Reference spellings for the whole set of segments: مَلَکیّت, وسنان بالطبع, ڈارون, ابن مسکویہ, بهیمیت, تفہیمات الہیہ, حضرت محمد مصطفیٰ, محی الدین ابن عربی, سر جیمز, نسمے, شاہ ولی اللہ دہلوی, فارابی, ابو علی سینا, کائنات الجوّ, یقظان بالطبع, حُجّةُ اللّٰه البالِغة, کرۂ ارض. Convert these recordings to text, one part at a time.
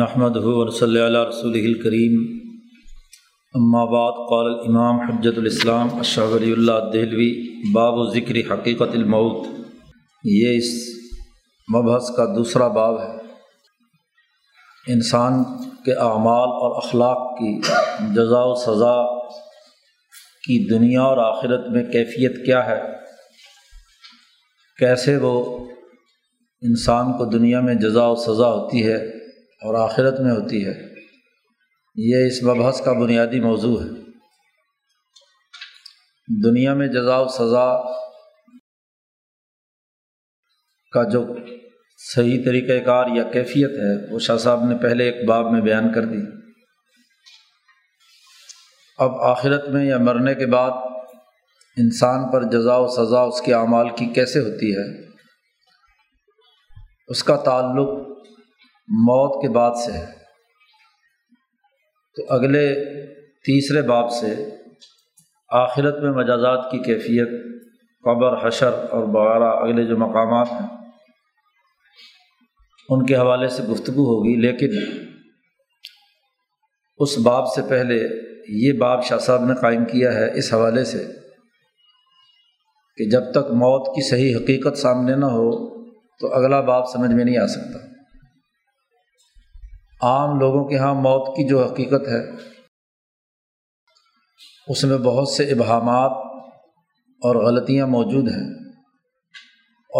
نحمدہ و صلی علی رسولہ الکریم، اما بعد، قال الامام حجۃ الاسلام شاہ ولی اللہ دہلوی، باب ذکر حقیقت الموت۔ یہ اس مبحث کا دوسرا باب ہے۔ انسان کے اعمال اور اخلاق کی جزا و سزا کی دنیا اور آخرت میں کیفیت کیا ہے، کیسے وہ انسان کو دنیا میں جزا و سزا ہوتی ہے اور آخرت میں ہوتی ہے، یہ اس مبحث کا بنیادی موضوع ہے۔ دنیا میں جزا و سزا کا جو صحیح طریقہ کار یا کیفیت ہے وہ شاہ صاحب نے پہلے ایک باب میں بیان کر دی۔ اب آخرت میں یا مرنے کے بعد انسان پر جزا و سزا اس کے اعمال کی کیسے ہوتی ہے، اس کا تعلق موت کے بعد سے ہے۔ تو اگلے تیسرے باب سے آخرت میں مجازات کی کیفیت، قبر، حشر اور وغیرہ اگلے جو مقامات ہیں ان کے حوالے سے گفتگو ہوگی، لیکن اس باب سے پہلے یہ باب شاہ صاحب نے قائم کیا ہے اس حوالے سے کہ جب تک موت کی صحیح حقیقت سامنے نہ ہو تو اگلا باب سمجھ میں نہیں آ سکتا۔ عام لوگوں کے ہاں موت کی جو حقیقت ہے اس میں بہت سے ابہامات اور غلطیاں موجود ہیں،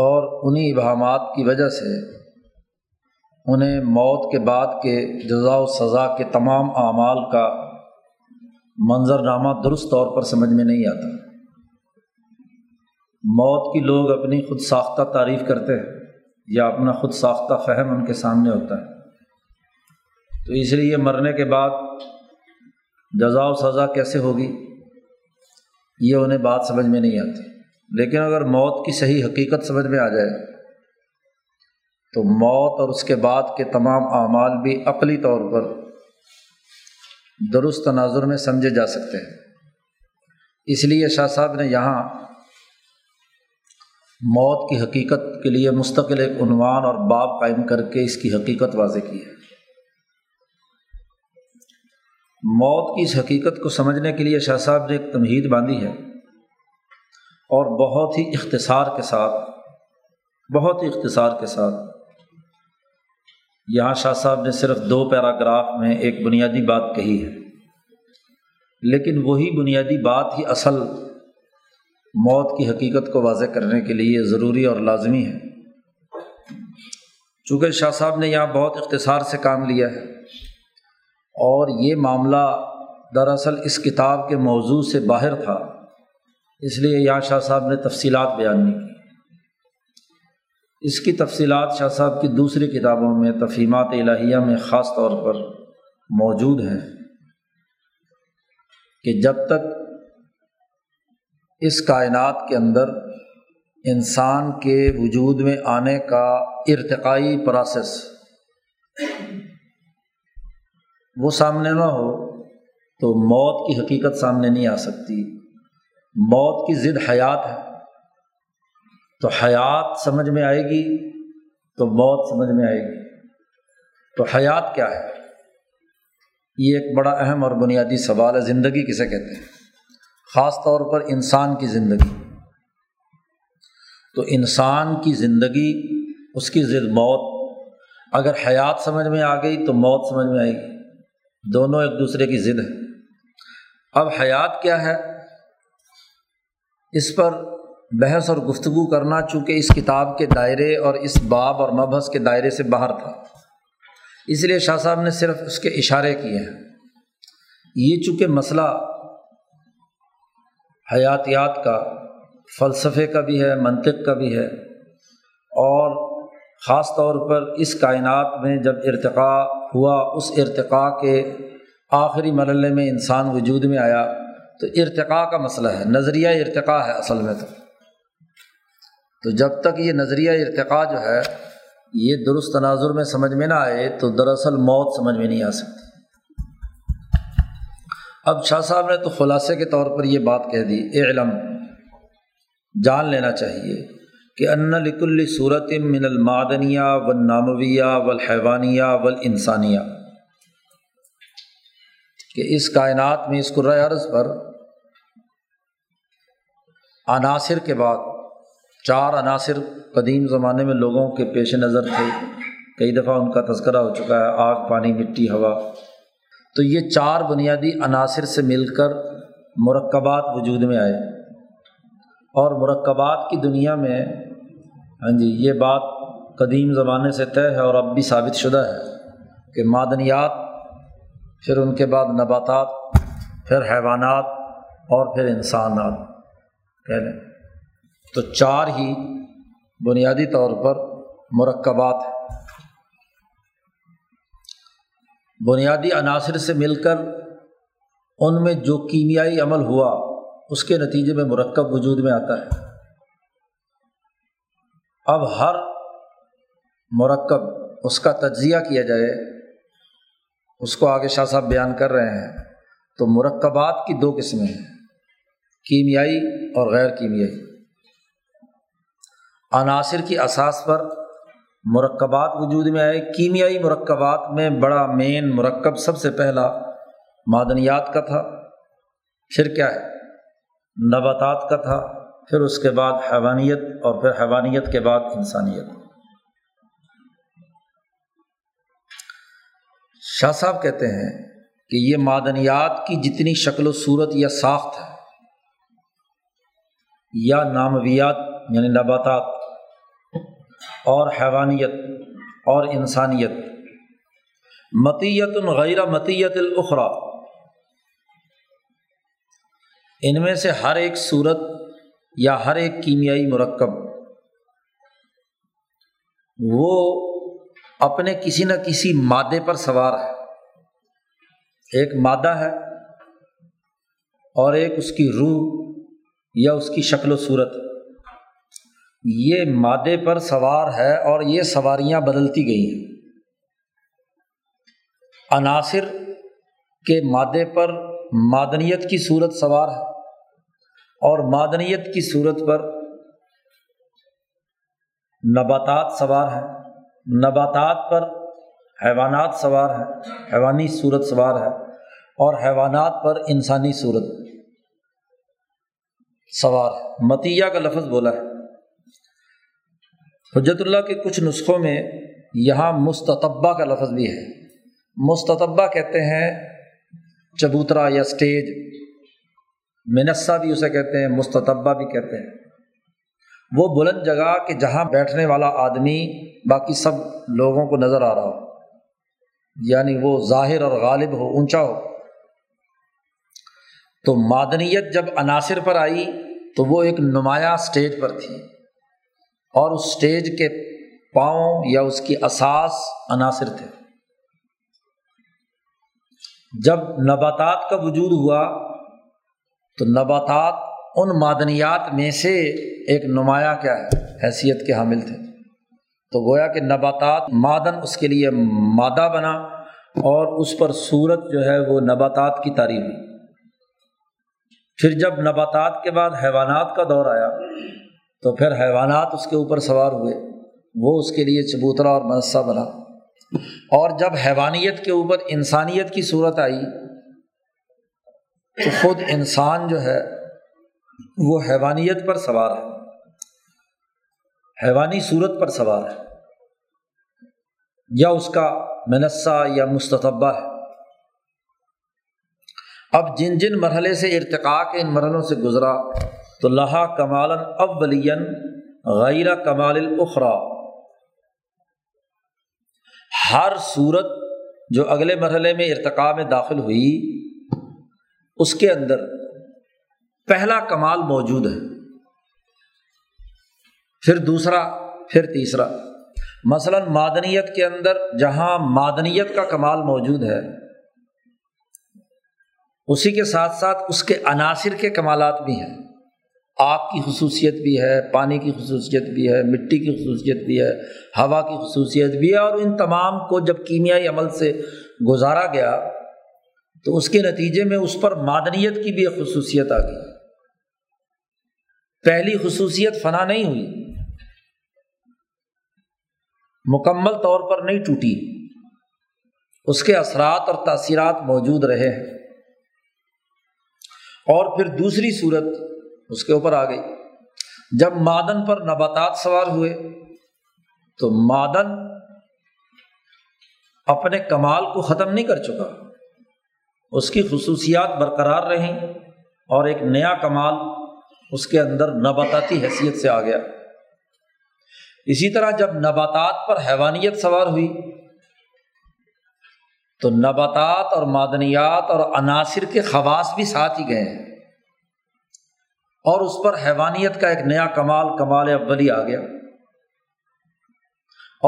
اور انہی ابہامات کی وجہ سے انہیں موت کے بعد کے جزا و سزا کے تمام اعمال کا منظرنامہ درست طور پر سمجھ میں نہیں آتا۔ موت کی لوگ اپنی خود ساختہ تعریف کرتے ہیں یا اپنا خود ساختہ فہم ان کے سامنے ہوتا ہے، تو اس لیے مرنے کے بعد جزا و سزا کیسے ہوگی یہ انہیں بات سمجھ میں نہیں آتی۔ لیکن اگر موت کی صحیح حقیقت سمجھ میں آ جائے تو موت اور اس کے بعد کے تمام اعمال بھی عقلی طور پر درست تناظر میں سمجھے جا سکتے ہیں۔ اس لیے شاہ صاحب نے یہاں موت کی حقیقت کے لیے مستقل ایک عنوان اور باب قائم کر کے اس کی حقیقت واضح کی ہے۔ موت کی اس حقیقت کو سمجھنے کے لیے شاہ صاحب نے ایک تمہید باندھی ہے، اور بہت ہی اختصار کے ساتھ، یہاں شاہ صاحب نے صرف دو پیراگراف میں ایک بنیادی بات کہی ہے، لیکن وہی بنیادی بات ہی اصل موت کی حقیقت کو واضح کرنے کے لیے ضروری اور لازمی ہے۔ چونکہ شاہ صاحب نے یہاں بہت اختصار سے کام لیا ہے، اور یہ معاملہ دراصل اس کتاب کے موضوع سے باہر تھا، اس لیے یہاں شاہ صاحب نے تفصیلات بیان نہیں کی۔ اس کی تفصیلات شاہ صاحب کی دوسری کتابوں میں، تفہیمات الہیہ میں خاص طور پر موجود ہیں، کہ جب تک اس کائنات کے اندر انسان کے وجود میں آنے کا ارتقائی پروسیس وہ سامنے نہ ہو تو موت کی حقیقت سامنے نہیں آ سکتی۔ موت کی ضد حیات ہے، تو حیات سمجھ میں آئے گی تو موت سمجھ میں آئے گی۔ تو حیات کیا ہے، یہ ایک بڑا اہم اور بنیادی سوال ہے۔ زندگی کسے کہتے ہیں، خاص طور پر انسان کی زندگی؟ تو انسان کی زندگی، اس کی ضد موت۔ اگر حیات سمجھ میں آ گئی تو موت سمجھ میں آئے گی، دونوں ایک دوسرے کی ضد ہے۔ اب حیات کیا ہے، اس پر بحث اور گفتگو کرنا چونکہ اس کتاب کے دائرے اور اس باب اور مبحث کے دائرے سے باہر تھا، اس لیے شاہ صاحب نے صرف اس کے اشارے کیے ہیں۔ یہ چونکہ مسئلہ حیاتیات کا، فلسفے کا بھی ہے، منطق کا بھی ہے، اور خاص طور پر اس کائنات میں جب ارتقاء ہوا، اس ارتقاء کے آخری مرحلے میں انسان وجود میں آیا، تو ارتقاء کا مسئلہ ہے، نظریہ ارتقاء ہے اصل میں۔ تو جب تک یہ نظریہ ارتقاء جو ہے یہ درست تناظر میں سمجھ میں نہ آئے تو دراصل موت سمجھ میں نہیں آ سکتی۔ اب شاہ صاحب نے تو خلاصے کے طور پر یہ بات کہہ دی، اعلم، جان لینا چاہیے کہ ان لکل صورت من المعدنیہ والنامویہ والحیوانیہ والانسانیہ، کہ اس کائنات میں اس کرۂ ارض پر عناصر کے بعد چار عناصر قدیم زمانے میں لوگوں کے پیش نظر تھے، کئی دفعہ ان کا تذکرہ ہو چکا ہے، آگ، پانی، مٹی، ہوا۔ تو یہ چار بنیادی عناصر سے مل کر مرکبات وجود میں آئے، اور مرکبات کی دنیا میں یہ بات قدیم زمانے سے طے ہے اور اب بھی ثابت شدہ ہے کہ معدنیات، پھر ان کے بعد نباتات، پھر حیوانات اور پھر انسانات کہہ لیں، تو چار ہی بنیادی طور پر مرکبات ہیں۔ بنیادی عناصر سے مل کر ان میں جو کیمیائی عمل ہوا اس کے نتیجے میں مرکب وجود میں آتا ہے۔ اب ہر مرکب اس کا تجزیہ کیا جائے، اس کو آگے شاہ صاحب بیان کر رہے ہیں۔ تو مرکبات کی دو قسمیں ہیں، کیمیائی اور غیر کیمیائی۔ عناصر کی اساس پر مرکبات وجود میں آئے۔ کیمیائی مرکبات میں بڑا مین مرکب سب سے پہلا معدنیات کا تھا، پھر کیا ہے، نباتات کا تھا، پھر اس کے بعد حیوانیت، اور پھر حیوانیت کے بعد انسانیت۔ شاہ صاحب کہتے ہیں کہ یہ معدنیات کی جتنی شکل و صورت یا ساخت ہے، یا نامویات یعنی نباتات، اور حیوانیت اور انسانیت، مطیت غیر مطیت الاخرى، ان میں سے ہر ایک صورت یا ہر ایک کیمیائی مرکب وہ اپنے کسی نہ کسی مادے پر سوار ہے۔ ایک مادہ ہے اور ایک اس کی روح یا اس کی شکل و صورت، یہ مادے پر سوار ہے اور یہ سواریاں بدلتی گئی ہیں۔ عناصر کے مادے پر معدنیت کی صورت سوار ہے، اور معدنیت کی صورت پر نباتات سوار ہیں، نباتات پر حیوانات سوار ہیں، حیوانی صورت سوار ہے، اور حیوانات پر انسانی صورت سوار ہے۔ مطیہ کا لفظ بولا ہے۔ حجت اللہ کے کچھ نسخوں میں یہاں مستطبہ کا لفظ بھی ہے۔ مستطبہ کہتے ہیں چبوترا یا سٹیج، منصہ بھی اسے کہتے ہیں، مستطبہ بھی کہتے ہیں۔ وہ بلند جگہ کہ جہاں بیٹھنے والا آدمی باقی سب لوگوں کو نظر آ رہا ہو، یعنی وہ ظاہر اور غالب ہو، اونچا ہو۔ تو معدنیت جب عناصر پر آئی تو وہ ایک نمایاں سٹیج پر تھی، اور اس سٹیج کے پاؤں یا اس کی اساس عناصر تھے۔ جب نباتات کا وجود ہوا تو نباتات ان معدنیات میں سے ایک نمایاں کیا ہے، حیثیت کے حامل تھے۔ تو گویا کہ نباتات معدن اس کے لیے مادہ بنا، اور اس پر صورت جو ہے وہ نباتات کی تعریف ہوئی۔ پھر جب نباتات کے بعد حیوانات کا دور آیا تو پھر حیوانات اس کے اوپر سوار ہوئے، وہ اس کے لیے چبوترا اور منصہ بنا۔ اور جب حیوانیت کے اوپر انسانیت کی صورت آئی تو خود انسان جو ہے وہ حیوانیت پر سوار ہے، حیوانی صورت پر سوار ہے، یا اس کا منصہ یا مستطبہ ہے۔ اب جن جن مرحلے سے ارتقاء کے ان مرحلوں سے گزرا تو لہا کمالاً اولیاً غیر کمال الاخرى، ہر صورت جو اگلے مرحلے میں ارتقاء میں داخل ہوئی اس کے اندر پہلا کمال موجود ہے، پھر دوسرا، پھر تیسرا۔ مثلاً معدنیت کے اندر جہاں معدنیت کا کمال موجود ہے، اسی کے ساتھ ساتھ اس کے عناصر کے کمالات بھی ہیں۔ آگ کی خصوصیت بھی ہے، پانی کی خصوصیت بھی ہے، مٹی کی خصوصیت بھی ہے، ہوا کی خصوصیت بھی ہے، اور ان تمام کو جب کیمیائی عمل سے گزارا گیا تو اس کے نتیجے میں اس پر معدنیت کی بھی ایک خصوصیت آ گئی۔ پہلی خصوصیت فنا نہیں ہوئی، مکمل طور پر نہیں ٹوٹی، اس کے اثرات اور تاثیرات موجود رہے ہیں۔ اور پھر دوسری صورت اس کے اوپر آ گئی، جب معدن پر نباتات سوار ہوئے تو معدن اپنے کمال کو ختم نہیں کر چکا، اس کی خصوصیات برقرار رہیں اور ایک نیا کمال اس کے اندر نباتاتی حیثیت سے آ گیا۔ اسی طرح جب نباتات پر حیوانیت سوار ہوئی تو نباتات اور معدنیات اور عناصر کے خواص بھی ساتھ ہی گئے ہیں، اور اس پر حیوانیت کا ایک نیا کمال، کمال اولی آ گیا۔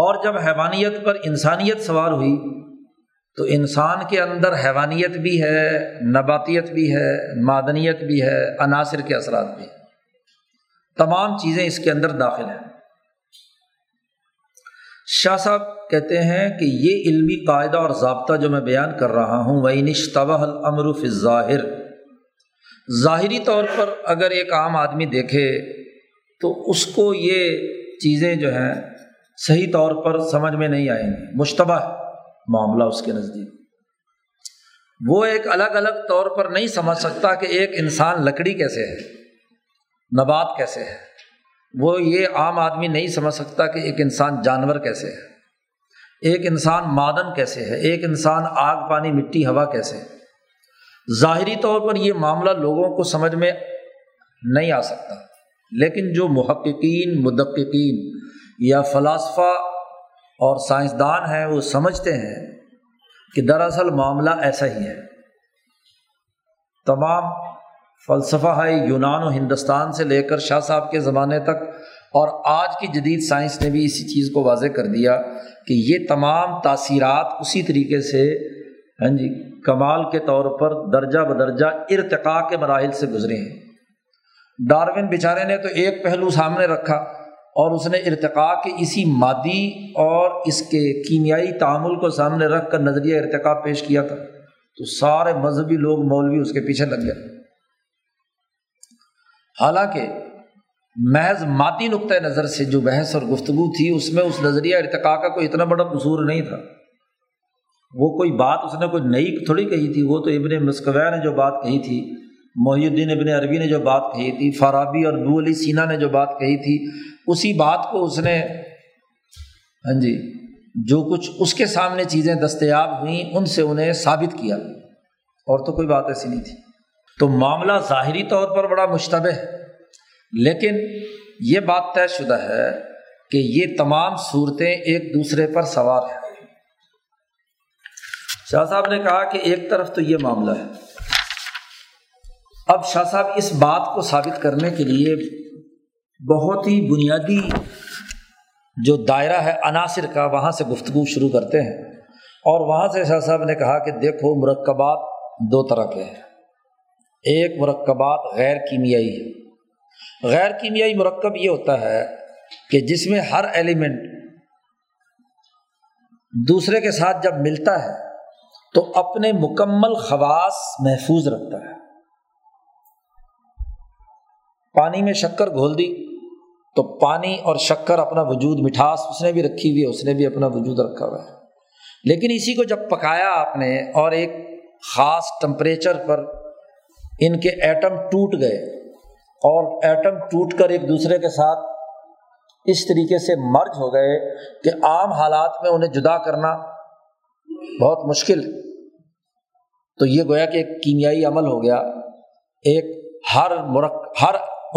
اور جب حیوانیت پر انسانیت سوار ہوئی تو انسان کے اندر حیوانیت بھی ہے، نباتیت بھی ہے، معدنیت بھی ہے، عناصر کے اثرات بھی ہیں، تمام چیزیں اس کے اندر داخل ہیں۔ شاہ صاحب کہتے ہیں کہ یہ علمی قاعدہ اور ضابطہ جو میں بیان کر رہا ہوں، وَإِنِ اشْتَبَهَ الْأَمْرُ فِي الظَّاهِرِ، ظاہری طور پر اگر ایک عام آدمی دیکھے تو اس کو یہ چیزیں جو ہیں صحیح طور پر سمجھ میں نہیں آئیں گی، مشتبہ معاملہ اس کے نزدیک، وہ ایک الگ الگ طور پر نہیں سمجھ سکتا کہ ایک انسان لکڑی کیسے ہے، نبات کیسے ہے، وہ یہ عام آدمی نہیں سمجھ سکتا کہ ایک انسان جانور کیسے ہے، ایک انسان معدن کیسے ہے، ایک انسان آگ، پانی، مٹی، ہوا کیسے ہے۔ ظاہری طور پر یہ معاملہ لوگوں کو سمجھ میں نہیں آ سکتا، لیکن جو محققین، مدققین یا فلاسفہ اور سائنسدان ہیں وہ سمجھتے ہیں کہ دراصل معاملہ ایسا ہی ہے۔ تمام فلسفہ ہے یونان و ہندوستان سے لے کر شاہ صاحب کے زمانے تک، اور آج کی جدید سائنس نے بھی اسی چیز کو واضح کر دیا کہ یہ تمام تاثیرات اسی طریقے سے کمال کے طور پر درجہ بدرجہ ارتقاء کے مراحل سے گزرے ہیں۔ ڈارون بیچارے نے تو ایک پہلو سامنے رکھا اور اس نے ارتقاء کے اسی مادی اور اس کے کیمیائی تعامل کو سامنے رکھ کر نظریہ ارتقاء پیش کیا تھا، تو سارے مذہبی لوگ، مولوی اس کے پیچھے لگ گئے۔ حالانکہ محض مادی نقطۂ نظر سے جو بحث اور گفتگو تھی، اس میں اس نظریہ ارتقاء کا کوئی اتنا بڑا قصور نہیں تھا، وہ کوئی بات اس نے کوئی نئی تھوڑی کہی تھی، وہ تو ابن مسکویہ نے جو بات کہی تھی، محی الدین ابن عربی نے جو بات کہی تھی، فارابی اور ابو علی سینا نے جو بات کہی تھی، اسی بات کو اس نے جو کچھ اس کے سامنے چیزیں دستیاب ہوئیں ان سے انہیں ثابت کیا، اور تو کوئی بات ایسی نہیں تھی۔ تو معاملہ ظاہری طور پر بڑا مشتبہ ہے، لیکن یہ بات طے شدہ ہے کہ یہ تمام صورتیں ایک دوسرے پر سوار ہیں۔ شاہ صاحب نے کہا کہ ایک طرف تو یہ معاملہ ہے۔ اب شاہ صاحب اس بات کو ثابت کرنے کے لیے بہت ہی بنیادی جو دائرہ ہے عناصر کا، وہاں سے گفتگو شروع کرتے ہیں، اور وہاں سے شاہ صاحب نے کہا کہ دیکھو، مرکبات دو طرح کے ہیں۔ ایک مرکبات غیر کیمیائی ہے۔ غیر کیمیائی مرکب یہ ہوتا ہے کہ جس میں ہر ایلیمنٹ دوسرے کے ساتھ جب ملتا ہے تو اپنے مکمل خواص محفوظ رکھتا ہے۔ پانی میں شکر گھول دی تو پانی اور شکر اپنا وجود، مٹھاس اس نے بھی رکھی ہوئی ہے، اس نے بھی اپنا وجود رکھا ہوا ہے، لیکن اسی کو جب پکایا آپ نے اور ایک خاص ٹمپریچر پر ان کے ایٹم ٹوٹ گئے، اور ایٹم ٹوٹ کر ایک دوسرے کے ساتھ اس طریقے سے مرج ہو گئے کہ عام حالات میں انہیں جدا کرنا بہت مشکل ہے، تو یہ گویا کہ ایک کیمیائی عمل ہو گیا۔ ایک ہر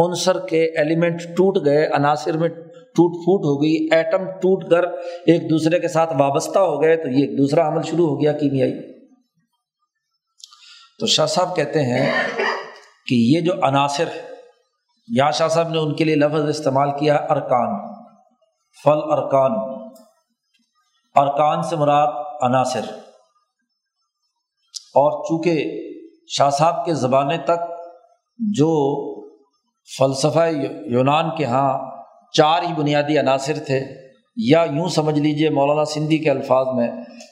عنصر کے ایلیمنٹ ٹوٹ گئے، عناصر میں ٹوٹ پھوٹ ہو گئی، ایٹم ٹوٹ کر ایک دوسرے کے ساتھ وابستہ ہو گئے، تو یہ ایک دوسرا عمل شروع ہو گیا کیمیائی۔ تو شاہ صاحب کہتے ہیں کہ یہ جو عناصر، یہاں شاہ صاحب نے ان کے لیے لفظ استعمال کیا ہے ارکان، فل ارکان، ارکان سے مراد عناصر، اور چونکہ شاہ صاحب کے زمانے تک جو فلسفہ یونان کے ہاں چار ہی بنیادی عناصر تھے، یا یوں سمجھ لیجئے مولانا سندھی کے الفاظ میں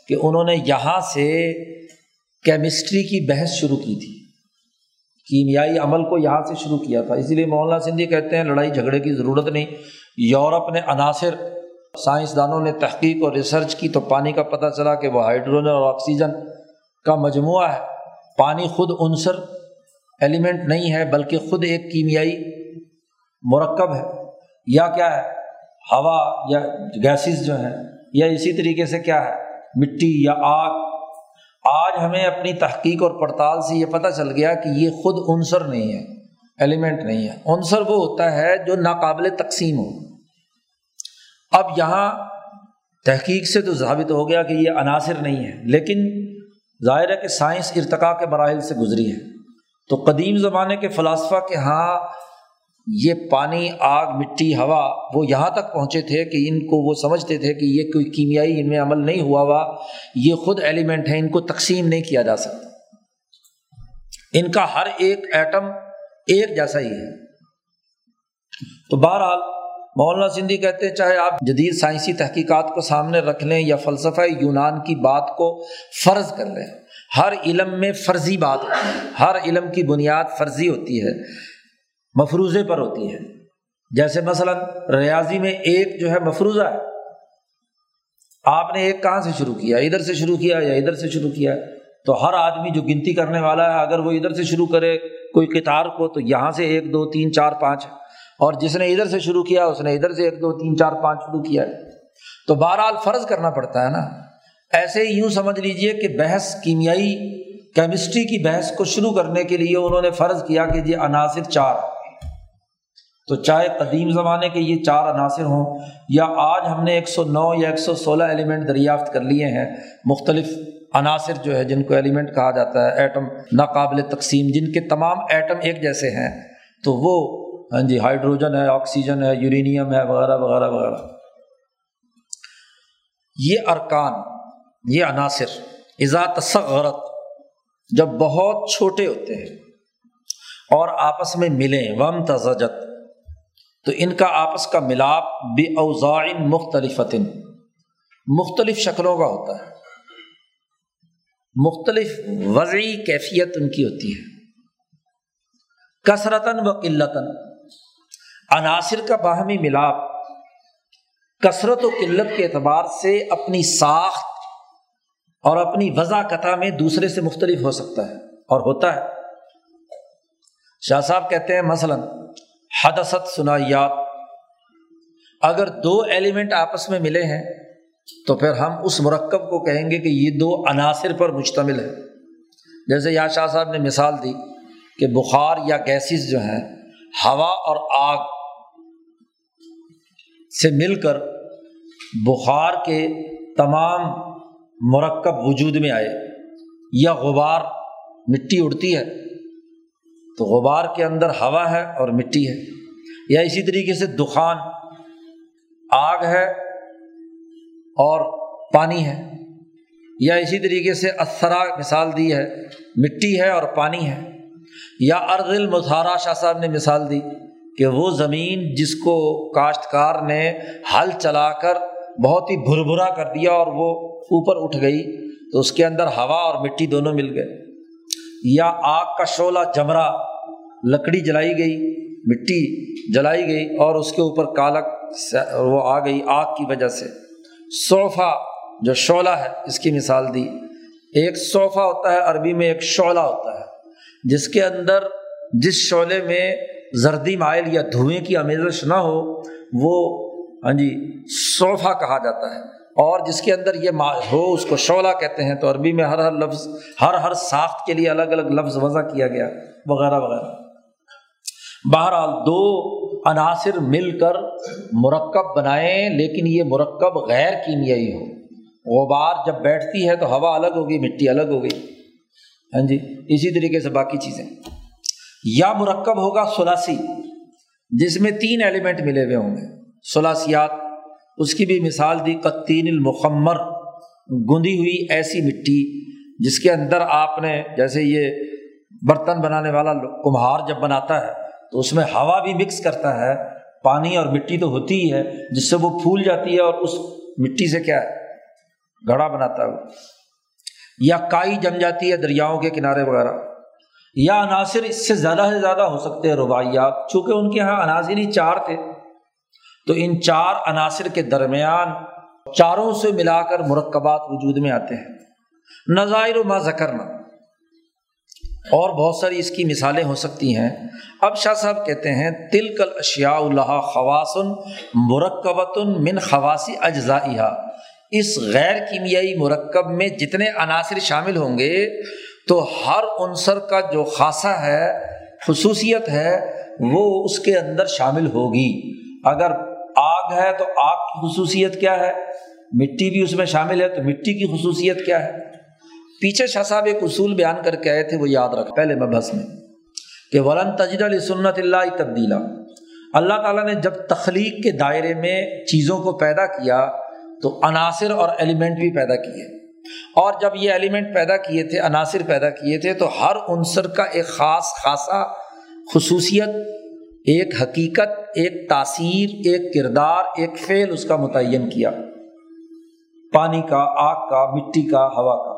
کہ انہوں نے یہاں سے کیمسٹری کی بحث شروع کی تھی، کیمیائی عمل کو یہاں سے شروع کیا تھا۔ اسی لیے مولانا سندھی کہتے ہیں لڑائی جھگڑے کی ضرورت نہیں، یورپ نے عناصر سائنسدانوں نے تحقیق اور ریسرچ کی تو پانی کا پتہ چلا کہ وہ ہائیڈروجن اور آکسیجن کا مجموعہ ہے، پانی خود عنصر ایلیمنٹ نہیں ہے بلکہ خود ایک کیمیائی مرکب ہے، یا کیا ہے ہوا یا گیسز جو ہیں، یا اسی طریقے سے کیا ہے مٹی یا آگ۔ آج ہمیں اپنی تحقیق اور پڑتال سے یہ پتہ چل گیا کہ یہ خود عنصر نہیں ہے، ایلیمنٹ نہیں ہے۔ عنصر وہ ہوتا ہے جو ناقابل تقسیم ہو۔ اب یہاں تحقیق سے تو ثابت ہو گیا کہ یہ عناصر نہیں ہے، لیکن ظاہر ہے کہ سائنس ارتقاء کے مراحل سے گزری ہے، تو قدیم زمانے کے فلاسفہ کے ہاں یہ پانی، آگ، مٹی، ہوا، وہ یہاں تک پہنچے تھے کہ ان کو وہ سمجھتے تھے کہ یہ کوئی کیمیائی ان میں عمل نہیں ہوا ہوا، یہ خود ایلیمنٹ ہیں، ان کو تقسیم نہیں کیا جا سکتا، ان کا ہر ایک ایٹم ایک جیسا ہی ہے۔ تو بہرحال مولانا سندھی کہتے ہیں چاہے آپ جدید سائنسی تحقیقات کو سامنے رکھ لیں یا فلسفہ یونان کی بات کو فرض کر لیں، ہر علم میں فرضی بات ہوتی ہے، ہر علم کی بنیاد فرضی ہوتی ہے، مفروضے پر ہوتی ہے۔ جیسے مثلا ریاضی میں ایک جو ہے مفروضہ ہے، آپ نے ایک کہاں سے شروع کیا، ادھر سے شروع کیا یا ادھر سے شروع کیا، تو ہر آدمی جو گنتی کرنے والا ہے اگر وہ ادھر سے شروع کرے کوئی قطار کو تو یہاں سے 1 2 3 4 5، اور جس نے ادھر سے شروع کیا اس نے ادھر سے 1 2 3 4 5 شروع کیا ہے۔ تو بہرحال فرض کرنا پڑتا ہے نا، ایسے ہی یوں سمجھ لیجئے کہ بحث کیمیائی کیمسٹری کی بحث کو شروع کرنے کے لیے انہوں نے فرض کیا کہ یہ عناصر 4، تو چاہے قدیم زمانے کے یہ 4 عناصر ہوں یا آج ہم نے 109 یا 116 ایلیمنٹ دریافت کر لیے ہیں، مختلف عناصر جو ہے جن کو ایلیمنٹ کہا جاتا ہے، ایٹم ناقابل تقسیم جن کے تمام ایٹم ایک جیسے ہیں، تو وہ ہاں جی ہائیڈروجن ہے، آکسیجن ہے، یورینیم ہے، وغیرہ وغیرہ وغیرہ۔ یہ ارکان، یہ عناصر اذا تصغرت، جب بہت چھوٹے ہوتے ہیں اور آپس میں ملیں، وامتزجت، تو ان کا آپس کا ملاپ باوضاع مختلفۃ، مختلف شکلوں کا ہوتا ہے، مختلف وضعی کیفیت ان کی ہوتی ہے، کثرتاً و قلتاً، عناصر کا باہمی ملاپ کثرت و قلت کے اعتبار سے اپنی ساخت اور اپنی وضاحت میں دوسرے سے مختلف ہو سکتا ہے اور ہوتا ہے۔ شاہ صاحب کہتے ہیں مثلاً حدثت ثنائیات، اگر 2 ایلیمنٹ آپس میں ملے ہیں تو پھر ہم اس مرکب کو کہیں گے کہ یہ 2 عناصر پر مشتمل ہے۔ جیسے یہاں شاہ صاحب نے مثال دی کہ بخار یا گیسز جو ہیں ہوا اور آگ سے مل کر بخار کے تمام مرکب وجود میں آئے، یا غبار، مٹی اڑتی ہے تو غبار کے اندر ہوا ہے اور مٹی ہے، یا اسی طریقے سے دخان، آگ ہے اور پانی ہے، یا اسی طریقے سے اثرا مثال دی ہے، مٹی ہے اور پانی ہے، یا ارض المثارا شاہ صاحب نے مثال دی کہ وہ زمین جس کو کاشتکار نے ہل چلا کر بہت ہی بھربھرا کر دیا اور وہ اوپر اٹھ گئی تو اس کے اندر ہوا اور مٹی دونوں مل گئے، یا آگ کا شعلہ جمرہ، لکڑی جلائی گئی، مٹی جلائی گئی اور اس کے اوپر کالک وہ آ گئی آگ کی وجہ سے، صوفہ جو شعلہ ہے اس کی مثال دی، ایک صوفہ ہوتا ہے عربی میں، ایک شعلہ ہوتا ہے جس کے اندر جس شعلے میں زردی مائل یا دھوئیں کی آمیزش نہ ہو وہ ہاں جی صوفہ کہا جاتا ہے، اور جس کے اندر یہ ہو اس کو شعلہ کہتے ہیں۔ تو عربی میں ہر لفظ ہر ساخت کے لیے الگ الگ لفظ وضع کیا گیا وغیرہ وغیرہ۔ بہرحال 2 عناصر مل کر مرکب بنائیں، لیکن یہ مرکب غیر کیمیائی ہو۔ غبار جب بیٹھتی ہے تو ہوا الگ ہوگی، مٹی الگ ہو گئی، ہاں جی اسی طریقے سے باقی چیزیں۔ یا مرکب ہوگا ثلاثی جس میں 3 ایلیمنٹ ملے ہوئے ہوں گے، ثلاثیات، اس کی بھی مثال دی، قطین المخمر، گندی ہوئی ایسی مٹی جس کے اندر آپ نے جیسے یہ برتن بنانے والا کمہار جب بناتا ہے تو اس میں ہوا بھی مکس کرتا ہے، پانی اور مٹی تو ہوتی ہی ہے، جس سے وہ پھول جاتی ہے اور اس مٹی سے کیا ہے گھڑا بناتا ہے وہ، یا کائی جم جاتی ہے دریاؤں کے کنارے وغیرہ۔ یا عناصر اس سے زیادہ ہو سکتے ہیں، رباعیات، چونکہ ان کے ہاں عناصر ہی 4 تھے تو ان چار عناصر کے درمیان چاروں سے ملا کر مرکبات وجود میں آتے ہیں، نظائر ما ذکرنا، اور بہت ساری اس کی مثالیں ہو سکتی ہیں۔ اب شاہ صاحب کہتے ہیں تلک الاشیاء لہا خواص مرکبۃ من خواص اجزائہا، اس غیر کیمیائی مرکب میں جتنے عناصر شامل ہوں گے تو ہر عنصر کا جو خاصہ ہے، خصوصیت ہے، وہ اس کے اندر شامل ہوگی۔ اگر آگ ہے تو آگ کی خصوصیت کیا ہے، مٹی بھی اس میں شامل ہے تو مٹی کی خصوصیت کیا ہے۔ پیچھے شاہ صاحب ایک اصول بیان کر کے آئے تھے، وہ یاد رکھ پہلے مبحث میں، کہ ولن تجد لسنت اللہ تبدیلا، اللہ تعالیٰ نے جب تخلیق کے دائرے میں چیزوں کو پیدا کیا تو عناصر اور ایلیمنٹ بھی پیدا کیے، اور جب یہ ایلیمنٹ پیدا کیے تھے، عناصر پیدا کیے تھے، تو ہر عنصر کا ایک خاص خاصا خصوصیت، ایک حقیقت، ایک تاثیر، ایک کردار، ایک فعل اس کا متعین کیا، پانی کا، آگ کا، مٹی کا، ہوا کا۔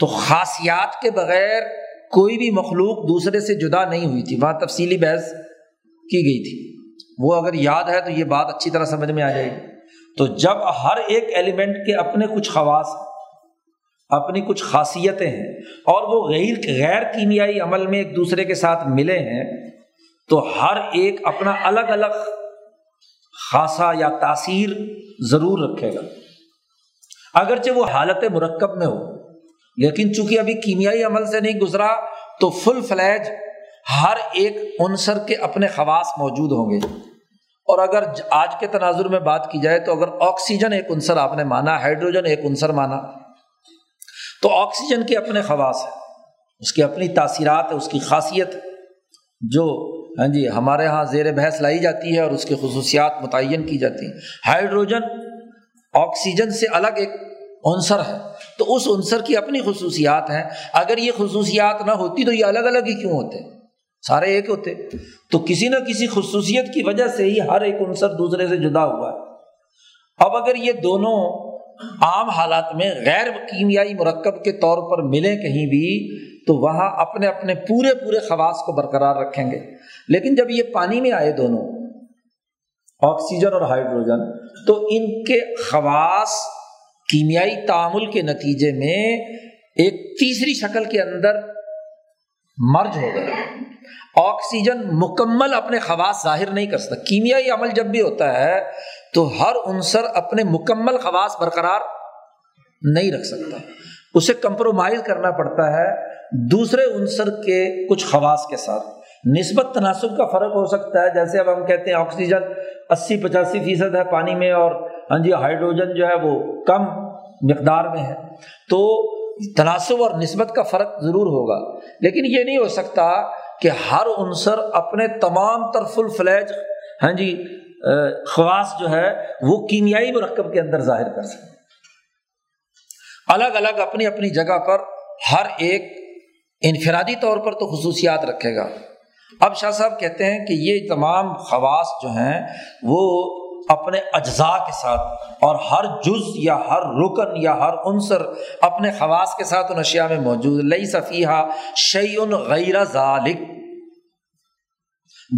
تو خاصیات کے بغیر کوئی بھی مخلوق دوسرے سے جدا نہیں ہوئی تھی، وہاں تفصیلی بحث کی گئی تھی، وہ اگر یاد ہے تو یہ بات اچھی طرح سمجھ میں آ جائے گی۔ تو جب ہر ایک ایلیمنٹ کے اپنے کچھ خواص، اپنی کچھ خاصیتیں ہیں، اور وہ غیر کیمیائی عمل میں ایک دوسرے کے ساتھ ملے ہیں، تو ہر ایک اپنا الگ الگ خاصہ یا تاثیر ضرور رکھے گا، اگرچہ وہ حالت مرکب میں ہو، لیکن چونکہ ابھی کیمیائی عمل سے نہیں گزرا تو فل فلیج ہر ایک عنصر کے اپنے خواص موجود ہوں گے۔ اور اگر آج کے تناظر میں بات کی جائے تو اگر آکسیجن ایک عنصر آپ نے مانا، ہائیڈروجن ایک عنصر مانا، تو آکسیجن کے اپنے خواص ہیں، اس کی اپنی تاثیرات ہے، اس کی خاصیت جو ہمارے ہاں زیر بحث لائی جاتی ہے اور اس کی خصوصیات متعین کی جاتی ہیں۔ ہائیڈروجن آکسیجن سے الگ ایک عنصر ہے تو اس عنصر کی اپنی خصوصیات ہیں، اگر یہ خصوصیات نہ ہوتی تو یہ الگ الگ ہی کیوں ہوتے، سارے ایک ہوتے۔ تو کسی نہ کسی خصوصیت کی وجہ سے ہی ہر ایک عنصر دوسرے سے جدا ہوا ہے۔ اب اگر یہ دونوں عام حالات میں غیر کیمیائی مرکب کے طور پر ملیں کہیں بھی تو وہاں اپنے اپنے پورے پورے خواص کو برقرار رکھیں گے، لیکن جب یہ پانی میں آئے دونوں، آکسیجن اور ہائیڈروجن، تو ان کے خواص کیمیائی تعامل کے نتیجے میں ایک تیسری شکل کے اندر مرج ہو گئے۔ آکسیجن مکمل اپنے خواص ظاہر نہیں کر سکتا، کیمیائی عمل جب بھی ہوتا ہے تو ہر عنصر اپنے مکمل خواص برقرار نہیں رکھ سکتا، اسے کمپرومائز کرنا پڑتا ہے دوسرے عنصر کے کچھ خواص کے ساتھ۔ نسبت تناسب کا فرق ہو سکتا ہے، جیسے اب ہم کہتے ہیں آکسیجن 80-85% ہے پانی میں اور ہائیڈروجن جو ہے وہ کم مقدار میں ہے، تو تناسب اور نسبت کا فرق ضرور ہوگا، لیکن یہ نہیں ہو سکتا کہ ہر عنصر اپنے تمام تر فل فلیج خواص جو ہے وہ کیمیائی مرکب کے اندر ظاہر کر سکے۔ الگ الگ اپنی اپنی جگہ پر ہر ایک انفرادی طور پر تو خصوصیات رکھے گا۔ اب شاہ صاحب کہتے ہیں کہ یہ تمام خواص جو ہیں وہ اپنے اجزاء کے ساتھ، اور ہر جز یا ہر رکن یا ہر عنصر اپنے خواص کے ساتھ ان اشیاء میں موجود، لیس فیہا شیء غیر ذالک۔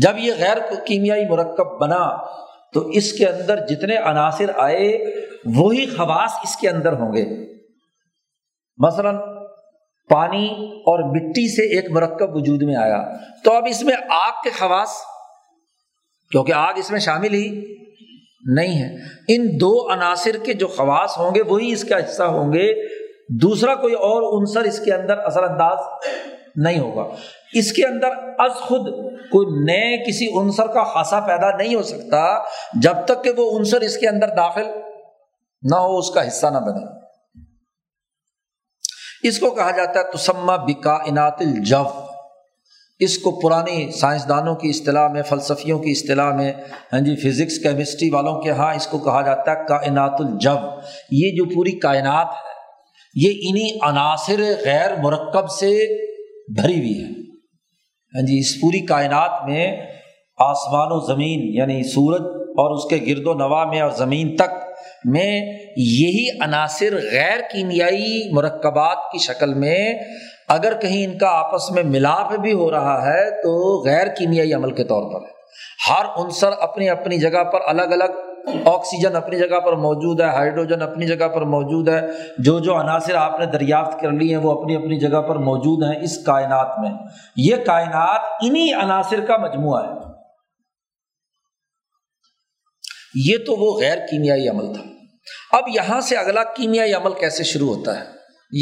جب یہ غیر کیمیائی مرکب بنا تو اس کے اندر جتنے عناصر آئے وہی خواص اس کے اندر ہوں گے۔ مثلاً پانی اور مٹی سے ایک مرکب وجود میں آیا تو اب اس میں آگ کے خواص، کیونکہ آگ اس میں شامل ہی نہیں ہے، ان دو عناصر کے جو خواص ہوں گے وہی اس کا حصہ ہوں گے، دوسرا کوئی اور عنصر اس کے اندر اثر انداز نہیں ہوگا۔ اس کے اندر از خود کوئی نئے کسی عنصر کا خاصہ پیدا نہیں ہو سکتا جب تک کہ وہ عنصر اس کے اندر داخل نہ ہو، اس کا حصہ نہ بنے۔ اس کو کہا جاتا ہے تسمّی بکائنات الجوّ، اس کو پرانی سائنسدانوں کی اصطلاح میں، فلسفیوں کی اصطلاح میں، فزکس کیمسٹری والوں کے ہاں اس کو کہا جاتا ہے کائنات الجوّ۔ یہ جو پوری کائنات ہے یہ انہی عناصر غیر مرکب سے بھری ہوئی ہے۔ اس پوری کائنات میں آسمان و زمین، یعنی سورج اور اس کے گرد و نواح میں اور زمین تک میں، یہی عناصر غیر کیمیائی مرکبات کی شکل میں اگر کہیں ان کا آپس میں ملاپ بھی ہو رہا ہے تو غیر کیمیائی عمل کے طور پر ہے، ہر عنصر اپنی اپنی جگہ پر الگ الگ، آکسیجن اپنی جگہ پر موجود ہے، ہائیڈروجن اپنی جگہ پر موجود ہے، جو جو عناصر آپ نے دریافت کر لی ہیں وہ اپنی اپنی جگہ پر موجود ہیں اس کائنات میں۔ یہ کائنات انہی عناصر کا مجموعہ ہے۔ یہ تو وہ غیر کیمیائی عمل تھا۔ اب یہاں سے اگلا کیمیائی عمل کیسے شروع ہوتا ہے،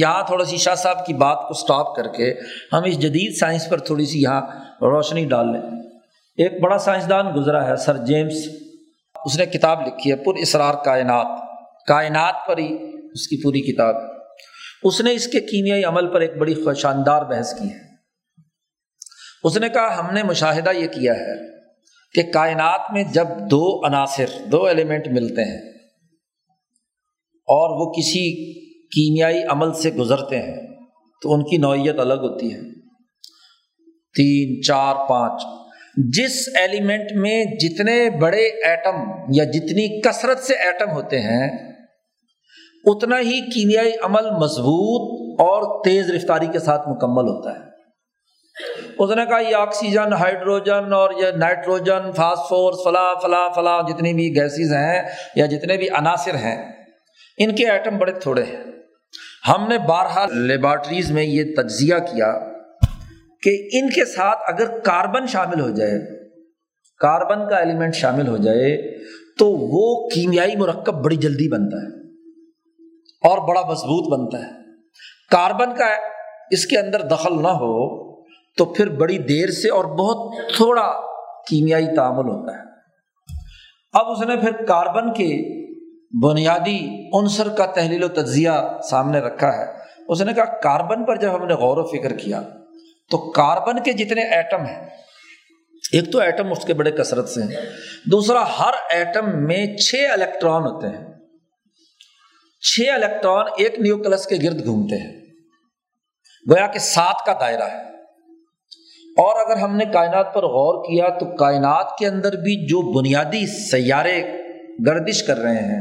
یہاں تھوڑا سی شاہ صاحب کی بات کو سٹاپ کر کے ہم اس جدید سائنس پر تھوڑی سی یہاں روشنی ڈال لیں۔ ایک بڑا سائنسدان گزرا ہے سر جیمز، اس نے کتاب لکھی ہے پر اسرار کائنات، کائنات پر ہی اس کی پوری کتاب۔ اس نے اس کے کیمیائی عمل پر ایک بڑی شاندار بحث کی ہے۔ اس نے کہا ہم نے مشاہدہ یہ کیا ہے کہ کائنات میں جب دو عناصر، دو ایلیمنٹ ملتے ہیں اور وہ کسی کیمیائی عمل سے گزرتے ہیں تو ان کی نوعیت الگ ہوتی ہے، 3، 4، 5۔ جس ایلیمنٹ میں جتنے بڑے ایٹم یا جتنی کثرت سے ایٹم ہوتے ہیں اتنا ہی کیمیائی عمل مضبوط اور تیز رفتاری کے ساتھ مکمل ہوتا ہے۔ اس نے کہا یہ آکسیجن، ہائیڈروجن اور یہ نائٹروجن، فاسفورس، فلاں فلاں فلاں جتنی بھی گیسز ہیں یا جتنے بھی عناصر ہیں ان کے ایٹم بڑے تھوڑے ہیں۔ ہم نے بارہا لیبارٹریز میں یہ تجزیہ کیا کہ ان کے ساتھ اگر کاربن شامل ہو جائے، کاربن کا ایلیمنٹ شامل ہو جائے تو وہ کیمیائی مرکب بڑی جلدی بنتا ہے اور بڑا مضبوط بنتا ہے۔ کاربن کا اس کے اندر دخل نہ ہو تو پھر بڑی دیر سے اور بہت تھوڑا کیمیائی تعامل ہوتا ہے۔ اب اس نے پھر کاربن کے بنیادی عنصر کا تحلیل و تجزیہ سامنے رکھا ہے۔ اس نے کہا کاربن پر جب ہم نے غور و فکر کیا تو کاربن کے جتنے ایٹم ہیں، ایک تو ایٹم اس کے بڑے کثرت سے ہیں، دوسرا ہر ایٹم میں 6 الیکٹران ہوتے ہیں، 6 الیکٹران ایک نیوکلس کے گرد گھومتے ہیں، گویا کہ 7 کا دائرہ ہے۔ اور اگر ہم نے کائنات پر غور کیا تو کائنات کے اندر بھی جو بنیادی سیارے گردش کر رہے ہیں،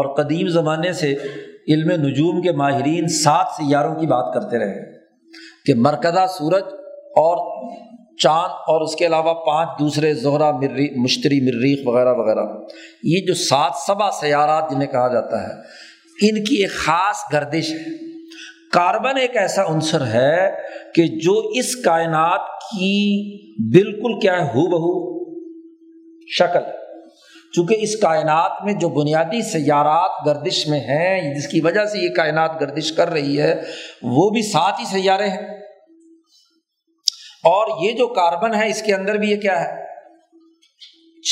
اور قدیم زمانے سے علم نجوم کے ماہرین 7 سیاروں کی بات کرتے رہے کہ مرکزہ سورج اور چاند اور اس کے علاوہ 5 دوسرے، زہرہ، مشتری، مریخ وغیرہ وغیرہ، یہ جو 7 سیارات جنہیں کہا جاتا ہے ان کی ایک خاص گردش ہے۔ کاربن ایک ایسا عنصر ہے کہ جو اس کائنات کی بالکل کیا ہے، ہو بہو شکل، چونکہ اس کائنات میں جو بنیادی سیارات گردش میں ہیں جس کی وجہ سے یہ کائنات گردش کر رہی ہے وہ بھی 7 ہی سیارے ہیں، اور یہ جو کاربن ہے اس کے اندر بھی یہ کیا ہے،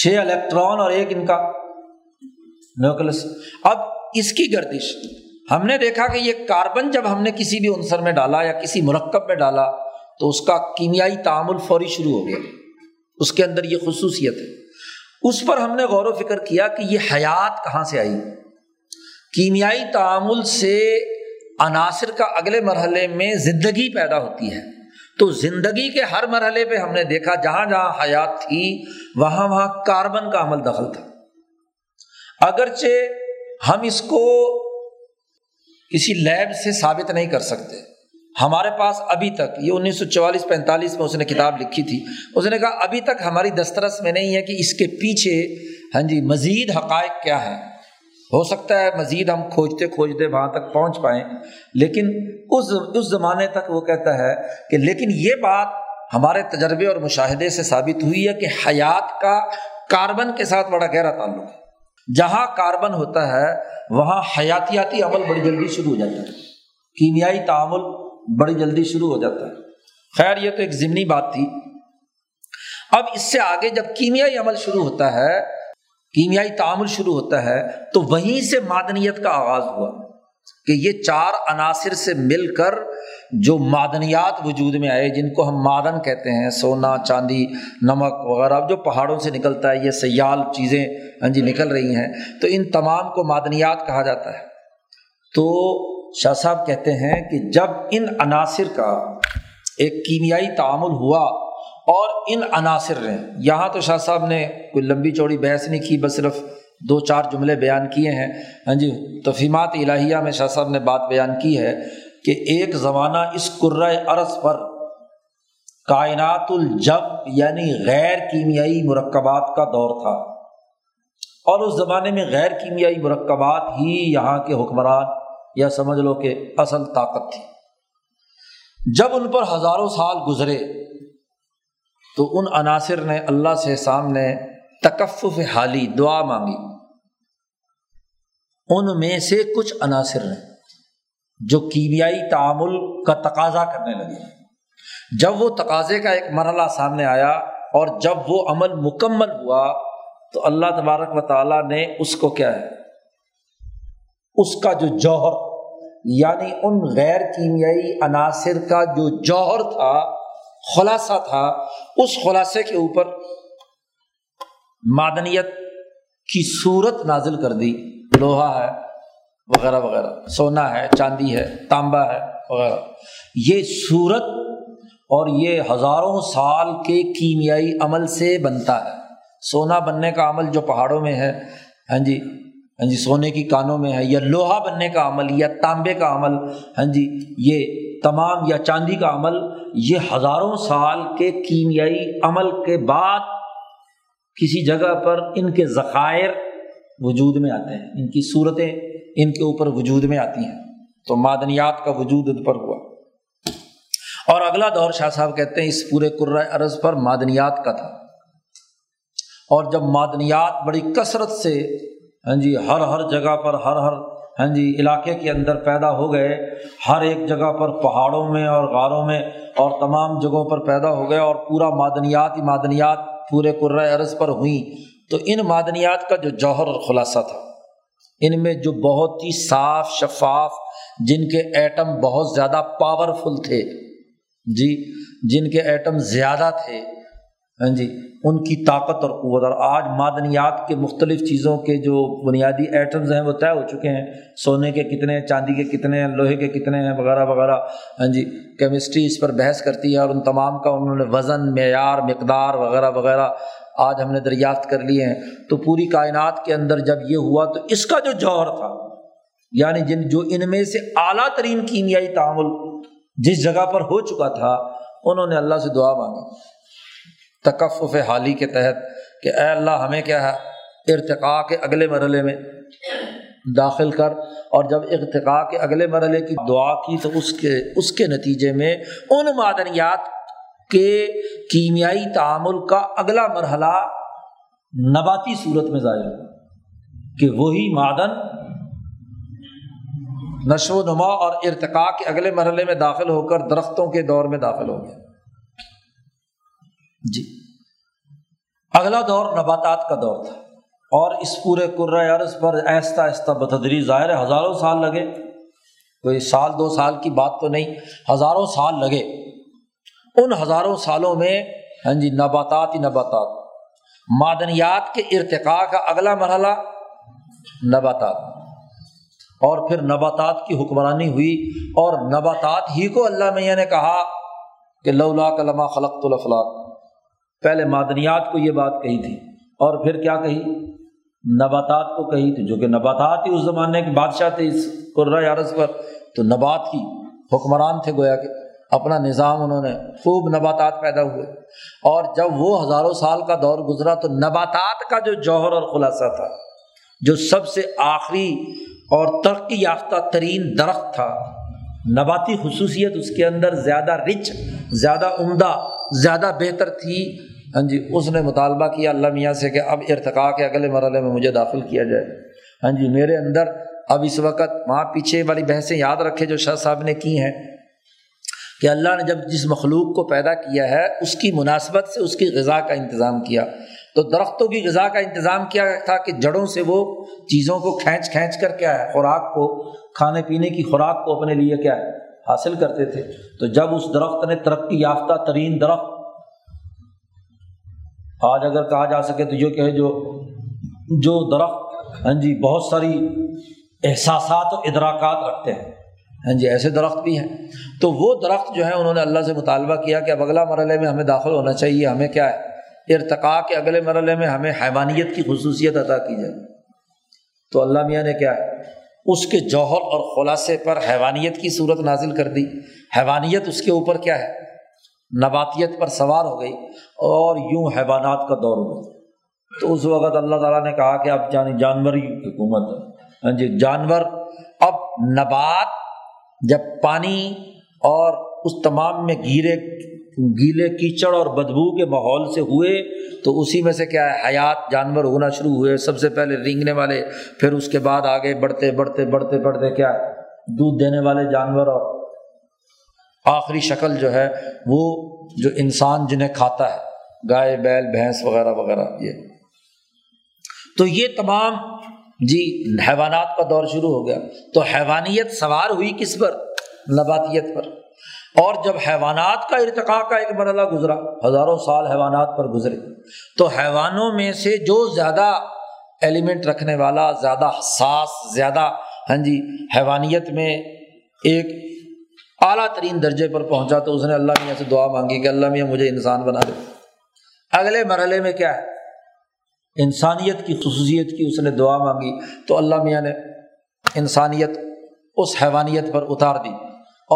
6 الیکٹران اور ایک ان کا نیوکلس۔ اب اس کی گردش ہم نے دیکھا کہ یہ کاربن جب ہم نے کسی بھی عنصر میں ڈالا یا کسی مرکب میں ڈالا تو اس کا کیمیائی تعامل فوری شروع ہو گیا، اس کے اندر یہ خصوصیت ہے۔ اس پر ہم نے غور و فکر کیا کہ یہ حیات کہاں سے آئی۔ کیمیائی تعامل سے عناصر کا اگلے مرحلے میں زندگی پیدا ہوتی ہے، تو زندگی کے ہر مرحلے پہ ہم نے دیکھا جہاں جہاں حیات تھی وہاں وہاں کاربن کا عمل دخل تھا۔ اگرچہ ہم اس کو کسی لیب سے ثابت نہیں کر سکتے، ہمارے پاس ابھی تک، یہ 1944-45 میں اس نے کتاب لکھی تھی، اس نے کہا ابھی تک ہماری دسترس میں نہیں ہے کہ اس کے پیچھے مزید حقائق کیا ہیں۔ ہو سکتا ہے مزید ہم کھوجتے کھوجتے وہاں تک پہنچ پائیں، لیکن اس زمانے تک وہ کہتا ہے کہ لیکن یہ بات ہمارے تجربے اور مشاہدے سے ثابت ہوئی ہے کہ حیات کا کاربن کے ساتھ بڑا گہرا تعلق ہے۔ جہاں کاربن ہوتا ہے وہاں حیاتیاتی عمل بڑی جلدی شروع ہو جاتا ہے، کیمیائی تعامل بڑی جلدی شروع ہو جاتا ہے۔ خیر یہ تو ایک ضمنی بات تھی۔ اب اس سے آگے جب کیمیائی عمل شروع ہوتا ہے، کیمیائی تعامل شروع ہوتا ہے، تو وہیں سے معدنیت کا آغاز ہوا کہ یہ 4 عناصر سے مل کر جو معدنیات وجود میں آئے جن کو ہم معدن کہتے ہیں، سونا، چاندی، نمک وغیرہ، جو پہاڑوں سے نکلتا ہے، یہ سیال چیزیں نکل رہی ہیں، تو ان تمام کو معدنیات کہا جاتا ہے۔ تو شاہ صاحب کہتے ہیں کہ جب ان عناصر کا ایک کیمیائی تعامل ہوا اور ان عناصر نے، یہاں تو شاہ صاحب نے کوئی لمبی چوڑی بحث نہیں کی، بس صرف 2-4 جملے بیان کیے ہیں۔ تفہیمات الہیہ میں شاہ صاحب نے بات بیان کی ہے کہ ایک زمانہ اس کرۂ ارض پر کائنات الجوّ یعنی غیر کیمیائی مرکبات کا دور تھا، اور اس زمانے میں غیر کیمیائی مرکبات ہی یہاں کے حکمران یا سمجھ لو کہ اصل طاقت تھی۔ جب ان پر ہزاروں سال گزرے تو ان عناصر نے اللہ سے سامنے تکفف حالی دعا مانگی۔ ان میں سے کچھ عناصر نے جو کیمیائی تعامل کا تقاضا کرنے لگے، جب وہ تقاضے کا ایک مرحلہ سامنے آیا اور جب وہ عمل مکمل ہوا تو اللہ تبارک و تعالیٰ نے اس کو کیا ہے، اس کا جو جوہر یعنی ان غیر کیمیائی عناصر کا جو جوہر تھا، خلاصہ تھا، اس خلاصے کے اوپر معدنیت کی صورت نازل کر دی۔ لوہا ہے وغیرہ وغیرہ، سونا ہے، چاندی ہے، تانبا ہے وغیرہ، یہ صورت اور یہ ہزاروں سال کے کیمیائی عمل سے بنتا ہے۔ سونا بننے کا عمل جو پہاڑوں میں ہے، ہاں جی سونے کی کانوں میں ہے، یا لوہا بننے کا عمل یا تانبے کا عمل، ہاں جی یہ تمام، یا چاندی کا عمل، یہ ہزاروں سال کے کیمیائی عمل کے بعد کسی جگہ پر ان کے ذخائر وجود میں آتے ہیں، ان کی صورتیں ان کے اوپر وجود میں آتی ہیں، تو معدنیات کا وجود ان پر ہوا۔ اور اگلا دور شاہ صاحب کہتے ہیں اس پورے کرۂ ارض پر معدنیات کا تھا، اور جب معدنیات بڑی کثرت سے ہر جگہ پر ہر علاقے کے اندر پیدا ہو گئے، ہر ایک جگہ پر پہاڑوں میں اور غاروں میں اور تمام جگہوں پر پیدا ہو گئے، اور پورا معدنیات پورے کرۂ ارض پر ہوئیں، تو ان معدنیات کا جو جوہر اور خلاصہ تھا، ان میں جو بہت ہی صاف شفاف، جن کے ایٹم بہت زیادہ پاورفل تھے، جی جن کے ایٹم زیادہ تھے، ہاں جی ان کی طاقت اور قوت۔ اور آج معدنیات کے مختلف چیزوں کے جو بنیادی ایٹمز ہیں وہ طے ہو چکے ہیں، سونے کے کتنے ہیں، چاندی کے کتنے ہیں، لوہے کے کتنے ہیں وغیرہ وغیرہ، ہاں جی کیمسٹری اس پر بحث کرتی ہے، اور ان تمام کا انہوں نے وزن، معیار، مقدار وغیرہ وغیرہ آج ہم نے دریافت کر لیے ہیں۔ تو پوری کائنات کے اندر جب یہ ہوا تو اس کا جو جوہر تھا، یعنی جو ان میں سے اعلیٰ ترین کیمیائی تعامل جس جگہ پر ہو چکا تھا، انہوں نے اللہ سے دعا مانگی تکفف حالی کے تحت کہ اے اللہ ہمیں کیا ہے، ارتقاء کے اگلے مرحلے میں داخل کر۔ اور جب ارتقاء کے اگلے مرحلے کی دعا کی تو اس کے نتیجے میں ان معدنیات کے کیمیائی تعامل کا اگلا مرحلہ نباتی صورت میں ظاہر ہوا کہ وہی معدن نشو و نما اور ارتقاء کے اگلے مرحلے میں داخل ہو کر درختوں کے دور میں داخل ہو گیا۔ جی اگلا دور نباتات کا دور تھا، اور اس پورے کرۂ ارض پر آہستہ آہستہ بتدریج، ظاہر ہے ہزاروں سال لگے، کوئی سال دو سال کی بات تو نہیں، ہزاروں سال لگے۔ ان ہزاروں سالوں میں ہاں جی نباتات ہی نباتات، معدنیات کے ارتقاء کا اگلا مرحلہ نباتات، اور پھر نباتات کی حکمرانی ہوئی، اور نباتات ہی کو اللہ میاں نے کہا کہ لولا کلمہ خلقت الافلاک، پہلے معدنیات کو یہ بات کہی تھی اور پھر کیا کہی، نباتات کو کہی تھی، جو کہ نباتات ہی اس زمانے کے بادشاہ تھے اس کرۂ ارض پر، تو نبات کی حکمران تھے، گویا کہ اپنا نظام انہوں نے، خوب نباتات پیدا ہوئے۔ اور جب وہ ہزاروں سال کا دور گزرا تو نباتات کا جو جوہر اور خلاصہ تھا، جو سب سے آخری اور ترقی یافتہ ترین درخت تھا، نباتی خصوصیت اس کے اندر زیادہ رچ، زیادہ عمدہ، زیادہ بہتر تھی، ہاں جی اس نے مطالبہ کیا اللہ میاں سے کہ اب ارتقاء کے اگلے مرحلے میں مجھے داخل کیا جائے، ہاں جی میرے اندر۔ اب اس وقت وہاں پیچھے والی بحثیں یاد رکھے جو شاہ صاحب نے کی ہیں کہ اللہ نے جب جس مخلوق کو پیدا کیا ہے اس کی مناسبت سے اس کی غذا کا انتظام کیا، تو درختوں کی غذا کا انتظام کیا تھا کہ جڑوں سے وہ چیزوں کو کھینچ کر کیا ہے، خوراک کو، کھانے پینے کی خوراک کو اپنے لیے کیا ہے حاصل کرتے تھے۔ تو جب اس درخت نے ترقی یافتہ ترین درخت، آج اگر کہا جا سکے تو یہ کہ جو درخت ہاں جی بہت ساری احساسات اور ادراکات رکھتے ہیں، ہاں جی ایسے درخت بھی ہیں، تو وہ درخت جو ہے انہوں نے اللہ سے مطالبہ کیا کہ اب اگلا مرحلے میں ہمیں داخل ہونا چاہیے، ہمیں کیا ہے ارتقاء کے اگلے مرحلے میں ہمیں حیوانیت کی خصوصیت عطا کی جائے۔ تو اللہ میاں نے کیا ہے اس کے جوہر اور خلاصے پر حیوانیت کی صورت نازل کر دی، حیوانیت اس کے اوپر کیا ہے نباتیت پر سوار ہو گئی اور یوں حیوانات کا دور ہو گیا۔ تو اس وقت اللہ تعالیٰ نے کہا کہ اب جانور کی حکومت ہے، جی جانور۔ اب نبات جب پانی اور اس تمام میں گیلے کیچڑ اور بدبو کے ماحول سے ہوئے تو اسی میں سے کیا ہے، حیات جانور ہونا شروع ہوئے۔ سب سے پہلے رینگنے والے، پھر اس کے بعد آگے بڑھتے بڑھتے بڑھتے بڑھتے کیا ہے، دودھ دینے والے جانور، اور آخری شکل جو ہے وہ جو انسان جنہیں کھاتا ہے، گائے، بیل، بھینس وغیرہ وغیرہ۔ یہ تو یہ تمام جی حیوانات کا دور شروع ہو گیا۔ تو حیوانیت سوار ہوئی کس پر؟ نباتیت پر۔ اور جب حیوانات کا ارتقاء کا ایک مرحلہ گزرا، ہزاروں سال حیوانات پر گزرے، تو حیوانوں میں سے جو زیادہ ایلیمنٹ رکھنے والا، زیادہ حساس، زیادہ حیوانیت میں ایک اعلیٰ ترین درجے پر پہنچا، تو اس نے اللہ میاں سے دعا مانگی کہ اللہ میاں مجھے انسان بنا دے۔ اگلے مرحلے میں کیا ہے، انسانیت کی خصوصیت کی اس نے دعا مانگی، تو اللہ میاں نے انسانیت اس حیوانیت پر اتار دی،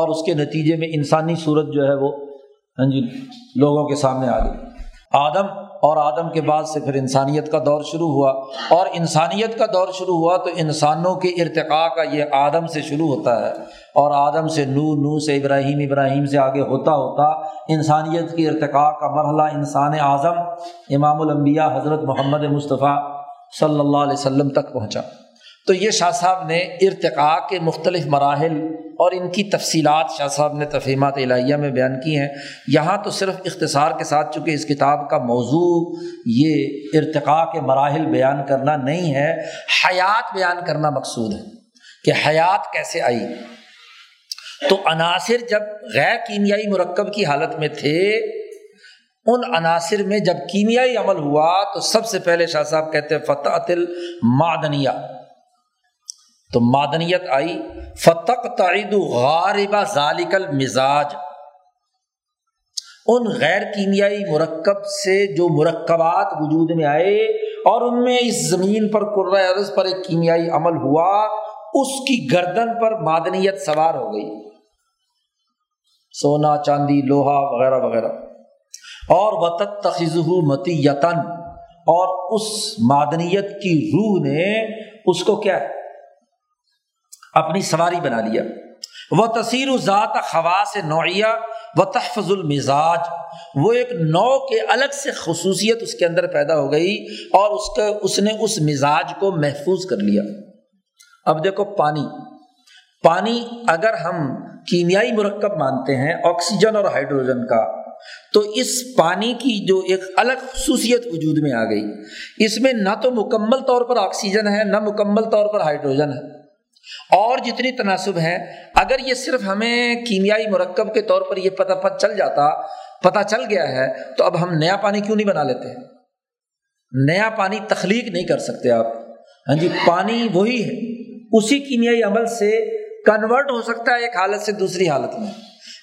اور اس کے نتیجے میں انسانی صورت جو ہے وہ لوگوں کے سامنے آ گئی۔ آدم اور آدم کے بعد سے پھر انسانیت کا دور شروع ہوا، اور انسانیت کا دور شروع ہوا تو انسانوں کے ارتقاء کا یہ آدم سے شروع ہوتا ہے، اور آدم سے نوح، نوح سے ابراہیم، ابراہیم سے آگے ہوتا ہوتا انسانیت کے ارتقاء کا مرحلہ انسان اعظم امام الانبیاء حضرت محمد مصطفیٰ صلی اللہ علیہ وسلم تک پہنچا۔ تو یہ شاہ صاحب نے ارتقاء کے مختلف مراحل اور ان کی تفصیلات شاہ صاحب نے تفہیمات الہیہ میں بیان کی ہیں۔ یہاں تو صرف اختصار کے ساتھ، چونکہ اس کتاب کا موضوع یہ ارتقاء کے مراحل بیان کرنا نہیں ہے، حیات بیان کرنا مقصود ہے کہ حیات کیسے آئی۔ تو عناصر جب غیر کیمیائی مرکب کی حالت میں تھے، ان عناصر میں جب کیمیائی عمل ہوا تو سب سے پہلے شاہ صاحب کہتے ہیں فتعت المعدنیہ، تو معدنیت آئی۔ فتقطعد غارب ذالک المزاج، ان غیر کیمیائی مرکب سے جو مرکبات وجود میں آئے اور ان میں اس زمین پر، کرۂ ارض پر ایک کیمیائی عمل ہوا، اس کی گردن پر معدنیت سوار ہو گئی، سونا، چاندی، لوہا وغیرہ وغیرہ۔ اور وتتخذہ مطیۃً، اور اس معدنیت کی روح نے اس کو کیا ہے، اپنی سواری بنا لیا۔ وتصیر ذات خواص نوعیہ وتحفظ المزاج، وہ ایک نوع کے الگ سے خصوصیت اس کے اندر پیدا ہو گئی، اور اس نے اس مزاج کو محفوظ کر لیا۔ اب دیکھو پانی اگر ہم کیمیائی مرکب مانتے ہیں آکسیجن اور ہائیڈروجن کا، تو اس پانی کی جو ایک الگ خصوصیت وجود میں آ گئی، اس میں نہ تو مکمل طور پر آکسیجن ہے، نہ مکمل طور پر ہائیڈروجن ہے، اور جتنی تناسب ہے۔ اگر یہ صرف ہمیں کیمیائی مرکب کے طور پر یہ پتہ چل گیا ہے، تو اب ہم نیا پانی کیوں نہیں بنا لیتے؟ نیا پانی تخلیق نہیں کر سکتے آپ، پانی وہی ہے، اسی کیمیائی عمل سے کنورٹ ہو سکتا ہے ایک حالت سے دوسری حالت میں،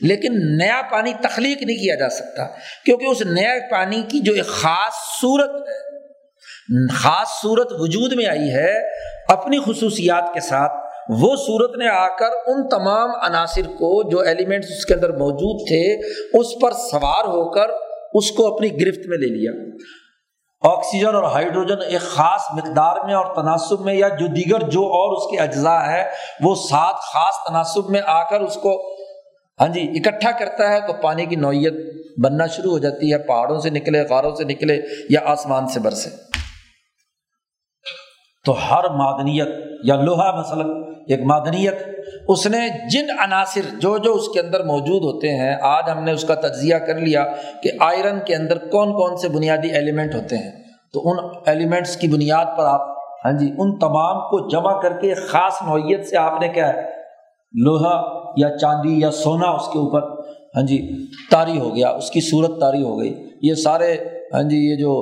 لیکن نیا پانی تخلیق نہیں کیا جا سکتا، کیونکہ اس نیا پانی کی جو ایک خاص صورت وجود میں آئی ہے اپنی خصوصیات کے ساتھ، وہ صورت نے آ کر ان تمام عناصر کو، جو ایلیمنٹس اس کے اندر موجود تھے، اس پر سوار ہو کر اس کو اپنی گرفت میں لے لیا۔ آکسیجن اور ہائیڈروجن ایک خاص مقدار میں اور تناسب میں، یا جو دیگر جو اور اس کے اجزاء ہیں، وہ ساتھ خاص تناسب میں آ کر اس کو اکٹھا کرتا ہے، تو پانی کی نوعیت بننا شروع ہو جاتی ہے، پہاڑوں سے نکلے، غاروں سے نکلے، یا آسمان سے برسے۔ تو ہر معدنیت، یا لوہا مثلا ایک معدنیت، اس نے جن عناصر جو اس کے اندر موجود ہوتے ہیں، آج ہم نے اس کا تجزیہ کر لیا کہ آئرن کے اندر کون کون سے بنیادی ایلیمنٹ ہوتے ہیں، تو ان ایلیمنٹس کی بنیاد پر آپ ان تمام کو جمع کر کے خاص نوعیت سے آپ نے کیا ہے، لوہا یا چاندی یا سونا اس کے اوپر طاری ہو گیا، اس کی صورت طاری ہو گئی۔ یہ سارے یہ جو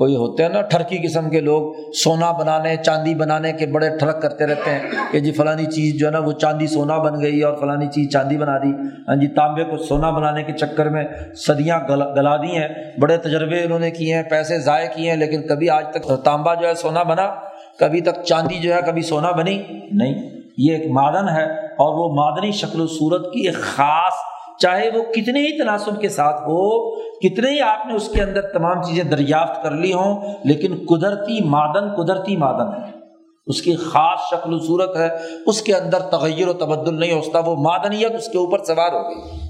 کوئی ہوتے ہیں نا ٹھرکی قسم کے لوگ، سونا بنانے، چاندی بنانے کے بڑے ٹھڑک کرتے رہتے ہیں کہ جی فلانی چیز جو ہے نا وہ چاندی سونا بن گئی، اور فلانی چیز چاندی بنا دی، تانبے کو سونا بنانے کے چکر میں صدیاں گلا دی ہیں، بڑے تجربے انہوں نے کیے ہیں، پیسے ضائع کیے ہیں، لیکن کبھی آج تک تانبا جو ہے سونا بنا، کبھی تک چاندی جو ہے کبھی سونا بنی نہیں۔ یہ ایک معدن ہے، اور وہ معدنی شکل و صورت کی ایک خاص چاہے وہ کتنے ہی تناسب کے ساتھ ہو، کتنے ہی آپ نے اس کے اندر تمام چیزیں دریافت کر لی ہوں، لیکن قدرتی معدن ہے، اس کی خاص شکل و صورت ہے، اس کے اندر تغیر و تبدل نہیں ہوتا، وہ معدنیت اس کے اوپر سوار ہو گئی۔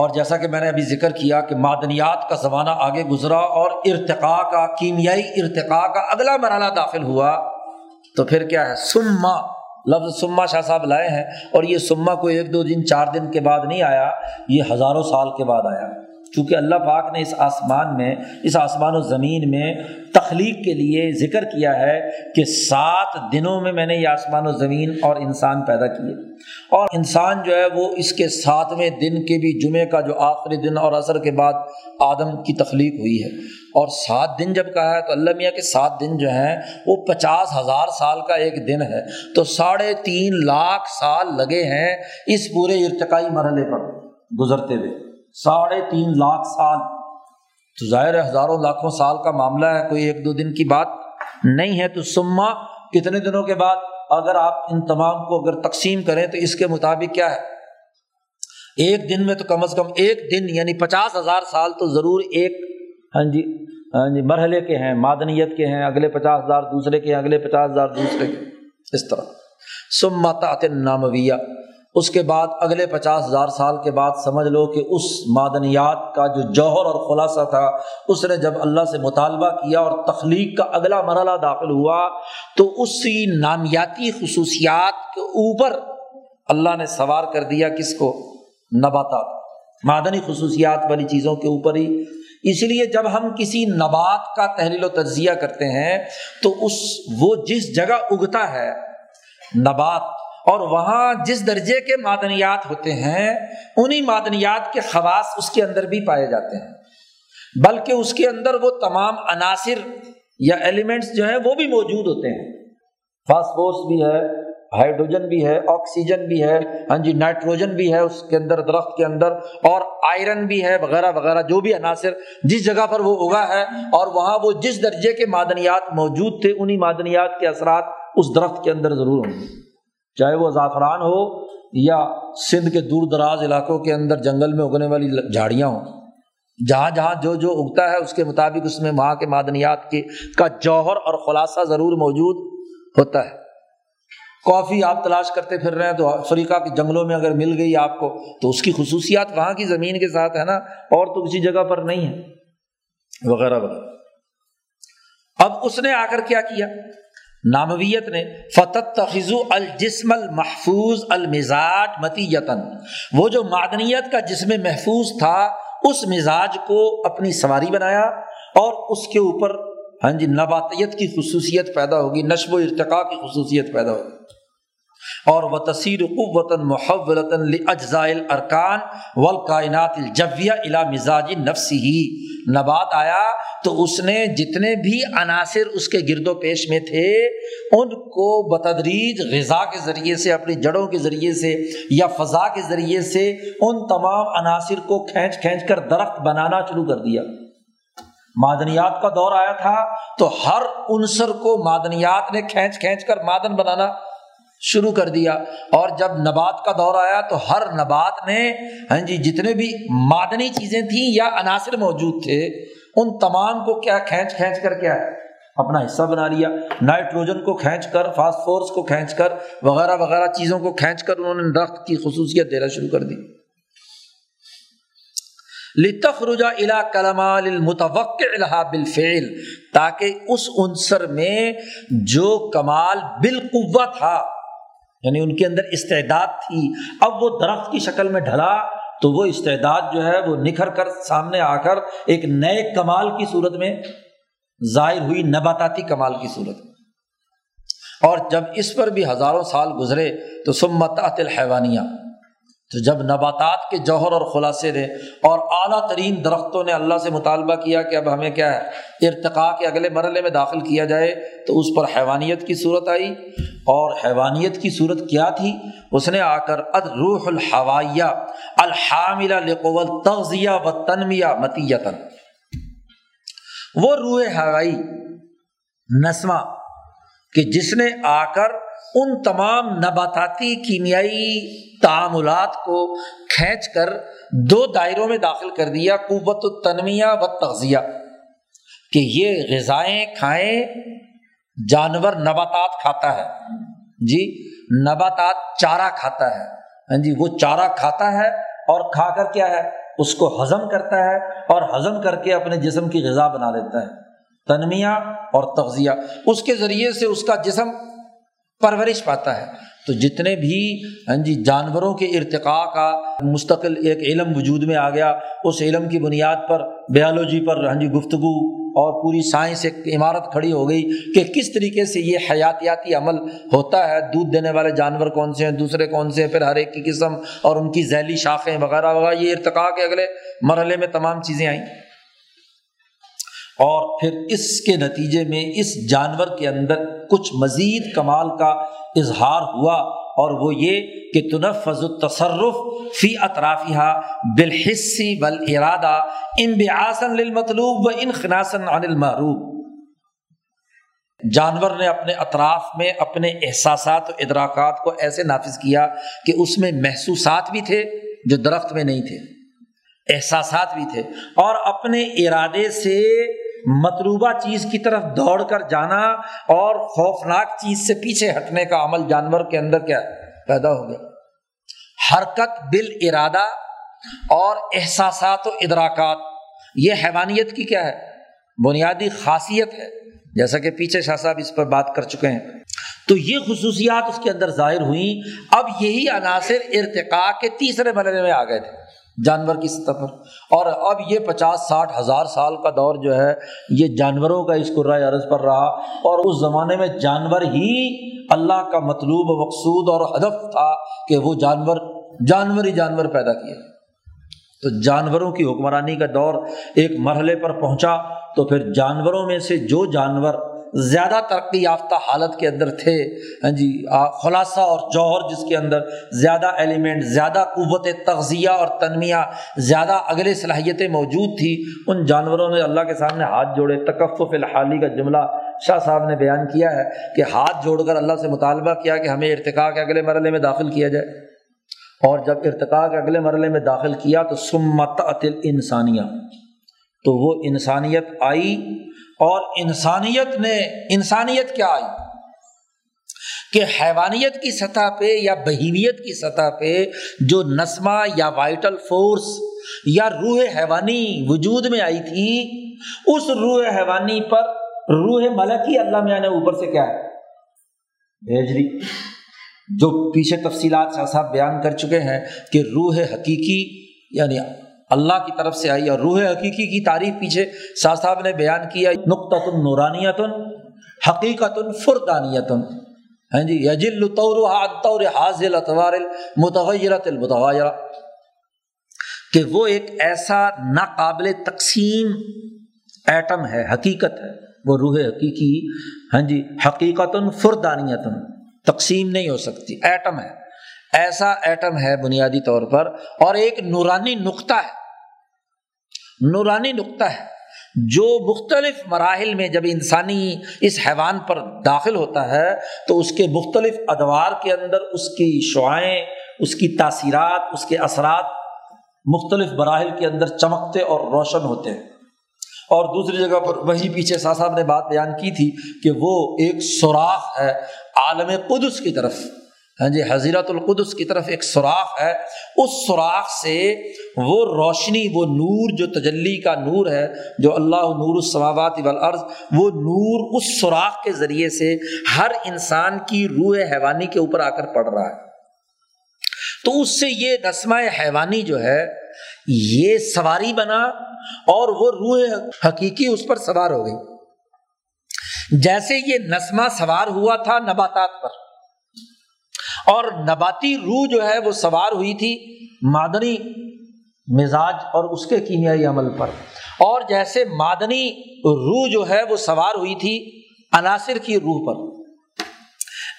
اور جیسا کہ میں نے ابھی ذکر کیا کہ معدنیات کا زمانہ آگے گزرا اور ارتقاء کا، کیمیائی ارتقاء کا اگلا مرحلہ داخل ہوا، تو پھر کیا ہے؟ سما، لفظ سما شاہ صاحب لائے ہیں، اور یہ سما کوئی 1-2 دن 4 دن کے بعد نہیں آیا، یہ ہزاروں سال کے بعد آیا، چونکہ اللہ پاک نے اس آسمان و زمین میں تخلیق کے لیے ذکر کیا ہے کہ 7 دنوں میں میں نے یہ آسمان و زمین اور انسان پیدا کیے، اور انسان جو ہے وہ اس کے 7ویں دن کے بھی جمعے کا جو آخری دن اور عصر کے بعد آدم کی تخلیق ہوئی ہے، اور 7 دن جب کہا ہے تو اللہ میاں کے 7 دن جو ہیں وہ 50,000 سال کا ایک دن ہے، تو 3.5 لاکھ سال لگے ہیں اس پورے ارتقائی مرحلے پر گزرتے ہوئے، 3.5 لاکھ سال، تو ظاہر ہے ہزاروں لاکھوں سال کا معاملہ ہے، کوئی 1-2 دن کی بات نہیں ہے۔ تو سما کتنے دنوں کے بعد، اگر آپ ان تمام کو اگر تقسیم کریں تو اس کے مطابق کیا ہے، 1 دن میں تو کم از کم 1 دن یعنی 50,000 سال تو ضرور ایک مرحلے کے ہیں، معدنیت کے ہیں، اگلے 50,000 دوسرے کے ہیں، اگلے 50,000 دوسرے کے، اس طرح۔ سما تحت النامویہ، اس کے بعد اگلے 50,000 سال کے بعد سمجھ لو کہ اس معدنیات کا جو جوہر اور خلاصہ تھا، اس نے جب اللہ سے مطالبہ کیا اور تخلیق کا اگلا مرحلہ داخل ہوا، تو اسی نامیاتی خصوصیات کے اوپر اللہ نے سوار کر دیا، کس کو؟ نباتات، معدنی خصوصیات والی چیزوں کے اوپر ہی۔ اس لیے جب ہم کسی نبات کا تحلیل و تجزیہ کرتے ہیں تو وہ جس جگہ اگتا ہے نبات، اور وہاں جس درجے کے معدنیات ہوتے ہیں، انہی معدنیات کے خواص اس کے اندر بھی پائے جاتے ہیں، بلکہ اس کے اندر وہ تمام عناصر یا ایلیمنٹس جو ہیں وہ بھی موجود ہوتے ہیں، فاسفورس بھی ہے، ہائیڈروجن بھی ہے، آکسیجن بھی ہے، نائٹروجن بھی ہے اس کے اندر، درخت کے اندر، اور آئرن بھی ہے، وغیرہ وغیرہ، جو بھی عناصر جس جگہ پر وہ اگا ہے اور وہاں وہ جس درجے کے معدنیات موجود تھے، انہی معدنیات کے اثرات اس درخت کے اندر ضرور ہوں گے، چاہے وہ زعفران ہو یا سندھ کے دور دراز علاقوں کے اندر جنگل میں اگنے والی جھاڑیاں ہوں، جہاں جہاں جو اگتا ہے اس کے مطابق اس میں وہاں کے معدنیات کا جوہر اور خلاصہ ضرور موجود ہوتا ہے۔ کافی آپ تلاش کرتے پھر رہے ہیں تو افریقہ کے جنگلوں میں اگر مل گئی آپ کو، تو اس کی خصوصیات وہاں کی زمین کے ساتھ ہے نا، اور تو کسی جگہ پر نہیں ہے، وغیرہ وغیرہ۔ اب اس نے آ کر کیا کیا نامویت نے، فتتخذوا الجسم المحفوظ المزاج مطیۃً، وہ جو معدنیت کا جسم محفوظ تھا اس مزاج کو اپنی سواری بنایا، اور اس کے اوپر نباتیت کی خصوصیت پیدا ہوگی، نشو و ارتقاء کی خصوصیت پیدا ہوگی، اور وتصیر قوۃً محولۃً لاجزاء الارکان والکائنات الجوّیہ الی مزاج نفسہ، نبات آیا تو اس نے جتنے بھی عناصر اس کے گرد و پیش میں تھے ان کو بتدریج غذا کے ذریعے سے، اپنی جڑوں کے ذریعے سے یا فضا کے ذریعے سے، ان تمام عناصر کو کھینچ کر درخت بنانا شروع کر دیا۔ معدنیات کا دور آیا تھا تو ہر عنصر کو معدنیات نے کھینچ کر معدن بنانا شروع کر دیا، اور جب نبات کا دور آیا تو ہر نبات نے جتنے بھی معدنی چیزیں تھیں یا عناصر موجود تھے ان تمام کو کیا کھینچ کر کیا اپنا حصہ بنا لیا، نائٹروجن کو کھینچ کر، فاسفورس کو کھینچ کر، وغیرہ وغیرہ چیزوں کو کھینچ کر انہوں نے درخت کی خصوصیت دینا شروع کر دی۔ لِتَخْرُجَ إِلَىٰ كَلَمَالِ الْمُتَوَقِّعِ لَهَا بِالْفِعْلِ، تاکہ اس عنصر میں جو کمال بالقوہ تھا، یعنی ان کے اندر استعداد تھی، اب وہ درخت کی شکل میں ڈھلا تو وہ استعداد جو ہے وہ نکھر کر سامنے آ کر ایک نئے کمال کی صورت میں ظاہر ہوئی، نباتاتی کمال کی صورت میں۔ اور جب اس پر بھی ہزاروں سال گزرے تو ثم تأتی الحیوانیہ، تو جب نباتات کے جوہر اور خلاصے نے اور اعلیٰ ترین درختوں نے اللہ سے مطالبہ کیا کہ اب ہمیں کیا ہے ارتقاء کے اگلے مرحلے میں داخل کیا جائے، تو اس پر حیوانیت کی صورت آئی، اور حیوانیت کی صورت کیا تھی؟ اس نے آ کر الروح الحوائیہ الحاملہ لقوى التغذیہ والتنمیہ مطیۃً، وہ روح ہوائی نسمہ کہ جس نے آ کر ان تمام نباتاتی کیمیائی تعاملات کو کھینچ کر دو دائروں میں داخل کر دیا، قوت التنمیہ و تغذیہ، کہ یہ غذائیں کھائیں، جانور نباتات کھاتا ہے، جی نباتات چارہ کھاتا ہے، ہاں جی وہ چارہ کھاتا ہے اور کھا کر کیا ہے اس کو ہضم کرتا ہے اور ہضم کر کے اپنے جسم کی غذا بنا لیتا ہے، تنمیہ اور تغذیہ، اس کے ذریعے سے اس کا جسم پرورش پاتا ہے۔ تو جتنے بھی ہاں جی جانوروں کے ارتقاء کا مستقل ایک علم وجود میں آ گیا، اس علم کی بنیاد پر بیالوجی پر ہاں جی گفتگو اور پوری سائنس ایک عمارت کھڑی ہو گئی کہ کس طریقے سے یہ حیاتیاتی عمل ہوتا ہے، دودھ دینے والے جانور کون سے ہیں، دوسرے کون سے ہیں، پھر ہر ایک کی قسم اور ان کی ذیلی شاخیں وغیرہ وغیرہ، یہ ارتقاء کے اگلے مرحلے میں تمام چیزیں آئیں، اور پھر اس کے نتیجے میں اس جانور کے اندر کچھ مزید کمال کا اظہار ہوا، اور وہ یہ کہ تنفذ التصرف فی اطرافها بالحس والارادہ انبعاثا للمطلوب وانخناسا عن المحروب۔ جانور نے اپنے اطراف میں اپنے احساسات و ادراکات کو ایسے نافذ کیا کہ اس میں محسوسات بھی تھے جو درخت میں نہیں تھے، احساسات بھی تھے، اور اپنے ارادے سے مطلوبہ چیز کی طرف دوڑ کر جانا اور خوفناک چیز سے پیچھے ہٹنے کا عمل جانور کے اندر کیا پیدا ہو گیا، حرکت بالارادہ اور احساسات و ادراکات، یہ حیوانیت کی کیا ہے بنیادی خاصیت ہے، جیسا کہ پیچھے شاہ صاحب اس پر بات کر چکے ہیں۔ تو یہ خصوصیات اس کے اندر ظاہر ہوئیں۔ اب یہی عناصر ارتقاء کے تیسرے مرحلے میں آ گئے تھے جانور کی سطح پر، اور اب یہ 50-60 ہزار سال کا دور جو ہے یہ جانوروں کا اس کرۂ ارض پر رہا، اور اس زمانے میں جانور ہی اللہ کا مطلوب و مقصود اور ہدف تھا کہ وہ جانور پیدا کیے۔ تو جانوروں کی حکمرانی کا دور ایک مرحلے پر پہنچا، تو پھر جانوروں میں سے جو جانور زیادہ ترقی یافتہ حالت کے اندر تھے، ہاں جی خلاصہ اور جوہر جس کے اندر زیادہ ایلیمنٹ، زیادہ قوت تغذیہ اور تنمیہ، زیادہ اگلے صلاحیتیں موجود تھیں، ان جانوروں نے اللہ کے سامنے ہاتھ جوڑے۔ تکفف الحالی کا جملہ شاہ صاحب نے بیان کیا ہے کہ ہاتھ جوڑ کر اللہ سے مطالبہ کیا کہ ہمیں ارتقاء کے اگلے مرحلے میں داخل کیا جائے، اور جب ارتقاء کے اگلے مرحلے میں داخل کیا تو ثم تأتی الانسانیہ، تو وہ انسانیت آئی، اور انسانیت نے، انسانیت کیا آئی کہ حیوانیت کی سطح پہ یا بہیمیت کی سطح پہ جو نسمہ یا وائٹل فورس یا روح حیوانی وجود میں آئی تھی، اس روح حیوانی پر روح ملکی اللہ میاں نے اوپر سے کیا ہے بھیج دی، جو پیچھے تفصیلات شاہ صاحب بیان کر چکے ہیں کہ روح حقیقی یعنی اللہ کی طرف سے آئی، اور روح حقیقی کی تعریف پیچھے شاہ صاحب نے بیان کیا، نقطۃ نورانیۃ حقیقۃ فردانیۃ، ہاں جی یجل طورها عن طور هذه الاطوار المتغیرۃ المتغیرہ، کہ وہ ایک ایسا ناقابل تقسیم ایٹم ہے، حقیقت ہے، وہ روح حقیقی، ہاں جی حقیقۃ فردانیۃ، تقسیم نہیں ہو سکتی، ایٹم ہے، ایسا ایٹم ہے بنیادی طور پر، اور ایک نورانی نقطہ ہے، نورانی نقطہ ہے جو مختلف مراحل میں جب انسانی اس حیوان پر داخل ہوتا ہے تو اس کے مختلف ادوار کے اندر اس کی شعائیں، اس کی تاثیرات، اس کے اثرات مختلف مراحل کے اندر چمکتے اور روشن ہوتے ہیں۔ اور دوسری جگہ پر وہی پیچھے شاہ صاحب نے بات بیان کی تھی کہ وہ ایک سوراخ ہے عالم قدس کی طرف، ہاں جی حضیرت القدس کی طرف ایک سوراخ ہے، اس سوراخ سے وہ روشنی، وہ نور جو تجلی کا نور ہے، جو اللہ نور السماوات والارض، وہ نور اس سوراخ کے ذریعے سے ہر انسان کی روح حیوانی کے اوپر آ کر پڑ رہا ہے۔ تو اس سے یہ نسمہ حیوانی جو ہے یہ سواری بنا، اور وہ روح حقیقی اس پر سوار ہو گئی، جیسے یہ نسمہ سوار ہوا تھا نباتات پر، اور نباتی روح جو ہے وہ سوار ہوئی تھی معدنی مزاج اور اس کے کیمیائی عمل پر، اور جیسے معدنی روح جو ہے وہ سوار ہوئی تھی عناصر کی روح پر،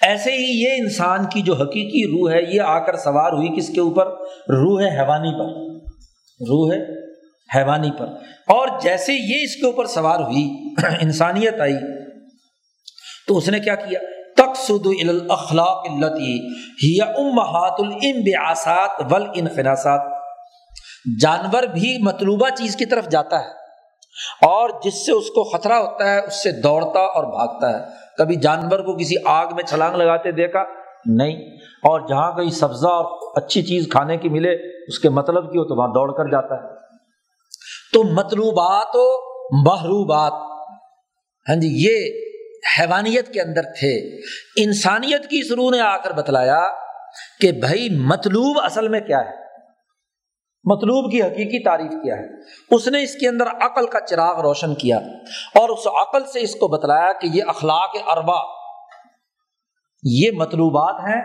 ایسے ہی یہ انسان کی جو حقیقی روح ہے یہ آ کر سوار ہوئی کس کے اوپر؟ روح حیوانی پر، روح حیوانی پر، اور جیسے یہ اس کے اوپر سوار ہوئی انسانیت آئی تو اس نے کیا کیا؟ تک يسود الى الاخلاق التي هي امهات الانبعاثات والانخناثات. جانور بھی مطلوبہ چیز کی طرف جاتا ہے اور جس سے اس کو خطرہ ہوتا ہے اس سے دوڑتا اور بھاگتا ہے. کبھی جانور کو کسی آگ میں چھلانگ لگاتے دیکھا؟ نہیں. اور جہاں کوئی سبزہ اور اچھی چیز کھانے کی ملے اس کے مطلب کی ہو تو وہاں دوڑ کر جاتا ہے. تو مطلوبات و محروبات ہاں جی یہ حیوانیت کے اندر تھے. انسانیت کی اس روح نے آ کر بتلایا کہ بھائی مطلوب اصل میں کیا ہے، مطلوب کی حقیقی تعریف کیا ہے. اس نے اس کے اندر عقل کا چراغ روشن کیا اور اس عقل سے اس کو بتلایا کہ یہ اخلاق اربعہ یہ مطلوبات ہیں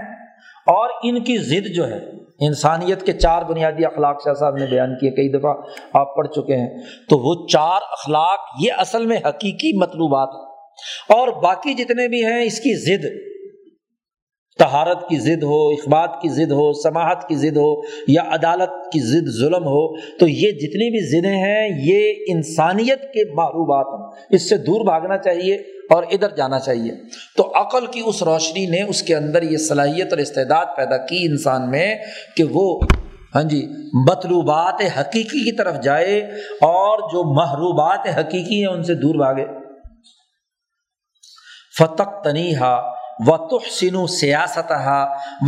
اور ان کی ضد جو ہے انسانیت کے چار بنیادی اخلاق شاہ صاحب نے بیان کیے، کئی دفعہ آپ پڑھ چکے ہیں. تو وہ چار اخلاق یہ اصل میں حقیقی مطلوبات ہیں اور باقی جتنے بھی ہیں اس کی ضد، طہارت کی ضد ہو، اخبات کی ضد ہو، سماحت کی ضد ہو یا عدالت کی ضد ظلم ہو، تو یہ جتنی بھی ضدیں ہیں یہ انسانیت کے محروبات ہیں، اس سے دور بھاگنا چاہیے اور ادھر جانا چاہیے. تو عقل کی اس روشنی نے اس کے اندر یہ صلاحیت اور استعداد پیدا کی انسان میں کہ وہ ہاں جی مطلوبات حقیقی کی طرف جائے اور جو محروبات حقیقی ہیں ان سے دور بھاگے. فَتَقْتَنِيهَا وَتُحْسِنُ سِيَاسَتَهَا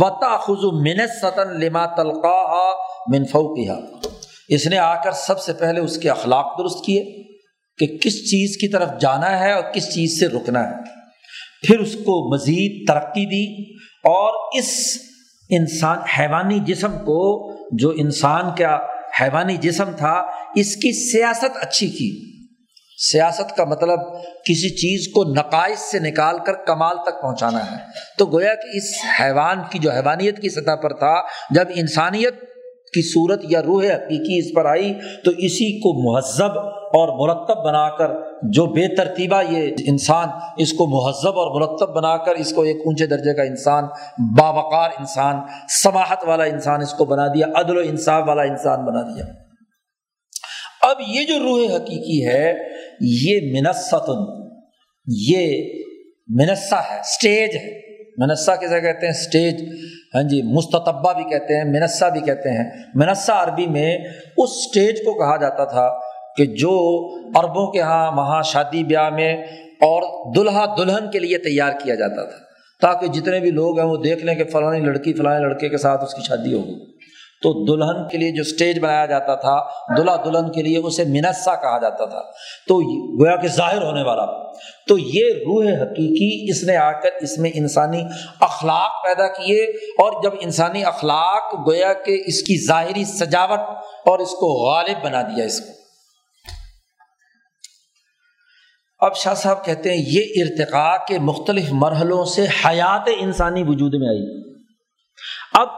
وَتَأْخُذُ مِنَسَّةً لِمَا تَلْقَاهَا مِنْ فَوْقِهَا. اس نے آ کر سب سے پہلے اس کے اخلاق درست کیے کہ کس چیز کی طرف جانا ہے اور کس چیز سے رکنا ہے، پھر اس کو مزید ترقی دی اور اس انسان حیوانی جسم کو جو انسان کا حیوانی جسم تھا اس کی سیاست اچھی کی. سیاست کا مطلب کسی چیز کو نقائص سے نکال کر کمال تک پہنچانا ہے. تو گویا کہ اس حیوان کی جو حیوانیت کی سطح پر تھا جب انسانیت کی صورت یا روح حقیقی اس پر آئی تو اسی کو مہذب اور مرتب بنا کر، جو بے ترتیبہ یہ انسان اس کو مہذب اور مرتب بنا کر اس کو ایک اونچے درجے کا انسان، باوقار انسان، سماحت والا انسان اس کو بنا دیا، عدل و انصاف والا انسان بنا دیا. اب یہ جو روح حقیقی ہے یہ منصتن، یہ منصہ ہے، سٹیج ہے. منصہ کسے کہتے ہیں؟ سٹیج. ہاں جی مستطبہ بھی کہتے ہیں، منصہ بھی کہتے ہیں. منصہ عربی میں اس سٹیج کو کہا جاتا تھا کہ جو عربوں کے ہاں وہاں شادی بیاہ میں اور دلہا دلہن کے لیے تیار کیا جاتا تھا تاکہ جتنے بھی لوگ ہیں وہ دیکھ لیں کہ فلانی لڑکی فلاں لڑکے کے ساتھ اس کی شادی ہوگی. تو دلہن کے لیے جو سٹیج بنایا جاتا تھا دلہا دلہن کے لیے اسے منصہ کہا جاتا تھا، تو گویا کہ ظاہر ہونے والا. تو یہ روح حقیقی اس نے آ کر اس میں انسانی اخلاق پیدا کیے اور جب انسانی اخلاق گویا کہ اس کی ظاہری سجاوٹ اور اس کو غالب بنا دیا اس کو. اب شاہ صاحب کہتے ہیں یہ ارتقاء کے مختلف مرحلوں سے حیات انسانی وجود میں آئی. اب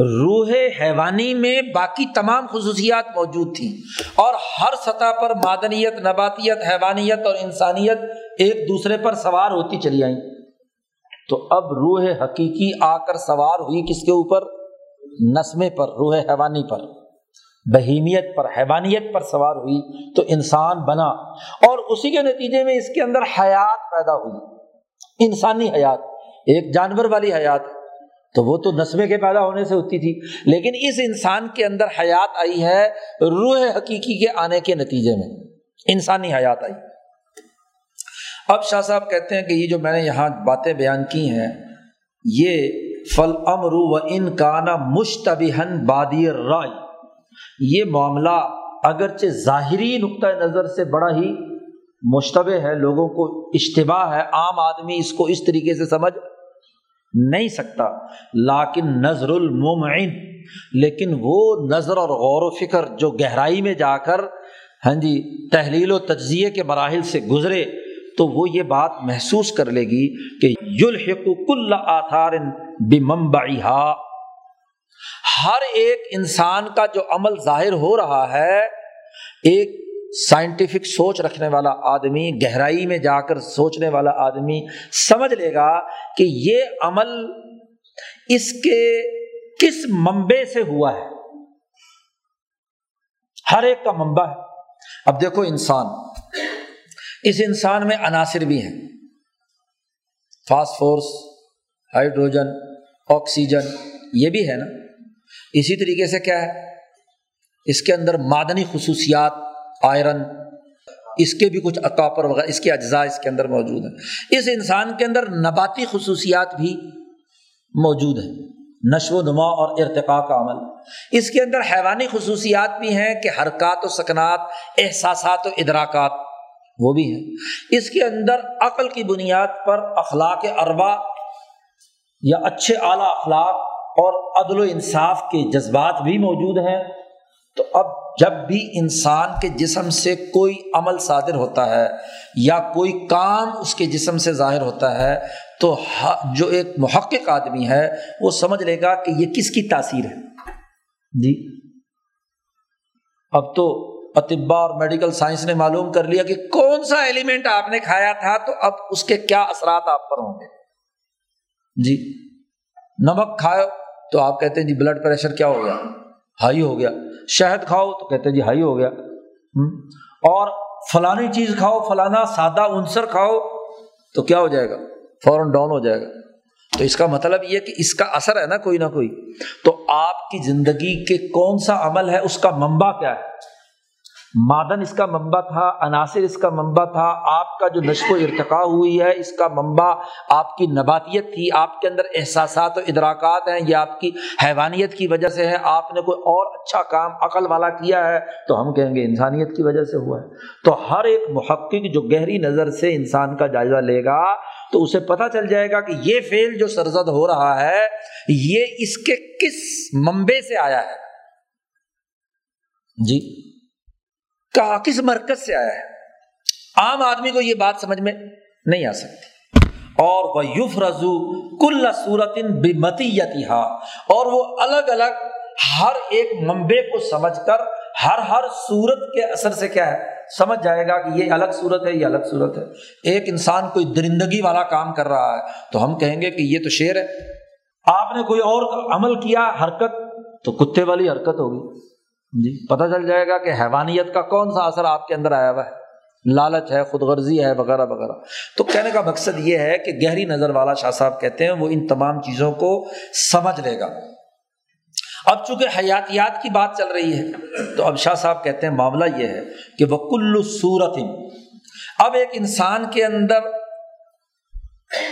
روح حیوانی میں باقی تمام خصوصیات موجود تھیں اور ہر سطح پر معدنیت، نباتیت، حیوانیت اور انسانیت ایک دوسرے پر سوار ہوتی چلی آئیں. تو اب روح حقیقی آ کر سوار ہوئی کس کے اوپر؟ نسمے پر، روح حیوانی پر، بہیمیت پر، حیوانیت پر سوار ہوئی. تو انسان بنا اور اسی کے نتیجے میں اس کے اندر حیات پیدا ہوئی، انسانی حیات. ایک جانور والی حیات تو وہ تو نسمے کے پیدا ہونے سے ہوتی تھی، لیکن اس انسان کے اندر حیات آئی ہے روح حقیقی کے آنے کے نتیجے میں، انسانی حیات آئی. اب شاہ صاحب کہتے ہیں کہ یہ جو میں نے یہاں باتیں بیان کی ہیں یہ فَالْأَمْرُ وَإِنْ كَانَ مُشْتَبِهًا بَادِيَ الرَّأْيِ، یہ معاملہ اگرچہ ظاہری نقطہ نظر سے بڑا ہی مشتبہ ہے، لوگوں کو اشتباہ ہے، عام آدمی اس کو اس طریقے سے سمجھ نہیں سکتا، لیکن نظر الممعن، لیکن وہ نظر اور غور و فکر جو گہرائی میں جا کر ہاں جی تحلیل و تجزیے کے مراحل سے گزرے تو وہ یہ بات محسوس کر لے گی کہ یلحق کل آثار بمنبعها، ہر ایک انسان کا جو عمل ظاہر ہو رہا ہے، ایک سائنٹیفک سوچ رکھنے والا آدمی، گہرائی میں جا کر سوچنے والا آدمی سمجھ لے گا کہ یہ عمل اس کے کس منبع سے ہوا ہے. ہر ایک کا منبع ہے. اب دیکھو انسان، اس انسان میں عناصر بھی ہیں، فاسفورس، ہائیڈروجن، آکسیجن، یہ بھی ہے نا. اسی طریقے سے کیا ہے، اس کے اندر معدنی خصوصیات، آئرن، اس کے بھی کچھ اکاپر وغیرہ، اس کے اجزاء اس کے اندر موجود ہیں. اس انسان کے اندر نباتی خصوصیات بھی موجود ہیں، نشو و نما اور ارتقاء کا عمل. اس کے اندر حیوانی خصوصیات بھی ہیں کہ حرکات و سکنات، احساسات و ادراکات، وہ بھی ہیں. اس کے اندر عقل کی بنیاد پر اخلاق اربعہ یا اچھے اعلیٰ اخلاق اور عدل و انصاف کے جذبات بھی موجود ہیں. تو اب جب بھی انسان کے جسم سے کوئی عمل صادر ہوتا ہے یا کوئی کام اس کے جسم سے ظاہر ہوتا ہے تو جو ایک محقق آدمی ہے وہ سمجھ لے گا کہ یہ کس کی تاثیر ہے. جی اب تو اطباء اور میڈیکل سائنس نے معلوم کر لیا کہ کون سا ایلیمنٹ آپ نے کھایا تھا تو اب اس کے کیا اثرات آپ پر ہوں گے. جی نمک کھاؤ تو آپ کہتے ہیں جی بلڈ پریشر کیا ہو گیا، ہائی ہو گیا. شہد کھاؤ تو کہتے ہیں جی ہائی ہو گیا. اور فلانی چیز کھاؤ، فلانا سادہ عنصر کھاؤ تو کیا ہو جائے گا، فوراً ڈاؤن ہو جائے گا. تو اس کا مطلب یہ کہ اس کا اثر ہے نا کوئی نہ کوئی. تو آپ کی زندگی کے کون سا عمل ہے، اس کا منبع کیا ہے. معدن اس کا منبع تھا، عناصر اس کا منبع تھا، آپ کا جو نشو و ارتقاء ہوئی ہے اس کا منبع آپ کی نباتیت تھی، آپ کے اندر احساسات و ادراکات ہیں، یہ آپ کی حیوانیت کی وجہ سے ہے. آپ نے کوئی اور اچھا کام عقل والا کیا ہے تو ہم کہیں گے انسانیت کی وجہ سے ہوا ہے. تو ہر ایک محقق جو گہری نظر سے انسان کا جائزہ لے گا تو اسے پتہ چل جائے گا کہ یہ فعل جو سرزد ہو رہا ہے یہ اس کے کس منبع سے آیا ہے، جی کس مرکز سے آیا ہے. عام آدمی کو یہ بات سمجھ میں نہیں آ سکتی. اور وَيُفْرَزُ كُلَّ صُورَةٍ بِمَطِيَّتِهَا، اور وہ الگ الگ ہر ایک منبع کو سمجھ کر ہر صورت کے اثر سے کیا ہے سمجھ جائے گا کہ یہ الگ صورت ہے، یہ الگ صورت ہے. ایک انسان کوئی درندگی والا کام کر رہا ہے تو ہم کہیں گے کہ یہ تو شیر ہے. آپ نے کوئی اور عمل کیا، حرکت، تو کتے والی حرکت ہوگی. جی پتہ چل جائے گا کہ حیوانیت کا کون سا اثر آپ کے اندر آیا ہوا ہے، لالچ ہے، خود غرضی ہے، وغیرہ وغیرہ. تو کہنے کا مقصد یہ ہے کہ گہری نظر والا شاہ صاحب کہتے ہیں وہ ان تمام چیزوں کو سمجھ لے گا. اب چونکہ حیاتیات کی بات چل رہی ہے تو اب شاہ صاحب کہتے ہیں معاملہ یہ ہے کہ وَكُلُّ صُورَةٍ، اب ایک انسان کے اندر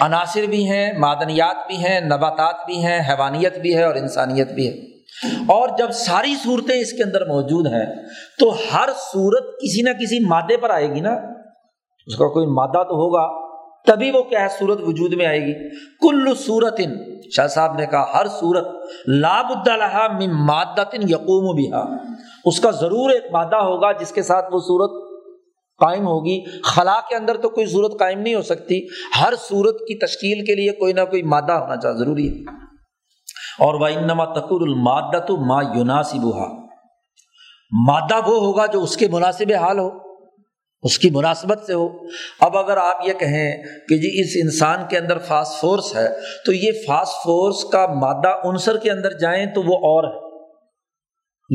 عناصر بھی ہیں، معدنیات بھی ہیں، نباتات بھی ہیں، حیوانیت بھی ہے اور انسانیت بھی ہے. اور جب ساری صورتیں اس کے اندر موجود ہیں تو ہر صورت کسی نہ کسی مادے پر آئے گی نا، اس کا کوئی مادہ تو ہوگا تبھی وہ کیا ہے صورت وجود میں آئے گی. کل صورت، شاہ صاحب نے کہا ہر صورت، لا بد لہا من مادۃ یقوم بها، اس کا ضرور ایک مادہ ہوگا جس کے ساتھ وہ صورت قائم ہوگی. خلا کے اندر تو کوئی صورت قائم نہیں ہو سکتی، ہر صورت کی تشکیل کے لیے کوئی نہ کوئی مادہ ہونا چاہیے، ضروری ہے. اور وَإِنَّمَا تَكُونُ الْمَادَّةُ مَا يُنَاسِبُهَا، مادہ وہ ہوگا جو اس کے مناسب حال ہو، اس کی مناسبت سے ہو. اب اگر آپ یہ کہیں کہ جی اس انسان کے اندر فاسفورس ہے تو یہ فاسفورس کا مادہ عنصر کے اندر جائیں تو وہ اور ہے،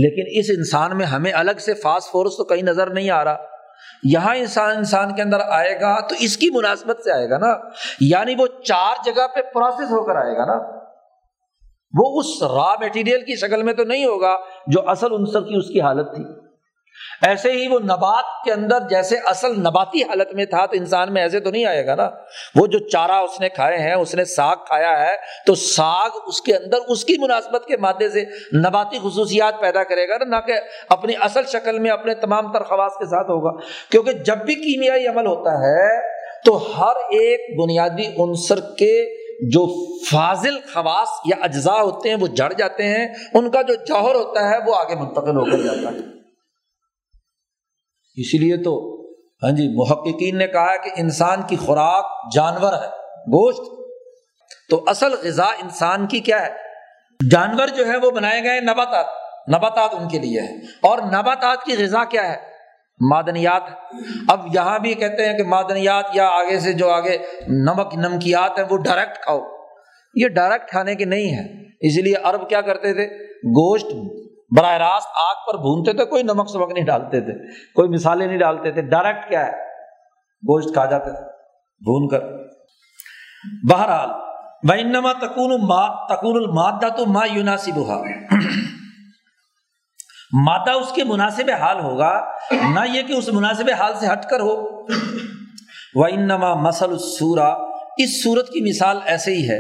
لیکن اس انسان میں ہمیں الگ سے فاسفورس تو کہیں نظر نہیں آ رہا. یہاں انسان کے اندر آئے گا تو اس کی مناسبت سے آئے گا نا، یعنی وہ چار جگہ پہ پروسیس ہو کر آئے گا نا، وہ اس را میٹیریل کی شکل میں تو نہیں ہوگا جو اصل عنصر کی اس کی حالت تھی. ایسے ہی وہ نبات کے اندر جیسے اصل نباتی حالت میں تھا تو انسان میں ایسے تو نہیں آئے گا نا، وہ جو چارہ اس نے کھائے ہیں، اس نے ساگ کھایا ہے تو ساگ اس کے اندر اس کی مناسبت کے مادے سے نباتی خصوصیات پیدا کرے گا نہ کہ اپنی اصل شکل میں اپنے تمام تر خواص کے ساتھ ہوگا. کیونکہ جب بھی کیمیائی عمل ہوتا ہے تو ہر ایک بنیادی عنصر کے جو فاضل خواص یا اجزاء ہوتے ہیں وہ جڑ جاتے ہیں، ان کا جو جوہر ہوتا ہے وہ آگے منتقل ہو کر جاتا ہے. اسی لیے تو ہاں جی محققین نے کہا کہ انسان کی خوراک جانور ہے، گوشت. تو اصل غذا انسان کی کیا ہے، جانور جو ہے وہ بنائے گئے نباتات، نباتات ان کے لیے ہے، اور نباتات کی غذا کیا ہے، معدنیات. اب یہاں بھی کہتے ہیں کہ معدنیات یا آگے سے جو آگے نمکیات ہیں وہ ڈائریکٹ کھاؤ، یہ ڈائریکٹ کھانے کے نہیں ہیں. اسی لیے عرب کیا کرتے تھے، گوشت براہ راست آگ پر بھونتے تھے، کوئی نمک سمک نہیں ڈالتے تھے، کوئی مسالے نہیں ڈالتے تھے، ڈائریکٹ کیا ہے گوشت کھا جاتے تھے بھون کر. بہرحال وَإِنَّمَا تَكُونُ الْمَادَّةُ مَا يُنَاسِبُهَا، مادہ اس کے مناسب حال ہوگا، نہ یہ کہ اس مناسب حال سے ہٹ کر ہو۔ وَإِنَّمَا مَثَلُ السُّورَةِ، اس صورت کی مثال ایسے ہی ہے،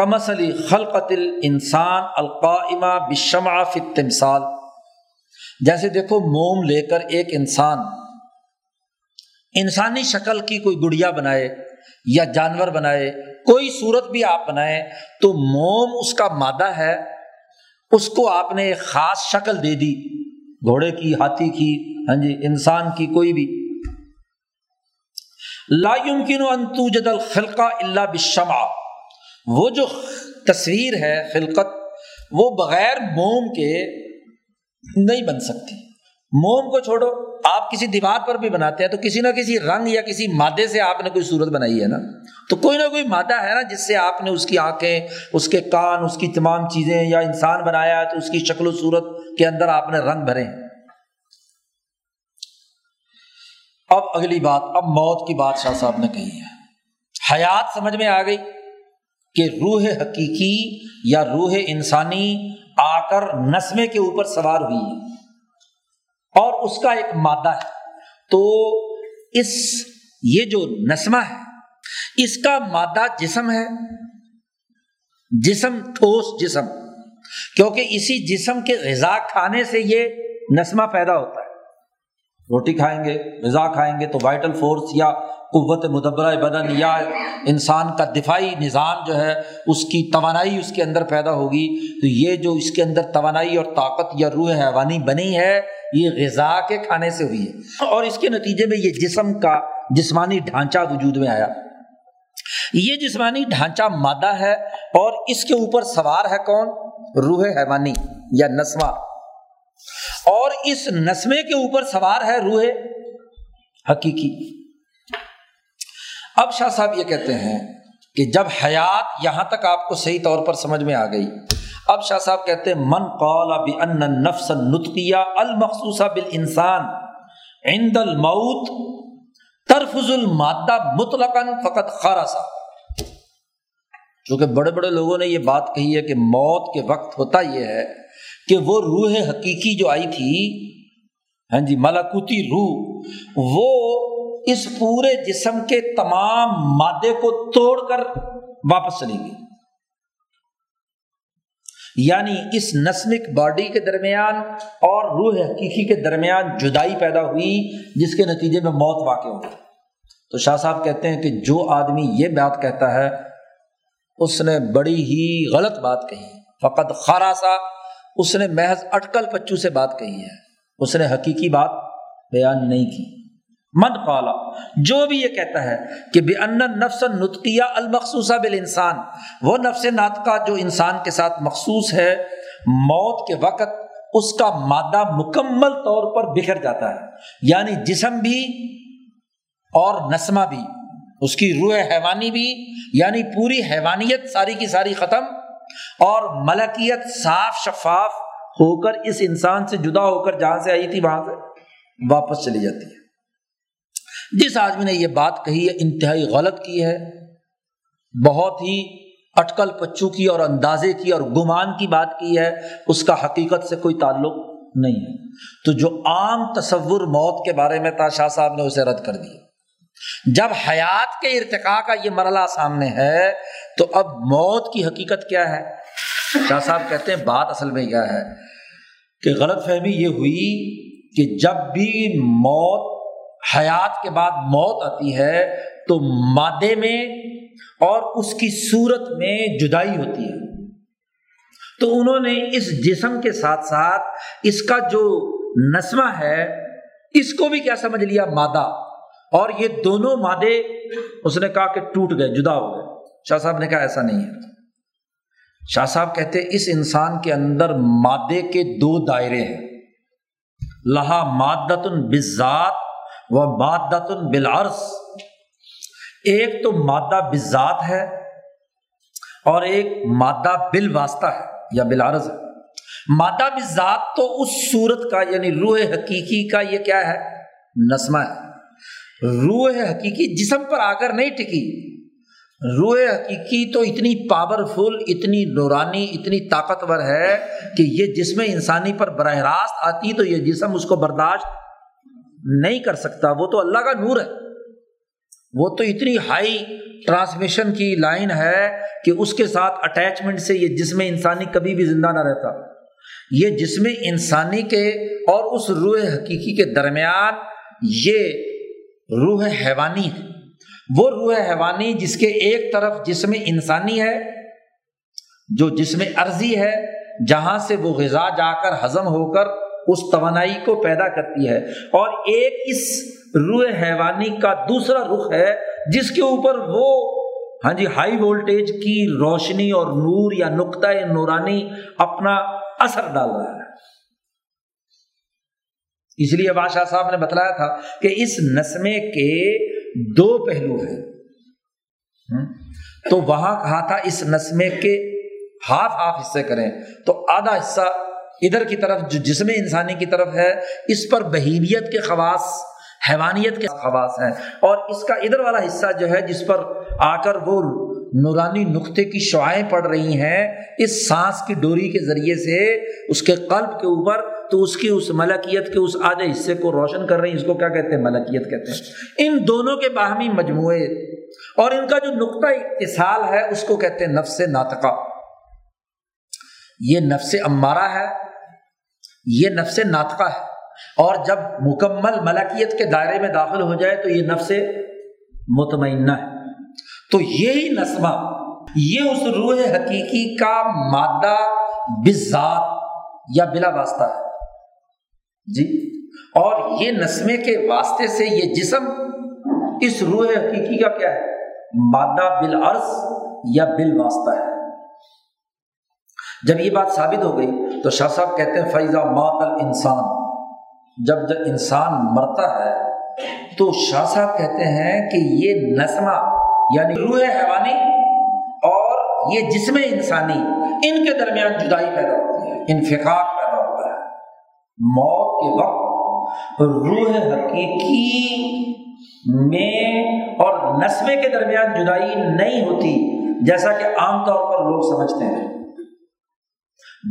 کمثل خلقۃ الانسان القائمہ بالشمع فی التمثال، جیسے دیکھو موم لے کر ایک انسان انسانی شکل کی کوئی گڑیا بنائے یا جانور بنائے، کوئی صورت بھی آپ بنائیں تو موم اس کا مادہ ہے، اس کو آپ نے ایک خاص شکل دے دی، گھوڑے کی، ہاتھی کی، ہاں جی انسان کی کوئی بھی۔ لا يمكن ان توجد الخلقہ الا بالشمع، وہ جو تصویر ہے خلقت وہ بغیر موم کے نہیں بن سکتی۔ موم کو چھوڑو، آپ کسی دیوار پر بھی بناتے ہیں تو کسی نہ کسی رنگ یا کسی مادے سے آپ نے کوئی صورت بنائی ہے نا، تو کوئی نہ کوئی مادہ ہے نا جس سے آپ نے اس کی آنکھیں، اس کے کان، اس کی تمام چیزیں، یا انسان بنایا تو اس کی شکل و صورت کے اندر آپ نے رنگ بھرے۔ اب اگلی بات، اب موت کی بات شاہ صاحب نے کہی ہے۔ حیات سمجھ میں آ گئی کہ روح حقیقی یا روح انسانی آ کر نسمے کے اوپر سوار ہوئی ہے اور اس کا ایک مادہ ہے، تو یہ جو نسمہ ہے اس کا مادہ جسم ہے، جسم ٹھوس جسم، کیونکہ اسی جسم کے غذا کھانے سے یہ نسمہ پیدا ہوتا ہے۔ روٹی کھائیں گے، غذا کھائیں گے تو وائٹل فورس یا قوت مدبرہ بدن یا انسان کا دفاعی نظام جو ہے اس کی توانائی اس کے اندر پیدا ہوگی، تو یہ جو اس کے اندر توانائی اور طاقت یا روح حیوانی بنی ہے یہ غذا کے کھانے سے ہوئی ہے، اور اس کے نتیجے میں یہ جسم کا جسمانی ڈھانچہ وجود میں آیا۔ یہ جسمانی ڈھانچہ مادہ ہے اور اس کے اوپر سوار ہے کون؟ روح حیوانی یا نسمہ، اور اس نسمے کے اوپر سوار ہے روح حقیقی۔ اب شاہ صاحب یہ کہتے ہیں کہ جب حیات یہاں تک آپ کو صحیح طور پر سمجھ میں آ گئی، اب شاہ صاحب کہتے ہیں من قال بان النفس النطقیہ المخصوصہ بالانسان عند الموت ترفض المادہ مطلقا فقد خرس، کیونکہ بڑے بڑے لوگوں نے یہ بات کہی ہے کہ موت کے وقت ہوتا یہ ہے کہ وہ روح حقیقی جو آئی تھی، ہاں جی ملکوتی روح، وہ اس پورے جسم کے تمام مادے کو توڑ کر واپس چلی گئی، یعنی اس نسمک باڈی کے درمیان اور روح حقیقی کے درمیان جدائی پیدا ہوئی جس کے نتیجے میں موت واقع ہوئی۔ تو شاہ صاحب کہتے ہیں کہ جو آدمی یہ بات کہتا ہے اس نے بڑی ہی غلط بات کہی، فقط خراسا، اس نے محض اٹکل پچو سے بات کہی ہے، اس نے حقیقی بات بیان نہیں کی۔ من قالا، جو بھی یہ کہتا ہے کہ بأن النفس النطقیہ المخصوصہ بالانسان، وہ نفس ناطقہ جو انسان کے ساتھ مخصوص ہے، موت کے وقت اس کا مادہ مکمل طور پر بکھر جاتا ہے، یعنی جسم بھی اور نسمہ بھی، اس کی روح حیوانی بھی، یعنی پوری حیوانیت ساری کی ساری ختم، اور ملکیت صاف شفاف ہو کر اس انسان سے جدا ہو کر جہاں سے آئی تھی وہاں سے واپس چلی جاتی ہے۔ جس آدمی نے یہ بات کہی ہے انتہائی غلط کی ہے، بہت ہی اٹکل پچو کی اور اندازے کی اور گمان کی بات کی ہے، اس کا حقیقت سے کوئی تعلق نہیں ہے۔ تو جو عام تصور موت کے بارے میں تھا شاہ صاحب نے اسے رد کر دیا۔ جب حیات کے ارتقاء کا یہ مرحلہ سامنے ہے تو اب موت کی حقیقت کیا ہے؟ شاہ صاحب کہتے ہیں بات اصل میں یہ ہے کہ غلط فہمی یہ ہوئی کہ جب بھی موت حیات کے بعد موت آتی ہے تو مادے میں اور اس کی صورت میں جدائی ہوتی ہے، تو انہوں نے اس جسم کے ساتھ ساتھ اس کا جو نسمہ ہے اس کو بھی کیا سمجھ لیا؟ مادہ، اور یہ دونوں مادے اس نے کہا کہ ٹوٹ گئے، جدا ہو گئے۔ شاہ صاحب نے کہا ایسا نہیں ہے۔ شاہ صاحب کہتے ہیں اس انسان کے اندر مادے کے دو دائرے ہیں، لہا مادۃ بالذات و مادۃ بالعرض، ایک تو مادہ بالذات ہے اور ایک مادہ بالواسطہ ہے یا بالعرض ہے۔ مادہ بالذات تو اس صورت کا یعنی روح حقیقی کا یہ کیا ہے؟ نسمہ ہے۔ روح حقیقی جسم پر آ کر نہیں ٹکی، روح حقیقی تو اتنی پاورفل، اتنی نورانی، اتنی طاقتور ہے کہ یہ جسم انسانی پر براہ راست آتی تو یہ جسم اس کو برداشت نہیں کر سکتا، وہ تو اللہ کا نور ہے، وہ تو اتنی ہائی ٹرانسمیشن کی لائن ہے کہ اس کے ساتھ اٹیچمنٹ سے یہ جسم انسانی کبھی بھی زندہ نہ رہتا۔ یہ جسم انسانی کے اور اس روح حقیقی کے درمیان یہ روح حیوانی ہے، وہ روح حیوانی جس کے ایک طرف جسم انسانی ہے جو جسم ارضی ہے، جہاں سے وہ غذا جا کر ہضم ہو کر اس توانائی کو پیدا کرتی ہے، اور ایک اس روح حیوانی کا دوسرا رخ ہے جس کے اوپر وہ ہائی وولٹیج کی روشنی اور نور یا نقطۂ نورانی اپنا اثر ڈال رہا ہے۔ اس لیے بادشاہ صاحب نے بتلایا تھا کہ اس نسمے کے دو پہلو ہیں، تو وہاں کہا تھا اس نسمے کے ہاف ہاف حصے کریں، تو آدھا حصہ ادھر کی طرف جو جسم انسانی کی طرف ہے اس پر بہیمیت کے خواص، حیوانیت کے خواص ہیں، اور اس کا ادھر والا حصہ جو ہے جس پر آ کر وہ نورانی نقطے کی شعائیں پڑ رہی ہیں اس سانس کی ڈوری کے ذریعے سے اس کے قلب کے اوپر، تو اس کی اس ملکیت کے اس آدھے حصے کو روشن کر رہی ہیں، اس کو کیا کہتے ہیں؟ ملکیت کہتے ہیں۔ ان دونوں کے باہمی مجموعے اور ان کا جو نقطہ اتصال ہے اس کو کہتے ہیں نفس ناطقہ۔ یہ نفس امارہ ہے، یہ نفس ناطقہ ہے، اور جب مکمل ملکیت کے دائرے میں داخل ہو جائے تو یہ نفس مطمئنہ ہے۔ تو یہی نسمہ، یہ اس روح حقیقی کا مادہ بذات یا بلا واسطہ ہے جی، اور یہ نسمے کے واسطے سے یہ جسم اس روح حقیقی کا کیا ہے؟ مادہ بالعرض یا بالواسطہ ہے۔ جب یہ بات ثابت ہو گئی تو شاہ صاحب کہتے ہیں فیضا مات الانسان، جب انسان مرتا ہے تو شاہ صاحب کہتے ہیں کہ یہ نسمہ یعنی روح حیوانی اور یہ جسم انسانی، ان کے درمیان جدائی پیدا ہوتی ہے، انفکاک پیدا ہوتا ہے۔ موت کے وقت روح حقیقی میں اور نسمے کے درمیان جدائی نہیں ہوتی جیسا کہ عام طور پر لوگ سمجھتے ہیں،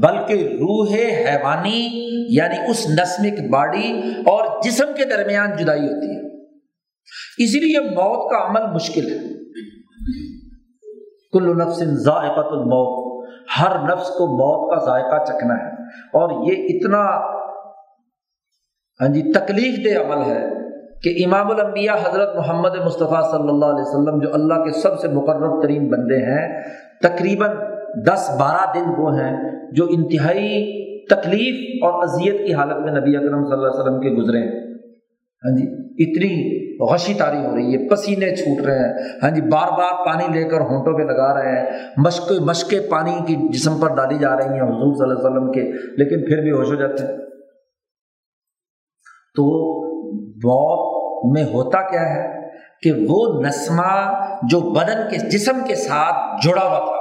بلکہ روح حیوانی یعنی اس نسمک باڈی اور جسم کے درمیان جدائی ہوتی ہے۔ اسی لیے موت کا عمل مشکل ہے، کل نفس ذائقۃ الموت، ہر نفس کو موت کا ذائقہ چکھنا ہے، اور یہ اتنا تکلیف دہ عمل ہے کہ امام الانبیاء حضرت محمد مصطفیٰ صلی اللہ علیہ وسلم جو اللہ کے سب سے مقرب ترین بندے ہیں، تقریباً 10-12 دن وہ ہیں جو انتہائی تکلیف اور اذیت کی حالت میں نبی اکرم صلی اللہ علیہ وسلم کے گزرے ہیں۔ اتنی غشی تاری ہو رہی ہے، پسینے چھوٹ رہے ہیں، بار بار پانی لے کر ہونٹوں پہ لگا رہے ہیں، مشقیں پانی کی جسم پر ڈالی جا رہی ہیں حضور صلی اللہ علیہ وسلم کے، لیکن پھر بھی ہوش ہو جاتے ہیں۔ تو موت میں ہوتا کیا ہے کہ وہ نسمہ جو بدن کے جسم کے ساتھ جڑا ہوا تھا،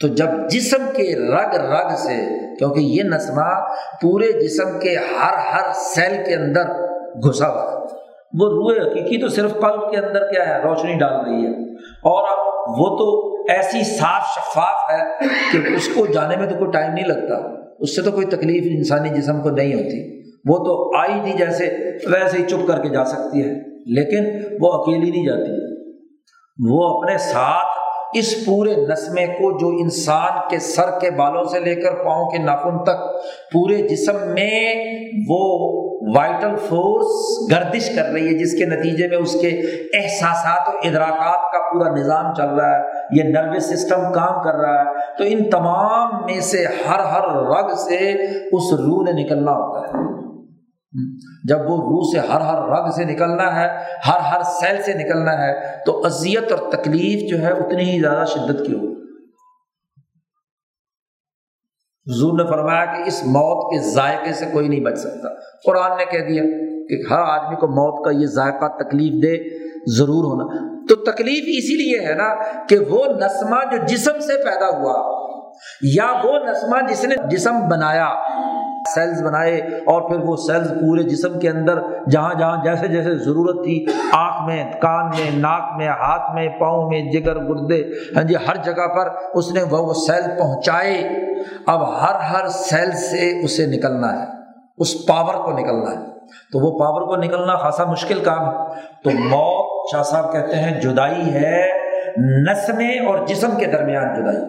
تو جب جسم کے رگ رگ سے، کیونکہ یہ نسمہ پورے جسم کے ہر سیل کے اندر گھسا ہوا ہے، وہ روح حقیقی تو صرف قلب کے اندر کیا ہے؟ روشنی ڈال رہی ہے، اور وہ تو ایسی صاف شفاف ہے کہ اس کو جانے میں تو کوئی ٹائم نہیں لگتا، اس سے تو کوئی تکلیف انسانی جسم کو نہیں ہوتی، وہ تو آئی تھی جیسے ویسے ہی چپ کر کے جا سکتی ہے، لیکن وہ اکیلی نہیں جاتی، وہ اپنے ساتھ اس پورے نسمے کو جو انسان کے سر کے بالوں سے لے کر پاؤں کے ناخن تک پورے جسم میں وہ وائٹل فورس گردش کر رہی ہے، جس کے نتیجے میں اس کے احساسات و ادراکات کا پورا نظام چل رہا ہے، یہ نروس سسٹم کام کر رہا ہے، تو ان تمام میں سے ہر رگ سے اس روح نے نکلنا ہوتا ہے۔ جب وہ روح سے ہر رگ سے نکلنا ہے، ہر سیل سے نکلنا ہے، تو اذیت اور تکلیف جو ہے اتنی ہی زیادہ شدت کی ہوگی۔ حضور نے فرمایا کہ اس موت کے ذائقے سے کوئی نہیں بچ سکتا، قرآن نے کہہ دیا کہ ہر آدمی کو موت کا یہ ذائقہ تکلیف دے ضرور ہونا۔ تو تکلیف اسی لیے ہے نا کہ وہ نسمہ جو جسم سے پیدا ہوا، یا وہ نسمہ جس نے جسم بنایا، سیلز بنائے اور پھر وہ سیلز پورے جسم کے اندر جہاں جہاں جیسے جیسے ضرورت تھی، آنکھ میں، کان میں، ناک میں، ہاتھ میں، پاؤں میں، جگر، گردے، ہاں جی ہر جگہ پر اس نے وہ سیل پہنچائے۔ اب ہر سیل سے اسے نکلنا ہے، اس پاور کو نکلنا ہے، تو وہ پاور کو نکلنا خاصا مشکل کام ہے۔ تو موت شاہ صاحب کہتے ہیں جدائی ہے نسمیں اور جسم کے درمیان جدائی۔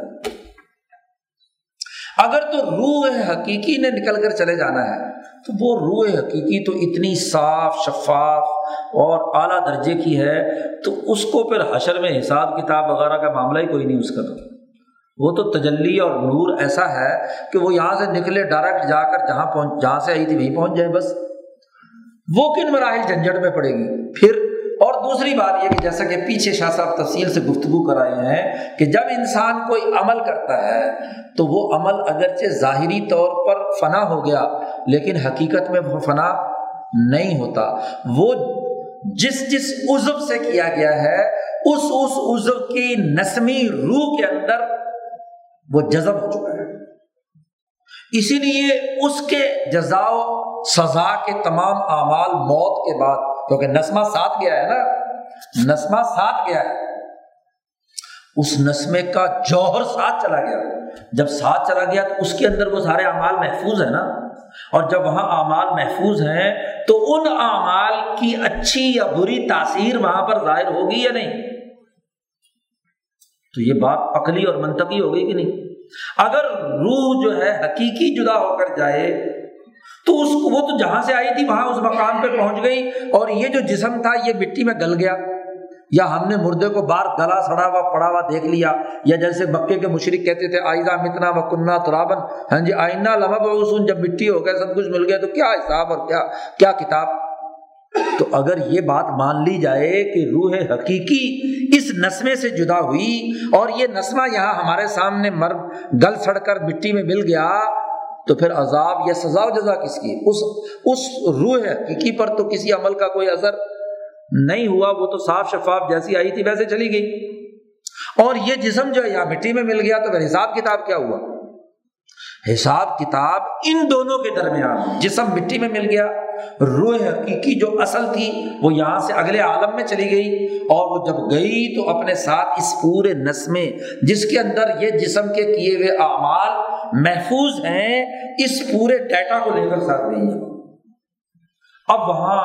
اگر تو روح حقیقی نے نکل کر چلے جانا ہے تو وہ روح حقیقی تو اتنی صاف، شفاف اور اعلیٰ درجے کی ہے، تو اس کو پھر حشر میں حساب کتاب وغیرہ کا معاملہ ہی کوئی نہیں اس کا۔ وہ تو تجلی اور نور ایسا ہے کہ وہ یہاں سے نکلے ڈائریکٹ جا کر جہاں سے آئی تھی وہیں پہنچ جائے بس۔ وہ کن مراحل جھنجھٹ میں پڑے گی پھر۔ اور دوسری بات یہ کہ جیسا کہ پیچھے شاہ صاحب تفصیل سے گفتگو کرائے ہیں کہ جب انسان کوئی عمل کرتا ہے تو وہ عمل اگرچہ ظاہری طور پر فنا ہو گیا لیکن حقیقت میں وہ فنا نہیں ہوتا۔ وہ جس عضو سے کیا گیا ہے اس عضو کی نسمی روح کے اندر وہ جذب ہو چکا ہے، اسی لیے اس کے جزا و سزا کے تمام اعمال موت کے بعد، کیونکہ نسمہ ساتھ گیا ہے نا، نسمہ ساتھ گیا ہے، اس نسمے کا جوہر ساتھ چلا گیا، جب ساتھ چلا گیا تو اس کے اندر وہ سارے اعمال محفوظ ہیں نا، اور جب وہاں اعمال محفوظ ہیں تو ان اعمال کی اچھی یا بری تاثیر وہاں پر ظاہر ہوگی یا نہیں؟ تو یہ بات عقلی اور منطقی ہوگی کہ نہیں؟ اگر روح جو ہے حقیقی جدا ہو کر جائے تو اس کو، وہ تو جہاں سے آئی تھی وہاں اس مقام پہ پہنچ گئی، اور یہ جو جسم تھا یہ مٹی میں گل گیا، یا ہم نے مردے کو باہر گلا سڑا ہوا پڑا ہوا دیکھ لیا، یا جیسے مکے کے مشرک کہتے تھے آئزہ متنا و کنہ ترابن، ہاں جی آئینہ لمح بسون، جب مٹی ہو گئے سب کچھ مل گیا تو کیا حساب اور کیا کتاب۔ تو اگر یہ بات مان لی جائے کہ روح حقیقی اس نسمے سے جدا ہوئی اور یہ نسمہ یہاں ہمارے سامنے مرد گل سڑ کر مٹی میں مل گیا، تو پھر عذاب یا سزا و جزا کس کی؟ اس روح حقیقی پر تو کسی عمل کا کوئی اثر نہیں ہوا، وہ تو صاف شفاف جیسی آئی تھی ویسے چلی گئی، اور یہ جسم جو ہے یہاں مٹی میں مل گیا، تو پھر حساب کتاب کیا ہوا؟ حساب کتاب ان دونوں کے درمیان، جسم مٹی میں مل گیا، روح حقیقی جو اصل تھی وہ یہاں سے اگلے عالم میں چلی گئی، اور وہ جب گئی تو اپنے ساتھ اس پورے نسمے جس کے اندر یہ جسم کے کیے ہوئے اعمال محفوظ ہیں، اس پورے ڈیٹا کو لے کر ساتھ گئی ہے۔ اب وہاں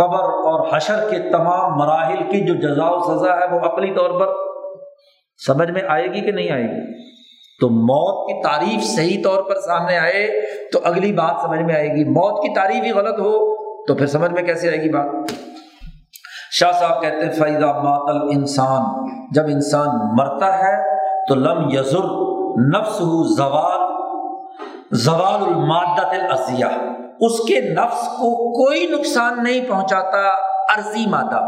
قبر اور حشر کے تمام مراحل کی جو جزا و سزا ہے وہ عقلی طور پر سمجھ میں آئے گی کہ نہیں آئے گی؟ تو موت کی تعریف صحیح طور پر سامنے آئے تو اگلی بات سمجھ میں آئے گی، موت کی تعریف ہی غلط ہو تو پھر سمجھ میں کیسے آئے گی بات۔ شاہ صاحب کہتے ہیں فَإِذَا مَاتَ الْإِنسَانُ، جب انسان مرتا ہے تو لم یزر نفسہ زوال المادۃ الارضیہ، اس کے نفس کو کوئی نقصان نہیں پہنچاتا ارضی مادہ،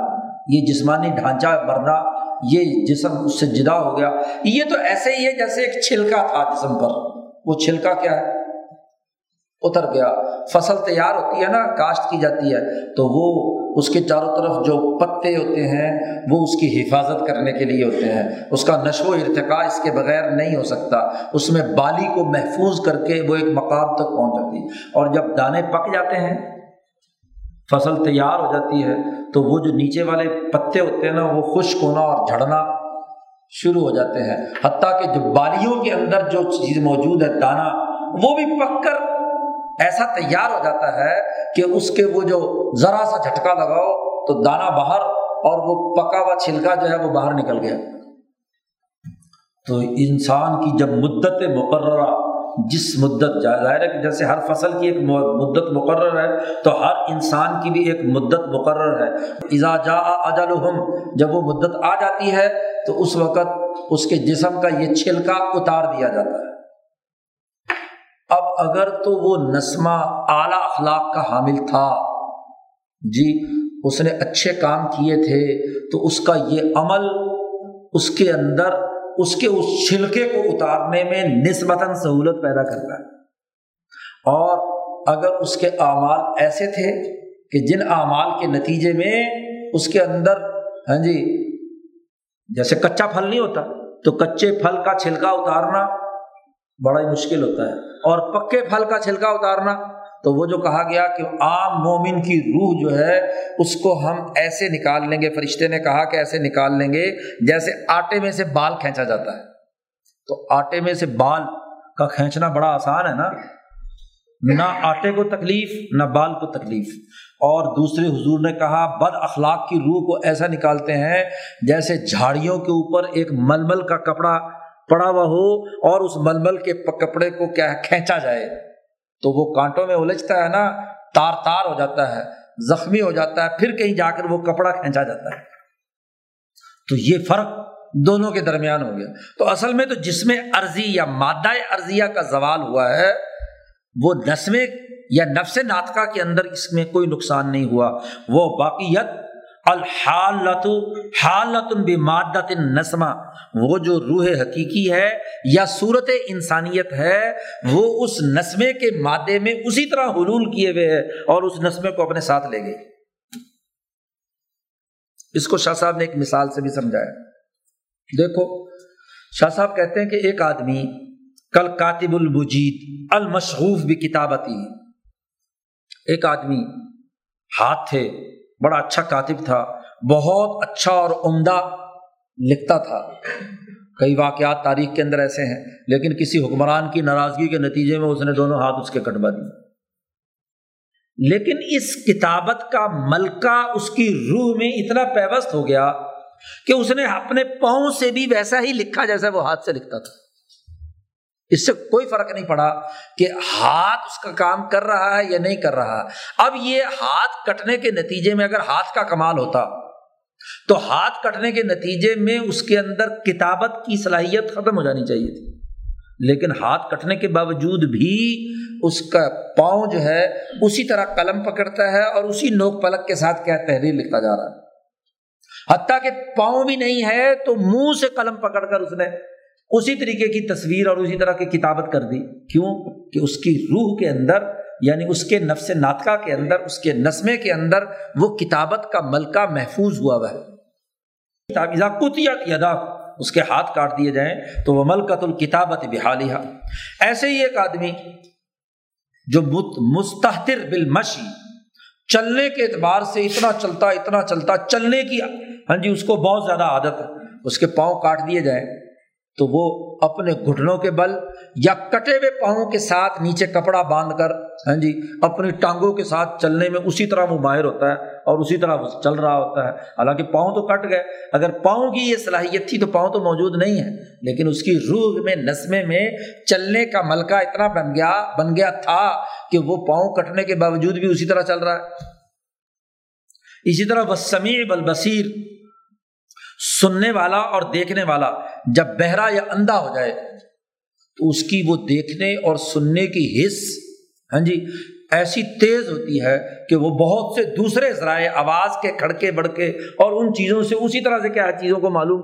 یہ جسمانی ڈھانچہ مرنا، یہ جسم اس سے جدا ہو گیا، یہ تو ایسے ہی ہے جیسے ایک چھلکا تھا جسم پر، وہ چھلکا کیا ہے، اتر گیا۔ فصل تیار ہوتی ہے نا، کاشت کی جاتی ہے تو وہ اس کے چاروں طرف جو پتے ہوتے ہیں وہ اس کی حفاظت کرنے کے لیے ہوتے ہیں، اس کا نشو و ارتقاء اس کے بغیر نہیں ہو سکتا، اس میں بالی کو محفوظ کر کے وہ ایک مقام تک پہنچ جاتی ہے، اور جب دانے پک جاتے ہیں، فصل تیار ہو جاتی ہے تو وہ جو نیچے والے پتے ہوتے ہیں نا وہ خشک ہونا اور جھڑنا شروع ہو جاتے ہیں، حتیٰ کہ جو بالیوں کے اندر جو چیز موجود ہے دانا وہ بھی پک کر ایسا تیار ہو جاتا ہے کہ اس کے وہ جو ذرا سا جھٹکا لگاؤ تو دانا باہر اور وہ پکا ہوا چھلکا جو ہے وہ باہر نکل گیا۔ تو انسان کی جب مدت مقررہ، جس مدت ظاہر ہے کہ جیسے ہر فصل کی ایک مدت مقرر ہے تو ہر انسان کی بھی ایک مدت مقرر ہے، اذا جاء اجلهم، جب وہ مدت آ جاتی ہے تو اس وقت اس کے جسم کا یہ چھلکا اتار دیا جاتا ہے۔ اب اگر تو وہ نسمہ اعلیٰ اخلاق کا حامل تھا، جی اس نے اچھے کام کیے تھے، تو اس کا یہ عمل اس کے اندر اس کے اس چھلکے کو اتارنے میں نسبتاً سہولت پیدا کرتا ہے، اور اگر اس کے اعمال ایسے تھے کہ جن اعمال کے نتیجے میں اس کے اندر، ہاں جی جیسے کچا پھل نہیں ہوتا تو کچے پھل کا چھلکا اتارنا بڑا ہی مشکل ہوتا ہے. اور پکے پھل کا چھلکا اتارنا, تو وہ جو کہا گیا کہ عام مومن کی روح جو ہے اس کو ہم ایسے نکال لیں گے, فرشتے نے کہا کہ ایسے نکال لیں گے جیسے آٹے میں سے بال کھینچا جاتا ہے. تو آٹے میں سے بال کا کھینچنا بڑا آسان ہے نا, نہ آٹے کو تکلیف نہ بال کو تکلیف. اور دوسرے حضور نے کہا بد اخلاق کی روح کو ایسا نکالتے ہیں جیسے جھاڑیوں کے اوپر ایک ململ کا کپڑا پڑا ہوا ہو اور اس ململ کے کپڑے کو کیا کھینچا جائے تو وہ کانٹوں میں الجھتا ہے نا, تار تار ہو جاتا ہے, زخمی ہو جاتا ہے, پھر کہیں جا کر وہ کپڑا کھینچا جاتا ہے. تو یہ فرق دونوں کے درمیان ہو گیا. تو اصل میں تو جسم عرضی یا مادہ عرضیہ کا زوال ہوا ہے, وہ نسم یا نفس ناطقہ کے اندر اس میں کوئی نقصان نہیں ہوا. وہ باقیت الحالت حالت بمادۃ نسمہ, وہ جو روح حقیقی ہے یا صورت انسانیت ہے وہ اس نسمے کے مادے میں اسی طرح حلول کیے ہوئے ہے اور اس نسمے کو اپنے ساتھ لے گئی. اس کو شاہ صاحب نے ایک مثال سے بھی سمجھایا. دیکھو شاہ صاحب کہتے ہیں کہ ایک آدمی کل کاتب المجید المشغوف بکتابتی, ایک آدمی ہاتھ تھے, بڑا اچھا کاتب تھا, بہت اچھا اور عمدہ لکھتا تھا. کئی واقعات تاریخ کے اندر ایسے ہیں, لیکن کسی حکمران کی ناراضگی کے نتیجے میں اس نے دونوں ہاتھ اس کے کٹوا دیے. لیکن اس کتابت کا ملکہ اس کی روح میں اتنا پیوست ہو گیا کہ اس نے اپنے پاؤں سے بھی ویسا ہی لکھا جیسا وہ ہاتھ سے لکھتا تھا. اس سے کوئی فرق نہیں پڑا کہ ہاتھ اس کا کام کر رہا ہے یا نہیں کر رہا. اب یہ ہاتھ کٹنے کے نتیجے میں اگر ہاتھ کا کمال ہوتا تو ہاتھ کٹنے کے نتیجے میں اس کے اندر کتابت کی صلاحیت ختم ہو جانی چاہیے تھی, لیکن ہاتھ کٹنے کے باوجود بھی اس کا پاؤں جو ہے اسی طرح قلم پکڑتا ہے اور اسی نوک پلک کے ساتھ کیا تحریر لکھتا جا رہا ہے. حتیٰ کہ پاؤں بھی نہیں ہے تو منہ سے قلم پکڑ کر اس نے اسی طریقے کی تصویر اور اسی طرح کی کتابت کر دی. کیوں کہ اس کی روح کے اندر یعنی اس کے نفس ناطقہ کے اندر اس کے نسمے کے اندر وہ کتابت کا ملکہ محفوظ ہوا ہوا ہے. تابیزہ قطعت یدا, اس کے ہاتھ کاٹ دیے جائیں تو وہ ملکۃ الکتابت بحالہ. ایسے ہی ایک آدمی جو مستحتر بالمشی, چلنے کے اعتبار سے اتنا چلتا چلنے کی ہاں جی اس کو بہت زیادہ عادت ہے, اس کے پاؤں کاٹ دیے جائیں تو وہ اپنے گھٹنوں کے بل یا کٹے ہوئے پاؤں کے ساتھ نیچے کپڑا باندھ کر ہاں جی اپنی ٹانگوں کے ساتھ چلنے میں اسی طرح وہ ماہر ہوتا ہے اور اسی طرح وہ چل رہا ہوتا ہے. حالانکہ پاؤں تو کٹ گئے, اگر پاؤں کی یہ صلاحیت تھی تو پاؤں تو موجود نہیں ہے, لیکن اس کی روح میں نسمے میں چلنے کا ملکہ اتنا بن گیا تھا کہ وہ پاؤں کٹنے کے باوجود بھی اسی طرح چل رہا ہے. اسی طرح والسمیع والبصیر, سننے والا اور دیکھنے والا, جب بہرا یا اندھا ہو جائے تو اس کی وہ دیکھنے اور سننے کی حس ہاں جی ایسی تیز ہوتی ہے کہ وہ بہت سے دوسرے ذرائع آواز کے کھڑکے بڑکے اور ان چیزوں سے اسی طرح سے کیا چیزوں کو معلوم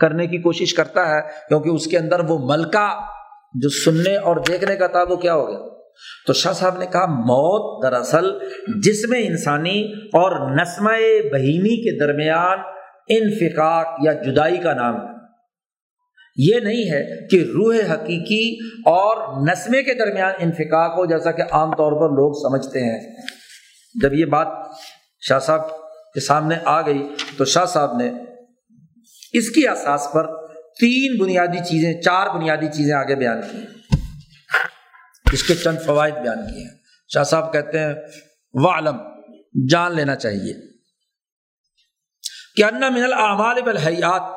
کرنے کی کوشش کرتا ہے, کیونکہ اس کے اندر وہ ملکہ جو سننے اور دیکھنے کا تھا وہ کیا ہو گیا. تو شاہ صاحب نے کہا موت دراصل جسم انسانی اور نسمہ بہیمی کے درمیان انفقاق یا جدائی کا نام ہے. یہ نہیں ہے کہ روح حقیقی اور نسمے کے درمیان انفقاق ہو جیسا کہ عام طور پر لوگ سمجھتے ہیں. جب یہ بات شاہ صاحب کے سامنے آ گئی تو شاہ صاحب نے اس کی اساس پر چار بنیادی چیزیں آگے بیان کی ہیں, اس کے چند فوائد بیان کیے ہیں. شاہ صاحب کہتے ہیں وعلم, جان لینا چاہیے کہ ان من الاعمال والحیات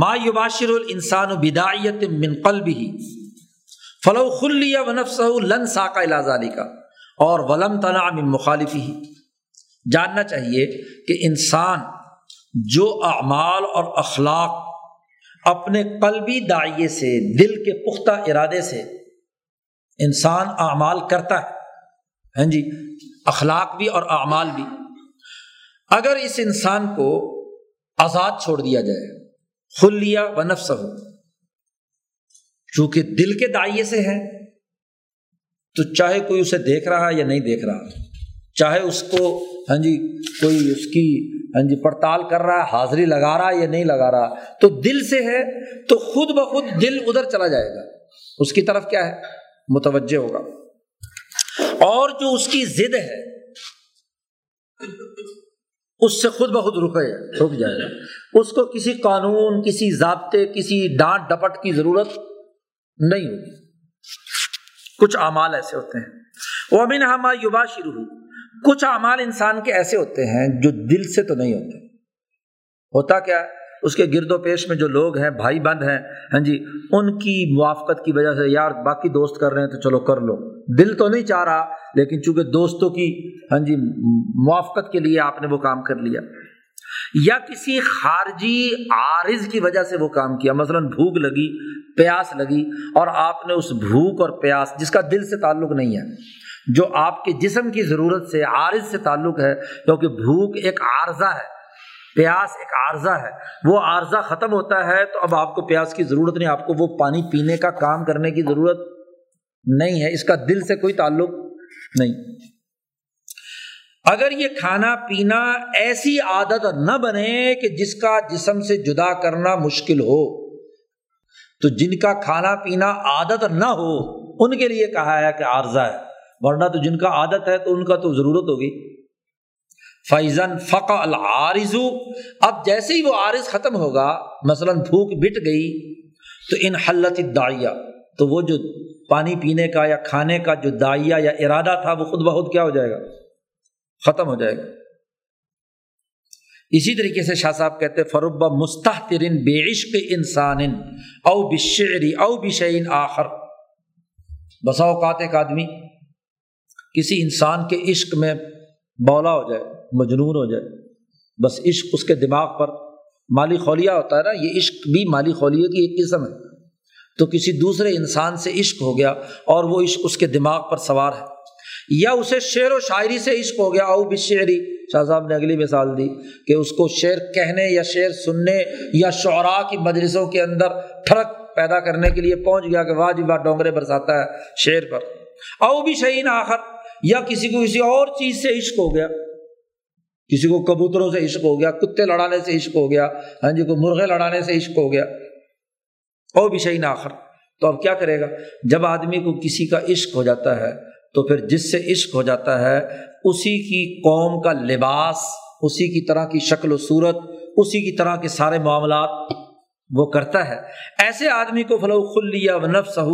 ما یباشر الانسان بداعیۃ من قلبہ فلو خلی ونفسہ لن ساق الی ذالک اور ولم تنع من مخالفہ. جاننا چاہیے کہ انسان جو اعمال اور اخلاق اپنے قلبی داعیے سے, دل کے پختہ ارادے سے انسان اعمال کرتا ہے ہاں جی, اخلاق بھی اور اعمال بھی, اگر اس انسان کو آزاد چھوڑ دیا جائے خلیہ و نفسہ, چونکہ دل کے داعیے سے ہے تو چاہے کوئی اسے دیکھ رہا ہے یا نہیں دیکھ رہا, چاہے اس کو ہاں جی کوئی اس کی ہاں جی پڑتال کر رہا ہے, حاضری لگا رہا ہے یا نہیں لگا رہا, تو دل سے ہے تو خود بخود دل ادھر چلا جائے گا. اس کی طرف کیا ہے متوجہ ہوگا. اور جو اس کی ضد ہے اس سے خود بخود رک جائے گا. اس کو کسی قانون، کسی ضابطے، کسی ڈانٹ ڈپٹ کی ضرورت نہیں ہوگی. کچھ اعمال ایسے ہوتے ہیں، وَمِنْهَا مَا يُبَاشِرُهُ، کچھ اعمال انسان کے ایسے ہوتے ہیں جو دل سے تو نہیں ہوتے. ہوتا کیا ہے، اس کے گرد و پیش میں جو لوگ ہیں، بھائی بند ہیں، ہاں جی، ان کی موافقت کی وجہ سے یار باقی دوست کر رہے ہیں تو چلو کر لو، دل تو نہیں چاہ رہا لیکن چونکہ دوستوں کی ہاں جی موافقت کے لیے آپ نے وہ کام کر لیا، یا کسی خارجی عارض کی وجہ سے وہ کام کیا. مثلا بھوک لگی، پیاس لگی، اور آپ نے اس بھوک اور پیاس جس کا دل سے تعلق نہیں ہے، جو آپ کے جسم کی ضرورت سے عارض سے تعلق ہے، کیونکہ بھوک ایک عارضہ ہے، پیاس ایک عارضہ ہے، وہ عارضہ ختم ہوتا ہے تو اب آپ کو پیاس کی ضرورت نہیں، آپ کو وہ پانی پینے کا کام کرنے کی ضرورت نہیں ہے، اس کا دل سے کوئی تعلق نہیں. اگر یہ کھانا پینا ایسی عادت نہ بنے کہ جس کا جسم سے جدا کرنا مشکل ہو، تو جن کا کھانا پینا عادت نہ ہو ان کے لیے کہا ہے کہ عارضہ ہے، ورنہ تو جن کا عادت ہے تو ان کا تو ضرورت ہوگی. فَإِذًا فَقَعَ الْعَارِضُ، اب جیسے ہی وہ عارض ختم ہوگا، مثلا بھوک مٹ گئی، تو انحلت الداعیہ، تو وہ جو پانی پینے کا یا کھانے کا جو داعیہ یا ارادہ تھا وہ خود بخود کیا ہو جائے گا، ختم ہو جائے گا. اسی طریقے سے شاہ صاحب کہتے ہیں فَرُبَّ مُسْتَحْتِرٍ بِعِشْقِ إِنسَانٍ اَوْ بِالشِّعْرِ اَوْ بِشَيْءٍ آخر، بسا اوقات ایک آدمی کسی انسان کے عشق میں بولا ہو جائے، مجنون ہو جائے، بس عشق اس کے دماغ پر مالی خولیہ ہوتا ہے نا، یہ عشق بھی مالی خولیہ کی ایک قسم ہے. تو کسی دوسرے انسان سے عشق ہو گیا اور وہ عشق اس کے دماغ پر سوار ہے، یا اسے شعر و شاعری سے عشق ہو گیا، او بالشعری، شاہ صاحب نے اگلی مثال دی کہ اس کو شعر کہنے یا شعر سننے یا شعراء کی مجلسوں کے اندر ٹھڑک پیدا کرنے کے لیے پہنچ گیا کہ واہ جی واہ ڈونگرے برساتا ہے شعر پر، او بشیء آخر، یا کسی کو کسی اور چیز سے عشق ہو گیا، کسی کو کبوتروں سے عشق ہو گیا، کتے لڑانے سے عشق ہو گیا، ہاں جی کو مرغے لڑانے سے عشق ہو گیا، او بشیء آخر. تو اب کیا کرے گا، جب آدمی کو کسی کا عشق ہو جاتا ہے تو پھر جس سے عشق ہو جاتا ہے اسی کی قوم کا لباس، اسی کی طرح کی شکل و صورت، اسی کی طرح کے سارے معاملات وہ کرتا ہے. ایسے آدمی کو فلو خلیہ ونفسہ،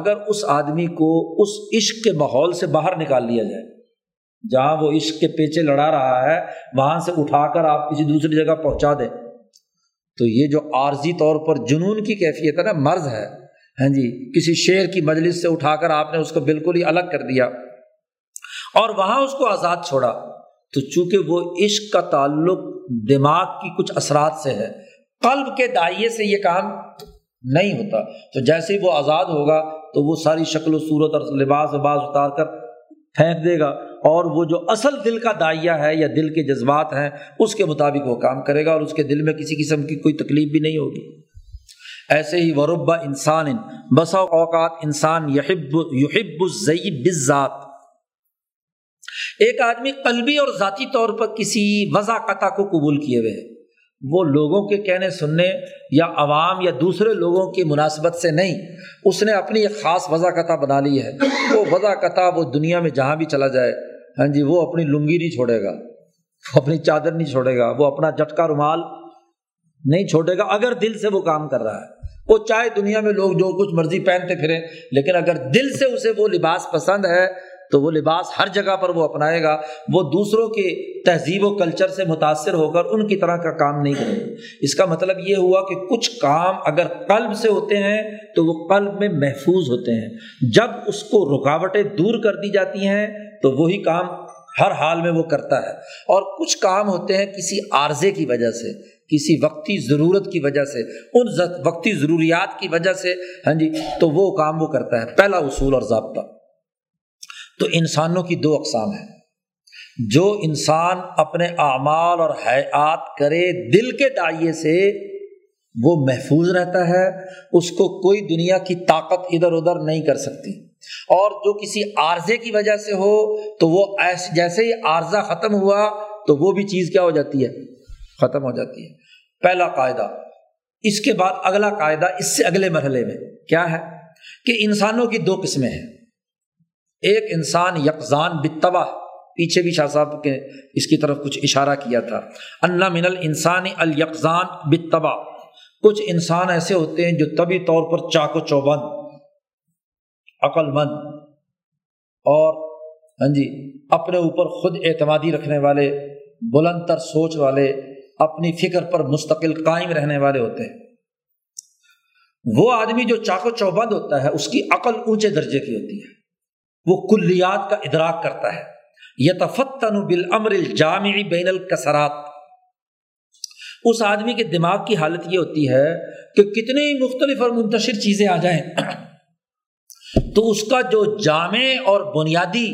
اگر اس آدمی کو اس عشق کے ماحول سے باہر نکال لیا جائے، جہاں وہ عشق کے پیچھے لڑا رہا ہے وہاں سے اٹھا کر آپ کسی دوسری جگہ پہنچا دیں، تو یہ جو عارضی طور پر جنون کی کیفیت ہے نا، مرض ہے، ہاں جی، کسی شعر کی مجلس سے اٹھا کر آپ نے اس کو بالکل ہی الگ کر دیا اور وہاں اس کو آزاد چھوڑا، تو چونکہ وہ عشق کا تعلق دماغ کی کچھ اثرات سے ہے، قلب کے دائیے سے یہ کام نہیں ہوتا، تو جیسے ہی وہ آزاد ہوگا تو وہ ساری شکل و صورت اور لباس وباس اتار کر پھینک دے گا، اور وہ جو اصل دل کا داعیہ ہے یا دل کے جذبات ہیں اس کے مطابق وہ کام کرے گا، اور اس کے دل میں کسی قسم کی کوئی تکلیف بھی نہیں ہوگی. ایسے ہی ورب انسان، بسا اوقات انسان یحب الزی بالذات، ایک آدمی قلبی اور ذاتی طور پر کسی وضاقتہ کو قبول کیے ہوئے ہے، وہ لوگوں کے کہنے سننے یا عوام یا دوسرے لوگوں کی مناسبت سے نہیں، اس نے اپنی ایک خاص وضاقتہ بنا لی ہے. وہ وضاقتہ وہ دنیا میں جہاں بھی چلا جائے، ہاں جی، وہ اپنی لنگی نہیں چھوڑے گا، وہ اپنی چادر نہیں چھوڑے گا، وہ اپنا جھٹکا رومال نہیں چھوڑے گا، اگر دل سے وہ کام کر رہا ہے. وہ چاہے دنیا میں لوگ جو کچھ مرضی پہنتے پھریں، لیکن اگر دل سے اسے وہ لباس پسند ہے تو وہ لباس ہر جگہ پر وہ اپنائے گا، وہ دوسروں کے تہذیب و کلچر سے متاثر ہو کر ان کی طرح کا کام نہیں کرے گا. اس کا مطلب یہ ہوا کہ کچھ کام اگر قلب سے ہوتے ہیں تو وہ قلب میں محفوظ ہوتے ہیں، جب اس کو رکاوٹیں دور کر دی جاتی ہیں تو وہی کام ہر حال میں وہ کرتا ہے. اور کچھ کام ہوتے ہیں کسی عارضے کی وجہ سے، کسی وقتی ضرورت کی وجہ سے، ان وقتی ضروریات کی وجہ سے، ہاں جی، تو وہ کام وہ کرتا ہے. پہلا اصول اور ضابطہ، تو انسانوں کی دو اقسام ہیں، جو انسان اپنے اعمال اور حیات کرے دل کے داعیے سے وہ محفوظ رہتا ہے، اس کو کوئی دنیا کی طاقت ادھر ادھر نہیں کر سکتی. اور جو کسی عارضے کی وجہ سے ہو تو وہ جیسے ہی عارضہ ختم ہوا تو وہ بھی چیز کیا ہو جاتی ہے، ختم ہو جاتی ہے. پہلا قاعدہ. اس کے بعد اگلا قاعدہ اس سے اگلے مرحلے میں کیا ہے، کہ انسانوں کی دو قسمیں ہیں، ایک انسان یقظان بالتبع، پیچھے بھی شاہ صاحب کے اس کی طرف کچھ اشارہ کیا تھا، ان من الانسان الیقظان بالتبع، کچھ انسان ایسے ہوتے ہیں جو طبی طور پر چاق و چوبند، عقل مند اور اپنے اوپر خود اعتمادی رکھنے والے، بلند تر سوچ والے، اپنی فکر پر مستقل قائم رہنے والے ہوتے ہیں۔ وہ آدمی جو چاق و چوبند ہوتا ہے اس کی عقل اونچے درجے کی ہوتی ہے، وہ کلیات کا ادراک کرتا ہے، یتفتن بالامر الجامع بین الکسرات، اس آدمی کے دماغ کی حالت یہ ہوتی ہے کہ کتنی مختلف اور منتشر چیزیں آ جائیں تو اس کا جو جامع اور بنیادی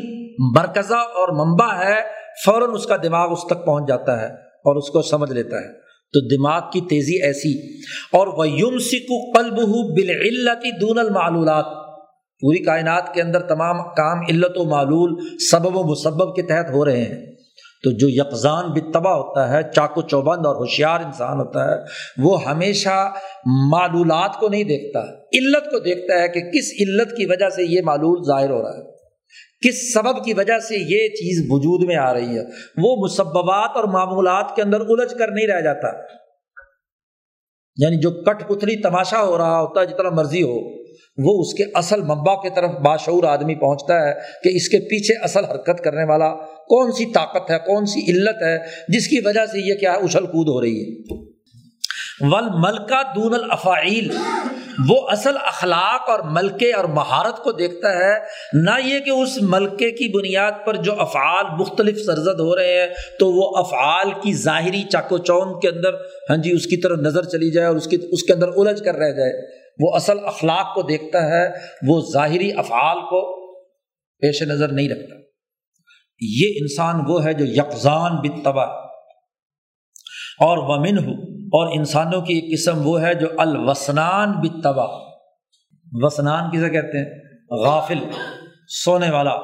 مرکزہ اور منبع ہے فوراً اس کا دماغ اس تک پہنچ جاتا ہے اور اس کو سمجھ لیتا ہے، تو دماغ کی تیزی ایسی، اور وَيُمْسِكُ قَلْبُهُ بِالْعِلَّةِ دُونَ الْمَعْلُولَاتِ، پوری کائنات کے اندر تمام کام علت و معلول، سبب و مسبب کے تحت ہو رہے ہیں، تو جو یقظان بالتبع ہوتا ہے، چاق و چوبند اور ہوشیار انسان ہوتا ہے، وہ ہمیشہ معلولات کو نہیں دیکھتا، علت کو دیکھتا ہے کہ کس علت کی وجہ سے یہ معلول ظاہر ہو رہا ہے، کس سبب کی وجہ سے یہ چیز وجود میں آ رہی ہے، وہ مسببات اور معمولات کے اندر الجھ کر نہیں رہ جاتا، یعنی جو کٹ پتلی تماشا ہو رہا ہوتا ہے جتنا مرضی ہو، وہ اس کے اصل منبع کی طرف باشعور آدمی پہنچتا ہے کہ اس کے پیچھے اصل حرکت کرنے والا کون سی طاقت ہے، کون سی علت ہے جس کی وجہ سے یہ کیا ہے اچھل کود ہو رہی ہے۔ والملکہ دون الافاعیل، وہ اصل اخلاق اور ملکے اور مہارت کو دیکھتا ہے، نہ یہ کہ اس ملکے کی بنیاد پر جو افعال مختلف سرزد ہو رہے ہیں تو وہ افعال کی ظاہری چاکو چوند کے اندر اس کی طرف نظر چلی جائے اور اس کے اندر الجھ کر رہ جائے، وہ اصل اخلاق کو دیکھتا ہے، وہ ظاہری افعال کو پیش نظر نہیں رکھتا۔ یہ انسان وہ ہے جو یقظان بالتبع، اور ومنہ، اور انسانوں کی ایک قسم وہ ہے جو الوسنان بالتبع، وسنان کسے کہتے ہیں؟ غافل، سونے والا،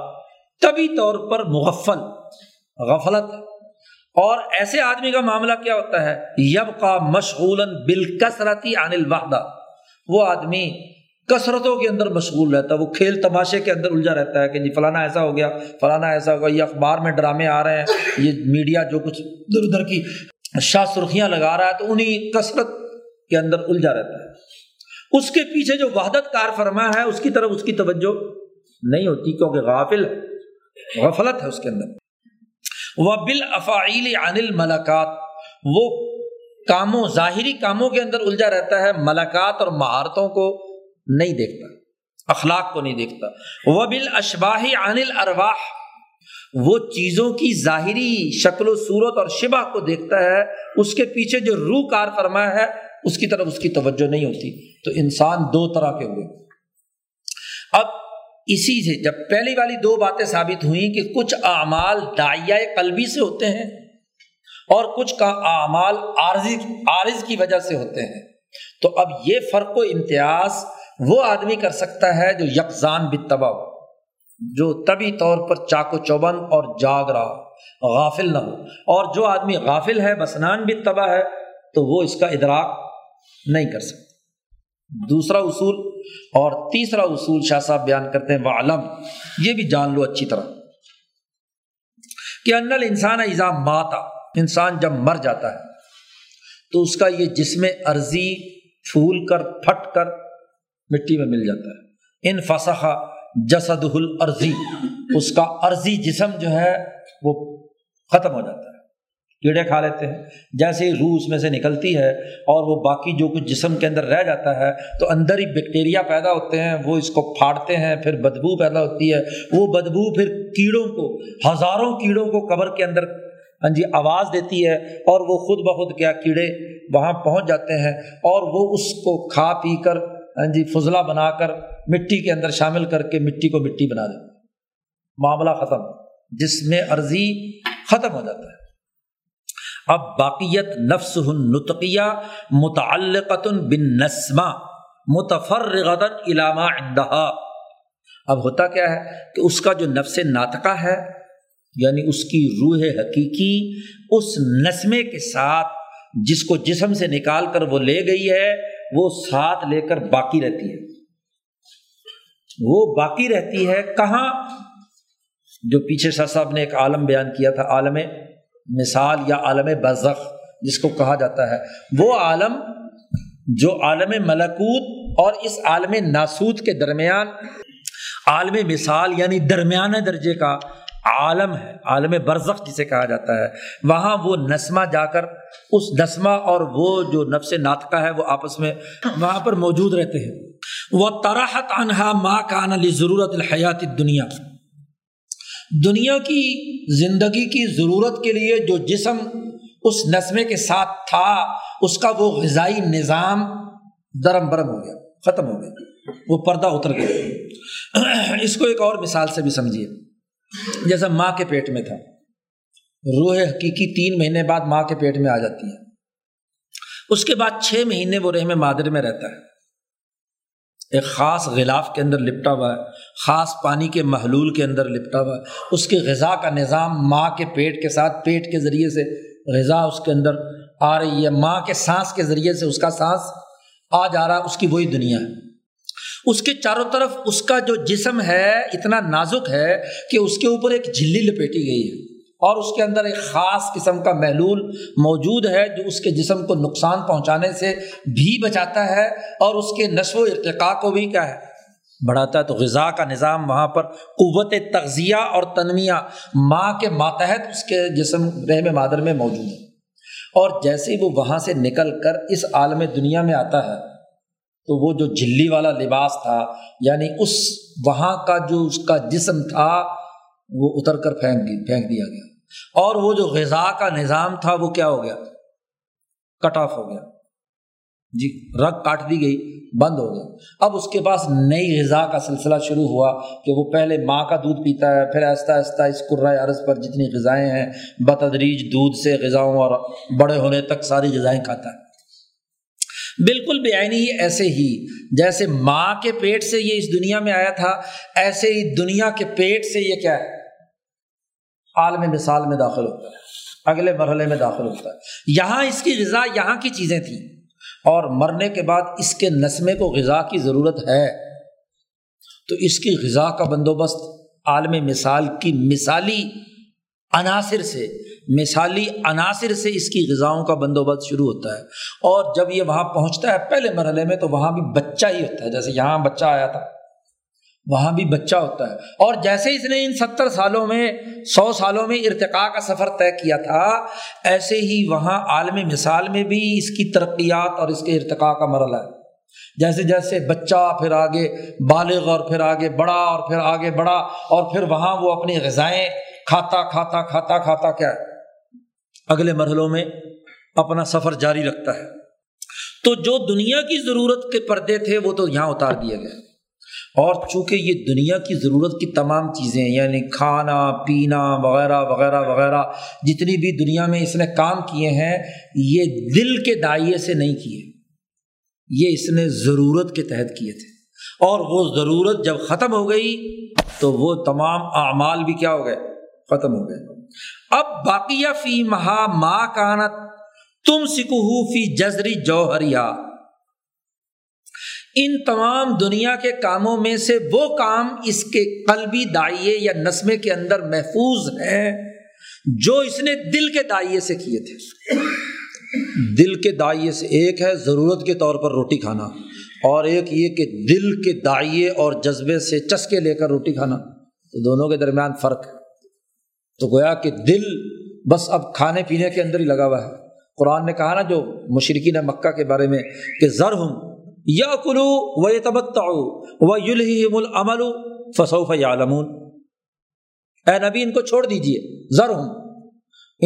طبی طور پر مغفل، غفلت۔ اور ایسے آدمی کا معاملہ کیا ہوتا ہے؟ یبقا مشغولا بالکثرت عن الوحدہ، وہ آدمی کثرتوں کے اندر مشغول رہتا ہے، وہ کھیل تماشے کے اندر الجھا رہتا ہے کہ جی فلانا ایسا ہو گیا، فلانا ایسا ہو گیا، یہ اخبار میں ڈرامے آ رہے ہیں، یہ میڈیا جو کچھ ادھر ادھر کی شاہ سرخیاں لگا رہا ہے، تو انہیں کثرت کے اندر الجھا رہتا ہے، اس کے پیچھے جو وحدت کار فرما ہے اس کی طرف اس کی توجہ نہیں ہوتی، کیونکہ غافل ہے، غفلت ہے اس کے اندر۔ وَبِالْأَفَاعِيلِ عَنِ الْمَلَكَاتِ، وہ کاموں، ظاہری کاموں کے اندر الجھا رہتا ہے، ملکات اور مہارتوں کو نہیں دیکھتا، اخلاق کو نہیں دیکھتا۔ وَبِالْأَشْبَاحِ عَنِ الْأَرْوَاحِ، وہ چیزوں کی ظاہری شکل و صورت اور شبہ کو دیکھتا ہے، اس کے پیچھے جو روح کار فرما ہے اس کی طرف اس کی توجہ نہیں ہوتی۔ تو انسان دو طرح کے ہوئے۔ اب اسی سے جب پہلی والی دو باتیں ثابت ہوئیں کہ کچھ اعمال داعیہ قلبی سے ہوتے ہیں اور کچھ کا اعمال عارض کی وجہ سے ہوتے ہیں، تو اب یہ فرق و امتیاز وہ آدمی کر سکتا ہے جو یقظان بالتبع، جو طبی طور پر چاق و چوبند اور جاگ رہا ہو، غافل نہ ہو، اور جو آدمی غافل ہے، بسنان بالتبع ہے، تو وہ اس کا ادراک نہیں کر سکتا۔ دوسرا اصول اور تیسرا اصول شاہ صاحب بیان کرتے ہیں، وعلم، یہ بھی جان لو اچھی طرح کہ ان الانسان اذا مات، انسان جب مر جاتا ہے تو اس کا یہ جسم ارضی پھول کر، پھٹ کر مٹی میں مل جاتا ہے۔ ان فسخ جسدہ الارضی، اس کا ارضی جسم جو ہے وہ ختم ہو جاتا ہے، کیڑے کھا لیتے ہیں، جیسے ہی روح اس میں سے نکلتی ہے اور وہ باقی جو کچھ جسم کے اندر رہ جاتا ہے تو اندر ہی بیکٹیریا پیدا ہوتے ہیں، وہ اس کو پھاڑتے ہیں، پھر بدبو پیدا ہوتی ہے، وہ بدبو پھر کیڑوں کو، ہزاروں کیڑوں کو قبر کے اندر آواز دیتی ہے، اور وہ خود بخود کیا کیڑے وہاں پہنچ جاتے ہیں اور وہ اس کو کھا پی کر فضلہ بنا کر مٹی کے اندر شامل کر کے مٹی کو مٹی بنا دیتے، معاملہ ختم، جسم ارضی ختم ہو جاتا ہے۔ اب باقیت نفسہ النطقیہ متعلقۃ بالنسمہ متفرغۃ الی ما عندھا، اب ہوتا کیا ہے کہ اس کا جو نفس ناطقہ ہے، یعنی اس کی روح حقیقی اس نسمے کے ساتھ جس کو جسم سے نکال کر وہ لے گئی ہے، وہ ساتھ لے کر باقی رہتی ہے، وہ باقی رہتی ہے کہاں، جو پیچھے شاہ صاحب نے ایک عالم بیان کیا تھا، عالم مثال یا عالم برزخ جس کو کہا جاتا ہے، وہ عالم جو عالم ملکوت اور اس عالم ناسوت کے درمیان عالم مثال یعنی درمیانہ درجے کا عالم ہے، عالم برزخ جسے کہا جاتا ہے، وہاں وہ نسمہ جا کر اس نسمہ اور وہ جو نفس ناطقہ ہے وہ آپس میں وہاں پر موجود رہتے ہیں. وَطَرَحَتْ عَنْهَا مَا كَانَ لِضَرُورَةِ الْحَيَاةِ الدُّنْيَا، دنیا کی زندگی کی ضرورت کے لیے جو جسم اس نسمے کے ساتھ تھا اس کا وہ غذائی نظام درم برم ہو گیا، ختم ہو گیا، وہ پردہ اتر گیا. اس کو ایک اور مثال سے بھی سمجھیے، جیسا ماں کے پیٹ میں تھا، روح حقیقی 3 مہینے بعد ماں کے پیٹ میں آ جاتی ہے، اس کے بعد 6 مہینے وہ رحم مادر میں رہتا ہے، ایک خاص غلاف کے اندر لپٹا ہوا ہے، خاص پانی کے محلول کے اندر لپٹا ہوا ہے، اس کی غذا کا نظام ماں کے پیٹ کے ساتھ، پیٹ کے ذریعے سے غذا اس کے اندر آ رہی ہے، ماں کے سانس کے ذریعے سے اس کا سانس آ جا رہا، اس کی وہی دنیا ہے. اس کے چاروں طرف اس کا جو جسم ہے اتنا نازک ہے کہ اس کے اوپر ایک جھلی لپیٹی گئی ہے اور اس کے اندر ایک خاص قسم کا محلول موجود ہے جو اس کے جسم کو نقصان پہنچانے سے بھی بچاتا ہے اور اس کے نشو و ارتقاء کو بھی کیا ہے بڑھاتا ہے. تو غذا کا نظام وہاں پر قوت تغذیہ اور تنمیہ ماں کے ماتحت اس کے جسم رحم مادر میں موجود ہے، اور جیسے ہی وہ وہاں سے نکل کر اس عالم دنیا میں آتا ہے تو وہ جو جھلی والا لباس تھا یعنی اس وہاں کا جو اس کا جسم تھا وہ اتر کر پھینک دیا گیا، اور وہ جو غذا کا نظام تھا وہ کیا ہو گیا، کٹ آف ہو گیا، جی رگ کاٹ دی گئی، بند ہو گیا. اب اس کے پاس نئی غذا کا سلسلہ شروع ہوا کہ وہ پہلے ماں کا دودھ پیتا ہے، پھر آہستہ آہستہ اس کرۂ ارض پر جتنی غذائیں ہیں بتدریج دودھ سے غذاؤں اور بڑے ہونے تک ساری غذائیں کھاتا ہے. بالکل بے عینی ہی ایسے ہی جیسے ماں کے پیٹ سے یہ اس دنیا میں آیا تھا، ایسے ہی دنیا کے پیٹ سے یہ کیا ہے، عالم مثال میں داخل ہوتا ہے، اگلے مرحلے میں داخل ہوتا ہے. یہاں اس کی غذا یہاں کی چیزیں تھیں اور مرنے کے بعد اس کے نسمے کو غذا کی ضرورت ہے، تو اس کی غذا کا بندوبست عالم مثال کی مثالی عناصر سے اس کی غذاؤں کا بندوبست شروع ہوتا ہے. اور جب یہ وہاں پہنچتا ہے پہلے مرحلے میں تو وہاں بھی بچہ ہی ہوتا ہے، جیسے یہاں بچہ آیا تھا وہاں بھی بچہ ہوتا ہے. اور جیسے اس نے ان 70 سالوں میں 100 سالوں میں ارتقاء کا سفر طے کیا تھا، ایسے ہی وہاں عالم مثال میں بھی اس کی ترقیات اور اس کے ارتقاء کا مرحلہ ہے. جیسے جیسے بچہ پھر آگے بالغ اور پھر آگے بڑا اور پھر آگے بڑا، اور پھر وہاں وہ اپنی غذائیں کھاتا کھاتا کھاتا کھاتا کیا ہے اگلے مرحلوں میں اپنا سفر جاری رکھتا ہے. تو جو دنیا کی ضرورت کے پردے تھے وہ تو یہاں اتار دیے گئے، اور چونکہ یہ دنیا کی ضرورت کی تمام چیزیں یعنی کھانا پینا وغیرہ وغیرہ وغیرہ جتنی بھی دنیا میں اس نے کام کیے ہیں، یہ دل کے دائیے سے نہیں کیے، یہ اس نے ضرورت کے تحت کیے تھے، اور وہ ضرورت جب ختم ہو گئی تو وہ تمام اعمال بھی کیا ہو گئے، ختم ہو گئے. اب باقیہ فی مہا ما کانت تم سکوہ فی جزری جوہریا، ان تمام دنیا کے کاموں میں سے وہ کام اس کے قلبی دائیے یا نسمے کے اندر محفوظ ہیں جو اس نے دل کے دائیے سے کیے تھے. دل کے دائیے سے ایک ہے ضرورت کے طور پر روٹی کھانا، اور ایک یہ کہ دل کے دائیے اور جذبے سے چسکے لے کر روٹی کھانا، تو دونوں کے درمیان فرق ہے. تو گویا کہ دل بس اب کھانے پینے کے اندر ہی لگا ہوا ہے. قرآن نے کہا نا جو مشرکین مکہ کے بارے میں کہ ذرہم یاکلوا ویتمتعوا ویلہہم العمل فسوف یعلمون، اے نبی ان کو چھوڑ دیجئے، ذرہم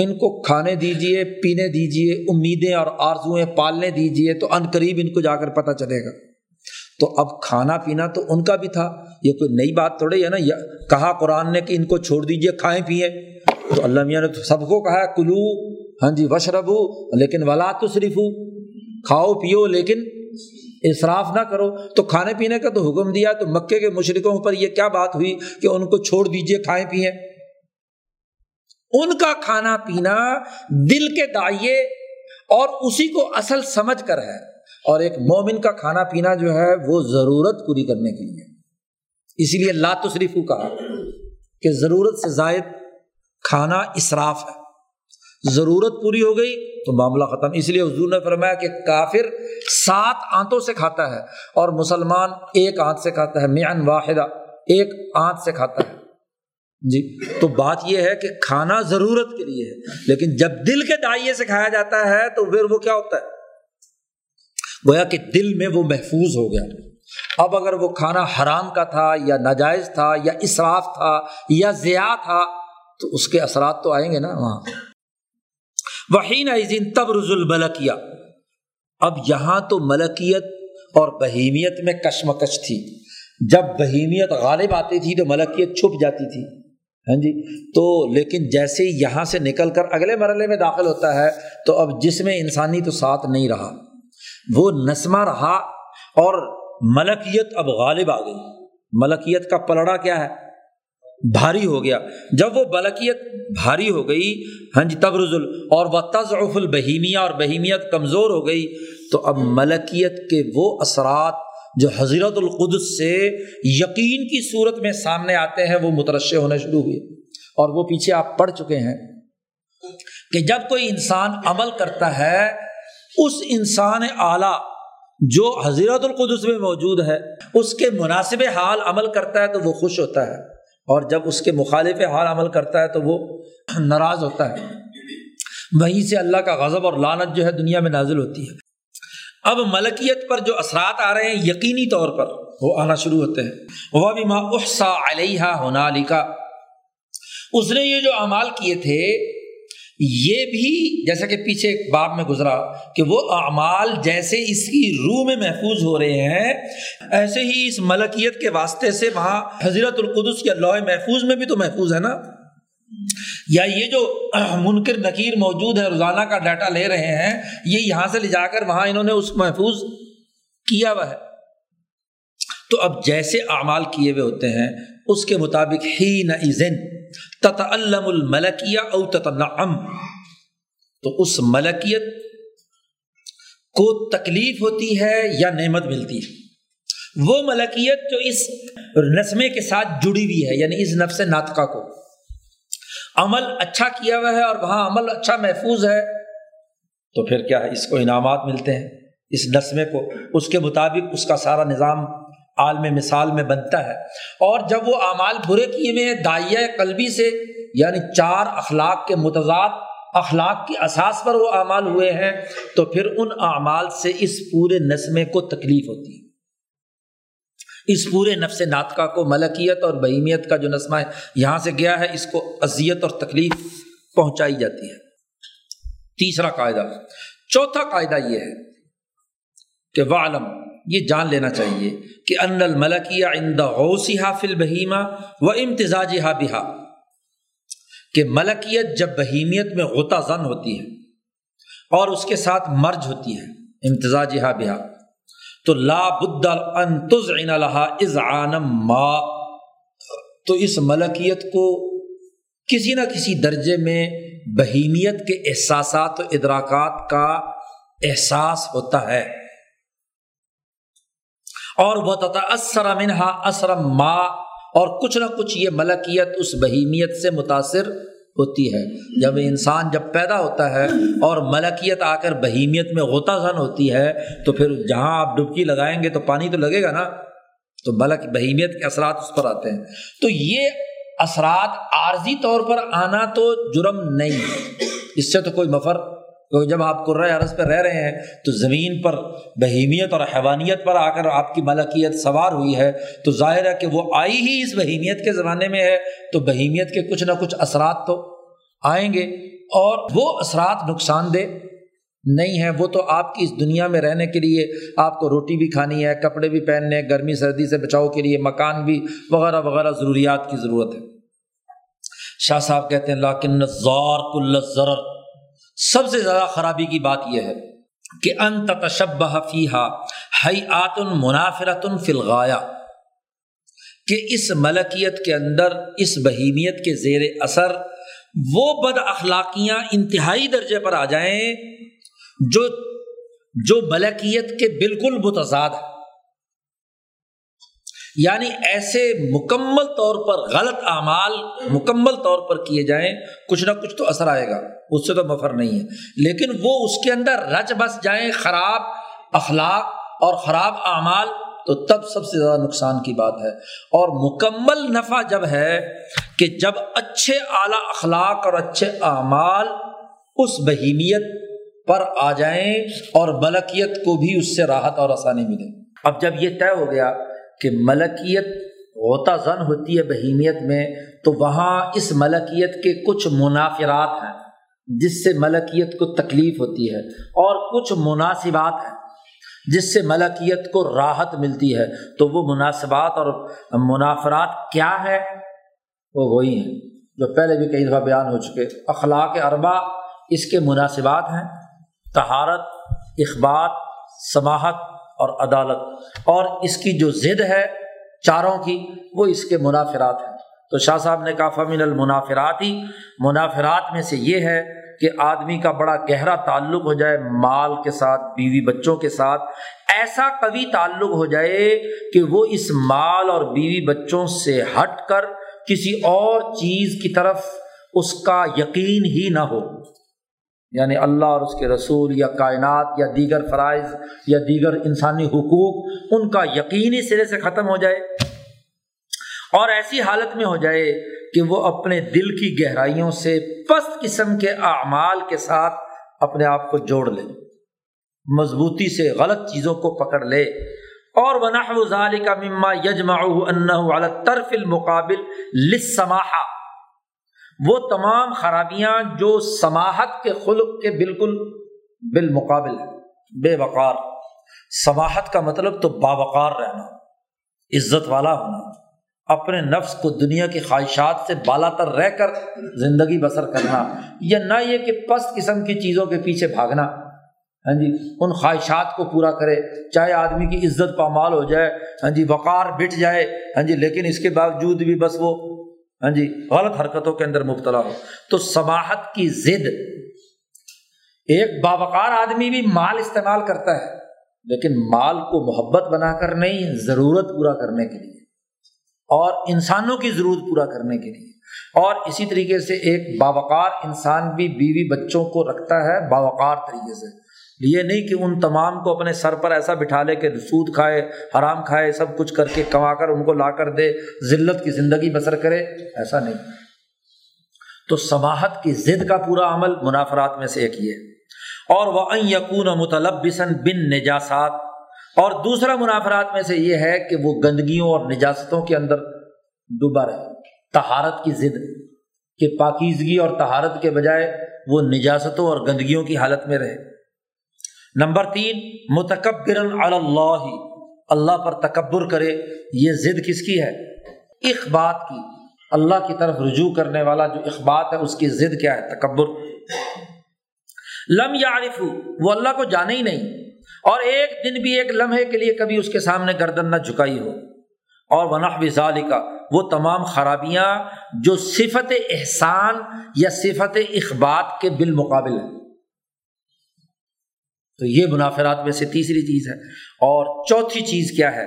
ان کو کھانے دیجئے، پینے دیجئے، امیدیں اور آرزوئیں پالنے دیجئے، تو ان قریب ان کو جا کر پتہ چلے گا. تو اب کھانا پینا تو ان کا بھی تھا، یہ کوئی نئی بات تھوڑی ہے نا. کہا قرآن نے کہ ان کو چھوڑ دیجئے کھائیں پیئیں، تو اللہ میاں نے سب کو کہا کلو ہاں جی وشربو لیکن ولا تسرفو، کھاؤ پیو لیکن اسراف نہ کرو. تو کھانے پینے کا تو حکم دیا، تو مکے کے مشرکوں پر یہ کیا بات ہوئی کہ ان کو چھوڑ دیجئے کھائیں پیئیں؟ ان کا کھانا پینا دل کے دائیے اور اسی کو اصل سمجھ کر ہے، اور ایک مومن کا کھانا پینا جو ہے وہ ضرورت پوری کرنے کے لیے، اسی لیے لا تصرفو کہا کہ ضرورت سے زائد کھانا اسراف ہے، ضرورت پوری ہو گئی تو معاملہ ختم۔ اس لیے حضور نے فرمایا کہ کافر 7 آنتوں سے کھاتا ہے اور مسلمان 1 آنت سے کھاتا ہے، معن واحدہ، 1 آنت سے کھاتا ہے جی۔ تو بات یہ ہے کہ کھانا ضرورت کے لیے ہے، لیکن جب دل کے دائیے سے کھایا جاتا ہے تو پھر وہ کیا ہوتا ہے، گویا کہ دل میں وہ محفوظ ہو گیا۔ اب اگر وہ کھانا حرام کا تھا یا ناجائز تھا یا اسراف تھا یا ضیاع تھا تو اس کے اثرات تو آئیں گے نا وہاں۔ وحین عزین تبرز الملکیہ، اب یہاں تو ملکیت اور بہیمیت میں کشمکش تھی، جب بہیمیت غالب آتی تھی تو ملکیت چھپ جاتی تھی، ہاں جی۔ تو لیکن جیسے ہی یہاں سے نکل کر اگلے مرحلے میں داخل ہوتا ہے تو اب جسم انسانی تو ساتھ نہیں رہا، وہ نسمہ رہا اور ملکیت اب غالب آ گئی۔ ملکیت کا پلڑا کیا ہے، بھاری ہو گیا۔ جب وہ ملکیت بھاری ہو گئی، ہاں جی، تبرزل اور وہ تضعف البہیمیہ، اور بہیمیت کمزور ہو گئی، تو اب ملکیت کے وہ اثرات جو حضرت القدس سے یقین کی صورت میں سامنے آتے ہیں وہ مترشح ہونے شروع ہوئے، اور وہ پیچھے آپ پڑھ چکے ہیں کہ جب کوئی انسان عمل کرتا ہے، اس انسان اعلیٰ جو حضرت القدس میں موجود ہے اس کے مناسب حال عمل کرتا ہے تو وہ خوش ہوتا ہے، اور جب اس کے مخالف حال عمل کرتا ہے تو وہ ناراض ہوتا ہے، وہیں سے اللہ کا غضب اور لعنت جو ہے دنیا میں نازل ہوتی ہے۔ اب ملکیت پر جو اثرات آ رہے ہیں یقینی طور پر وہ آنا شروع ہوتے ہیں۔ وَبِمَا اُحْصَى عَلَيْهَا هُنَالِكَ، اس نے یہ جو اعمال کیے تھے یہ بھی، جیسا کہ پیچھے ایک باب میں گزرا کہ وہ اعمال جیسے اس کی روح میں محفوظ ہو رہے ہیں، ایسے ہی اس ملکیت کے واسطے سے وہاں حضرت القدس کے لوح محفوظ میں بھی تو محفوظ ہے نا۔ یا یہ جو منکر نکیر موجود ہے، روزانہ کا ڈیٹا لے رہے ہیں، یہ یہاں سے لے جا کر وہاں انہوں نے اس محفوظ کیا ہوا ہے۔ تو اب جیسے اعمال کیے ہوئے ہوتے ہیں اس کے مطابق حینئذ تتعلم الملکیہ او تتنعم، تو اس ملکیت کو تکلیف ہوتی ہے یا نعمت ملتی ہے۔ وہ ملکیت جو اس نسمے کے ساتھ جڑی ہوئی ہے، یعنی اس نفس ناطقہ کو، عمل اچھا کیا ہوا ہے اور وہاں عمل اچھا محفوظ ہے تو پھر کیا ہے، اس کو انعامات ملتے ہیں، اس نسمے کو، اس کے مطابق اس کا سارا نظام عالم مثال میں بنتا ہے۔ اور جب وہ اعمال برے کیے ہوئے داعیہ قلبی سے، یعنی 4 اخلاق کے متضاد اخلاق کے اساس پر وہ اعمال ہوئے ہیں، تو پھر ان اعمال سے اس پورے نسمے کو تکلیف ہوتی ہے، اس پورے نفس ناطقہ کو، ملکیت اور بہیمیت کا جو نسمہ یہاں سے گیا ہے اس کو اذیت اور تکلیف پہنچائی جاتی ہے۔ تیسرا قاعدہ۔ چوتھا قاعدہ یہ ہے کہ وعلم، یہ جان لینا چاہیے کہ ان الملکیہ عند غوصها فی البہیمہ و امتزاجها بها، کہ ملکیت جب بہیمیت میں غوطہ زن ہوتی ہے اور اس کے ساتھ مرج ہوتی ہے، امتزاجها بها، تو لا بد ان تزعن لها اذعانا ما، تو اس ملکیت کو کسی نہ کسی درجے میں بہیمیت کے احساسات و ادراکات کا احساس ہوتا ہے، اور وہ تتاثر منها اثر ما، اور کچھ نہ کچھ یہ ملکیت اس بہیمیت سے متاثر ہوتی ہے۔ جب انسان جب پیدا ہوتا ہے اور ملکیت آ کر بہیمیت میں غوطہ زن ہوتی ہے تو پھر جہاں آپ ڈبکی لگائیں گے تو پانی تو لگے گا نا، تو بہیمیت کے اثرات اس پر آتے ہیں۔ تو یہ اثرات عارضی طور پر آنا تو جرم نہیں ہے، اس سے تو کوئی مفر، کیونکہ جب آپ کرۂ ارض پہ رہ رہے ہیں تو زمین پر بہیمیت اور حیوانیت پر آ کر آپ کی ملکیت سوار ہوئی ہے، تو ظاہر ہے کہ وہ آئی ہی اس بہیمیت کے زمانے میں ہے، تو بہیمیت کے کچھ نہ کچھ اثرات تو آئیں گے، اور وہ اثرات نقصان دہ نہیں ہیں، وہ تو آپ کی اس دنیا میں رہنے کے لیے، آپ کو روٹی بھی کھانی ہے، کپڑے بھی پہننے، گرمی سردی سے بچاؤ کے لیے مکان بھی، وغیرہ وغیرہ ضروریات کی ضرورت ہے۔ شاہ صاحب کہتے ہیں لَكِنَّ الضَّارَ كُلَّ الضَّرَرِ، سب سے زیادہ خرابی کی بات یہ ہے کہ ان تتشبہ فیہا حیات منافرۃ فی الغایہ، کہ اس ملکیت کے اندر، اس بہیمیت کے زیر اثر وہ بد اخلاقیاں انتہائی درجے پر آ جائیں جو ملکیت کے بالکل متضاد ہے۔ یعنی ایسے مکمل طور پر غلط اعمال مکمل طور پر کیے جائیں کچھ نہ کچھ تو اثر آئے گا، اس سے تو مفر نہیں ہے، لیکن وہ اس کے اندر رچ بس جائیں خراب اخلاق اور خراب اعمال تو تب سب سے زیادہ نقصان کی بات ہے۔ اور مکمل نفع جب ہے کہ جب اچھے اعلیٰ اخلاق اور اچھے اعمال اس بہیمیت پر آ جائیں اور ملکیت کو بھی اس سے راحت اور آسانی ملے۔ اب جب یہ طے ہو گیا کہ ملکیت غوطہ زن ہوتی ہے بہیمیت میں، تو وہاں اس ملکیت کے کچھ منافرات ہیں جس سے ملکیت کو تکلیف ہوتی ہے، اور کچھ مناسبات ہیں جس سے ملکیت کو راحت ملتی ہے۔ تو وہ مناسبات اور منافرات کیا ہے؟ وہ وہی ہیں جو پہلے بھی کئی دفعہ بیان ہو چکے۔ اخلاق اربعہ اس کے مناسبات ہیں، طہارت، اخبات، سماحت اور عدالت، اور اس کی جو ضد ہے چاروں کی، وہ اس کے منافرات ہیں۔ تو شاہ صاحب نے کہا فمن المنافراتی، منافرات میں سے یہ ہے کہ آدمی کا بڑا گہرا تعلق ہو جائے مال کے ساتھ، بیوی بچوں کے ساتھ، ایسا قوی تعلق ہو جائے کہ وہ اس مال اور بیوی بچوں سے ہٹ کر کسی اور چیز کی طرف اس کا یقین ہی نہ ہو، یعنی اللہ اور اس کے رسول یا کائنات یا دیگر فرائض یا دیگر انسانی حقوق، ان کا یقینی سرے سے ختم ہو جائے، اور ایسی حالت میں ہو جائے کہ وہ اپنے دل کی گہرائیوں سے پست قسم کے اعمال کے ساتھ اپنے آپ کو جوڑ لے، مضبوطی سے غلط چیزوں کو پکڑ لے، اور ونحو ذالک مما یجمعہ انہ علی الطرف المقابل للسماحہ، وہ تمام خرابیاں جو سماحت کے خلق کے بالکل بالمقابل ہیں، بے وقار۔ سماحت کا مطلب تو باوقار رہنا، عزت والا ہونا، اپنے نفس کو دنیا کی خواہشات سے بالا تر رہ کر زندگی بسر کرنا، یا نہ یہ کہ پست قسم کی چیزوں کے پیچھے بھاگنا، ہاں جی، ان خواہشات کو پورا کرے، چاہے آدمی کی عزت پامال ہو جائے، ہاں جی، وقار بٹ جائے، ہاں جی، لیکن اس کے باوجود بھی بس وہ ہاں جی غلط حرکتوں کے اندر مبتلا ہو۔ تو سماحت کی ضد، ایک باوقار آدمی بھی مال استعمال کرتا ہے، لیکن مال کو محبت بنا کر نہیں، ضرورت پورا کرنے کے لیے اور انسانوں کی ضرورت پورا کرنے کے لیے۔ اور اسی طریقے سے ایک باوقار انسان بھی بیوی بچوں کو رکھتا ہے باوقار طریقے سے، یہ نہیں کہ ان تمام کو اپنے سر پر ایسا بٹھا لے کہ سود کھائے، حرام کھائے، سب کچھ کر کے کما کر ان کو لا کر دے، ذلت کی زندگی بسر کرے، ایسا نہیں۔ تو سماحت کی ضد کا پورا عمل منافرات میں سے ایک یہ ہے۔ اور وَأَن يَكُونَ مُتَلَبِّسًا بِالنِّجَاسَاتِ، اور دوسرا منافرات میں سے یہ ہے کہ وہ گندگیوں اور نجاستوں کے اندر ڈوبا رہے، طہارت کی ضد، کہ پاکیزگی اور طہارت کے بجائے وہ نجاستوں اور گندگیوں کی حالت میں رہے۔ نمبر 3 متکبراً علی اللہ، اللہ پر تکبر کرے، یہ ضد کس کی ہے؟ اخبات کی، اللہ کی طرف رجوع کرنے والا جو اخبات ہے اس کی ضد کیا ہے؟ تکبر۔ لم یعرفوا، وہ اللہ کو جانے ہی نہیں، اور ایک دن بھی ایک لمحے کے لیے کبھی اس کے سامنے گردن نہ جھکائی ہو۔ اور ونحو ذالک، وہ تمام خرابیاں جو صفت احسان یا صفت اخبات کے بالمقابل ہیں، تو یہ منافرات میں سے تیسری چیز ہے۔ اور چوتھی چیز کیا ہے؟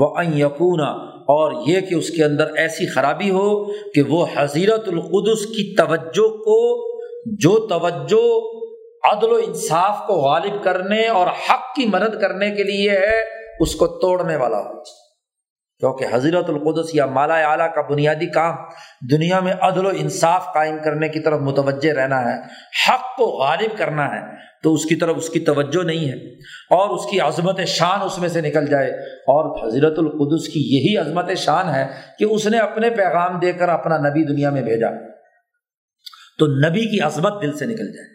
وَأَن يَكُونَ، اور یہ کہ اس کے اندر ایسی خرابی ہو کہ وہ حضیرت القدس کی توجہ کو، جو توجہ عدل و انصاف کو غالب کرنے اور حق کی مدد کرنے کے لیے ہے، اس کو توڑنے والا ہو، کیونکہ حضرت القدس یا مالا اعلیٰ کا بنیادی کام دنیا میں عدل و انصاف قائم کرنے کی طرف متوجہ رہنا ہے، حق کو غالب کرنا ہے، تو اس کی طرف اس کی توجہ نہیں ہے، اور اس کی عظمت شان اس میں سے نکل جائے۔ اور حضرت القدس کی یہی عظمت شان ہے کہ اس نے اپنے پیغام دے کر اپنا نبی دنیا میں بھیجا، تو نبی کی عظمت دل سے نکل جائے،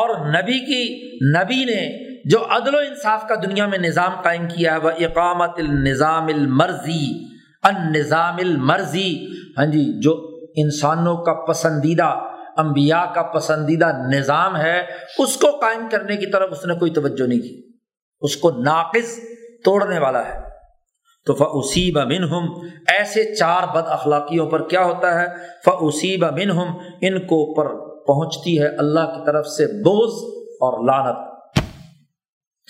اور نبی نے جو عدل و انصاف کا دنیا میں نظام قائم کیا ہے، وَإِقَامَةِ النِّظَامِ الْمَرْضِي، النظام المرضی، ہاں جی، جو انسانوں کا پسندیدہ، انبیاء کا پسندیدہ نظام ہے، اس کو قائم کرنے کی طرف اس نے کوئی توجہ نہیں کی، اس کو ناقص، توڑنے والا ہے۔ تو فَأُصِيبَ مِنْهُمْ، ایسے 4 بد اخلاقیوں پر کیا ہوتا ہے؟ فَأُصِيبَ مِنْهُمْ، ان کو پر پہنچتی ہے اللہ کی طرف سے بغض اور لعنت،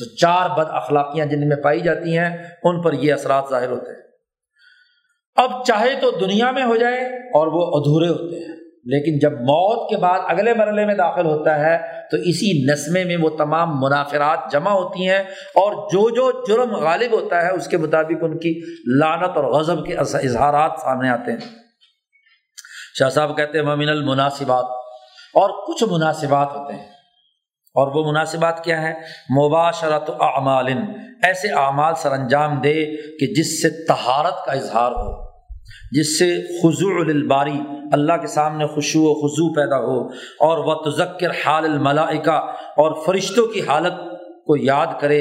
تو چار بد اخلاقیاں جن میں پائی جاتی ہیں ان پر یہ اثرات ظاہر ہوتے ہیں. اب چاہے تو دنیا میں ہو جائے اور وہ ادھورے ہوتے ہیں, لیکن جب موت کے بعد اگلے مرحلے میں داخل ہوتا ہے تو اسی نسمے میں وہ تمام منافرات جمع ہوتی ہیں, اور جو جو جرم غالب ہوتا ہے اس کے مطابق ان کی لعنت اور غضب کے اظہارات سامنے آتے ہیں. شاہ صاحب کہتے ہیں وَمِنَ الْمُنَاسِبَات, اور کچھ مناسبات ہوتے ہیں, اور وہ مناسبات کیا ہیں؟ مباشرت اعمال, ایسے اعمال سر انجام دے کہ جس سے طہارت کا اظہار ہو, جس سے خضوع للباری, اللہ کے سامنے خشوع و خضوع پیدا ہو, اور وہ تذکر حال الملائکہ, اور فرشتوں کی حالت کو یاد کرے,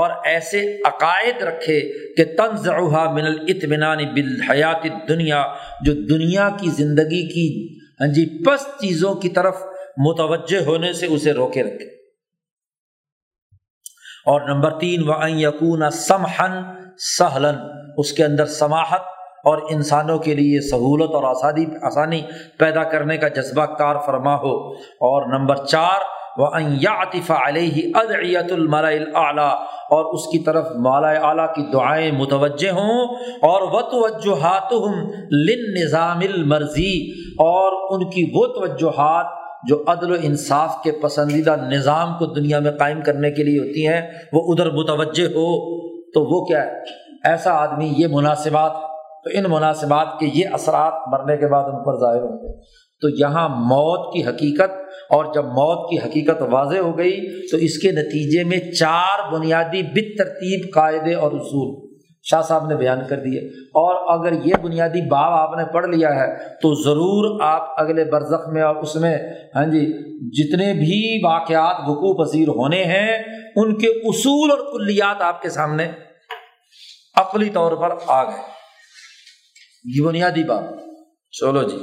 اور ایسے عقائد رکھے کہ تنزعها من الاطمینان بالحیات الدنیا, جو دنیا کی زندگی کی پست چیزوں کی طرف متوجہ ہونے سے اسے روکے رکھے. اور نمبر 3 وَأَن يَكُونَ سَمْحًا سَهْلًا, اس کے اندر سماحت اور انسانوں کے لیے سہولت اور آسانی پیدا کرنے کا جذبہ کار فرما ہو. اور نمبر 4 وَأَن يَعْطِفَ عَلَيْهِ أَدْعِيَةُ الْمَلَإِ الْأَعْلَى, اور اس کی طرف مالا اعلیٰ کی دعائیں متوجہ ہوں. اور وَتَوَجُّهَاتُهُمْ لِلنِّظَامِ الْمَرْضِي, اور ان کی وہ توجہات جو عدل و انصاف کے پسندیدہ نظام کو دنیا میں قائم کرنے کے لیے ہوتی ہیں وہ ادھر متوجہ ہو. تو وہ کیا ہے؟ ایسا آدمی, یہ مناسبات, تو ان مناسبات کے یہ اثرات مرنے کے بعد ان پر ظاہر ہوں گے. تو یہاں موت کی حقیقت, اور جب موت کی حقیقت واضح ہو گئی تو اس کے نتیجے میں چار بنیادی بد ترتیب قاعدے اور اصول شاہ صاحب نے بیان کر دیے, اور اگر یہ بنیادی باب آپ نے پڑھ لیا ہے تو ضرور آپ اگلے برزخ میں اور اس میں جتنے بھی واقعات وقوع پذیر ہونے ہیں ان کے اصول اور کلیات آپ کے سامنے عقلی طور پر آ گئے. یہ بنیادی باب. چلو جی,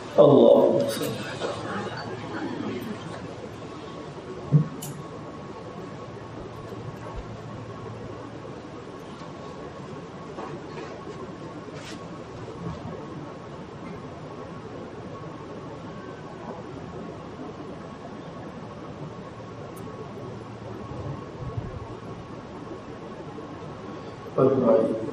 اللہ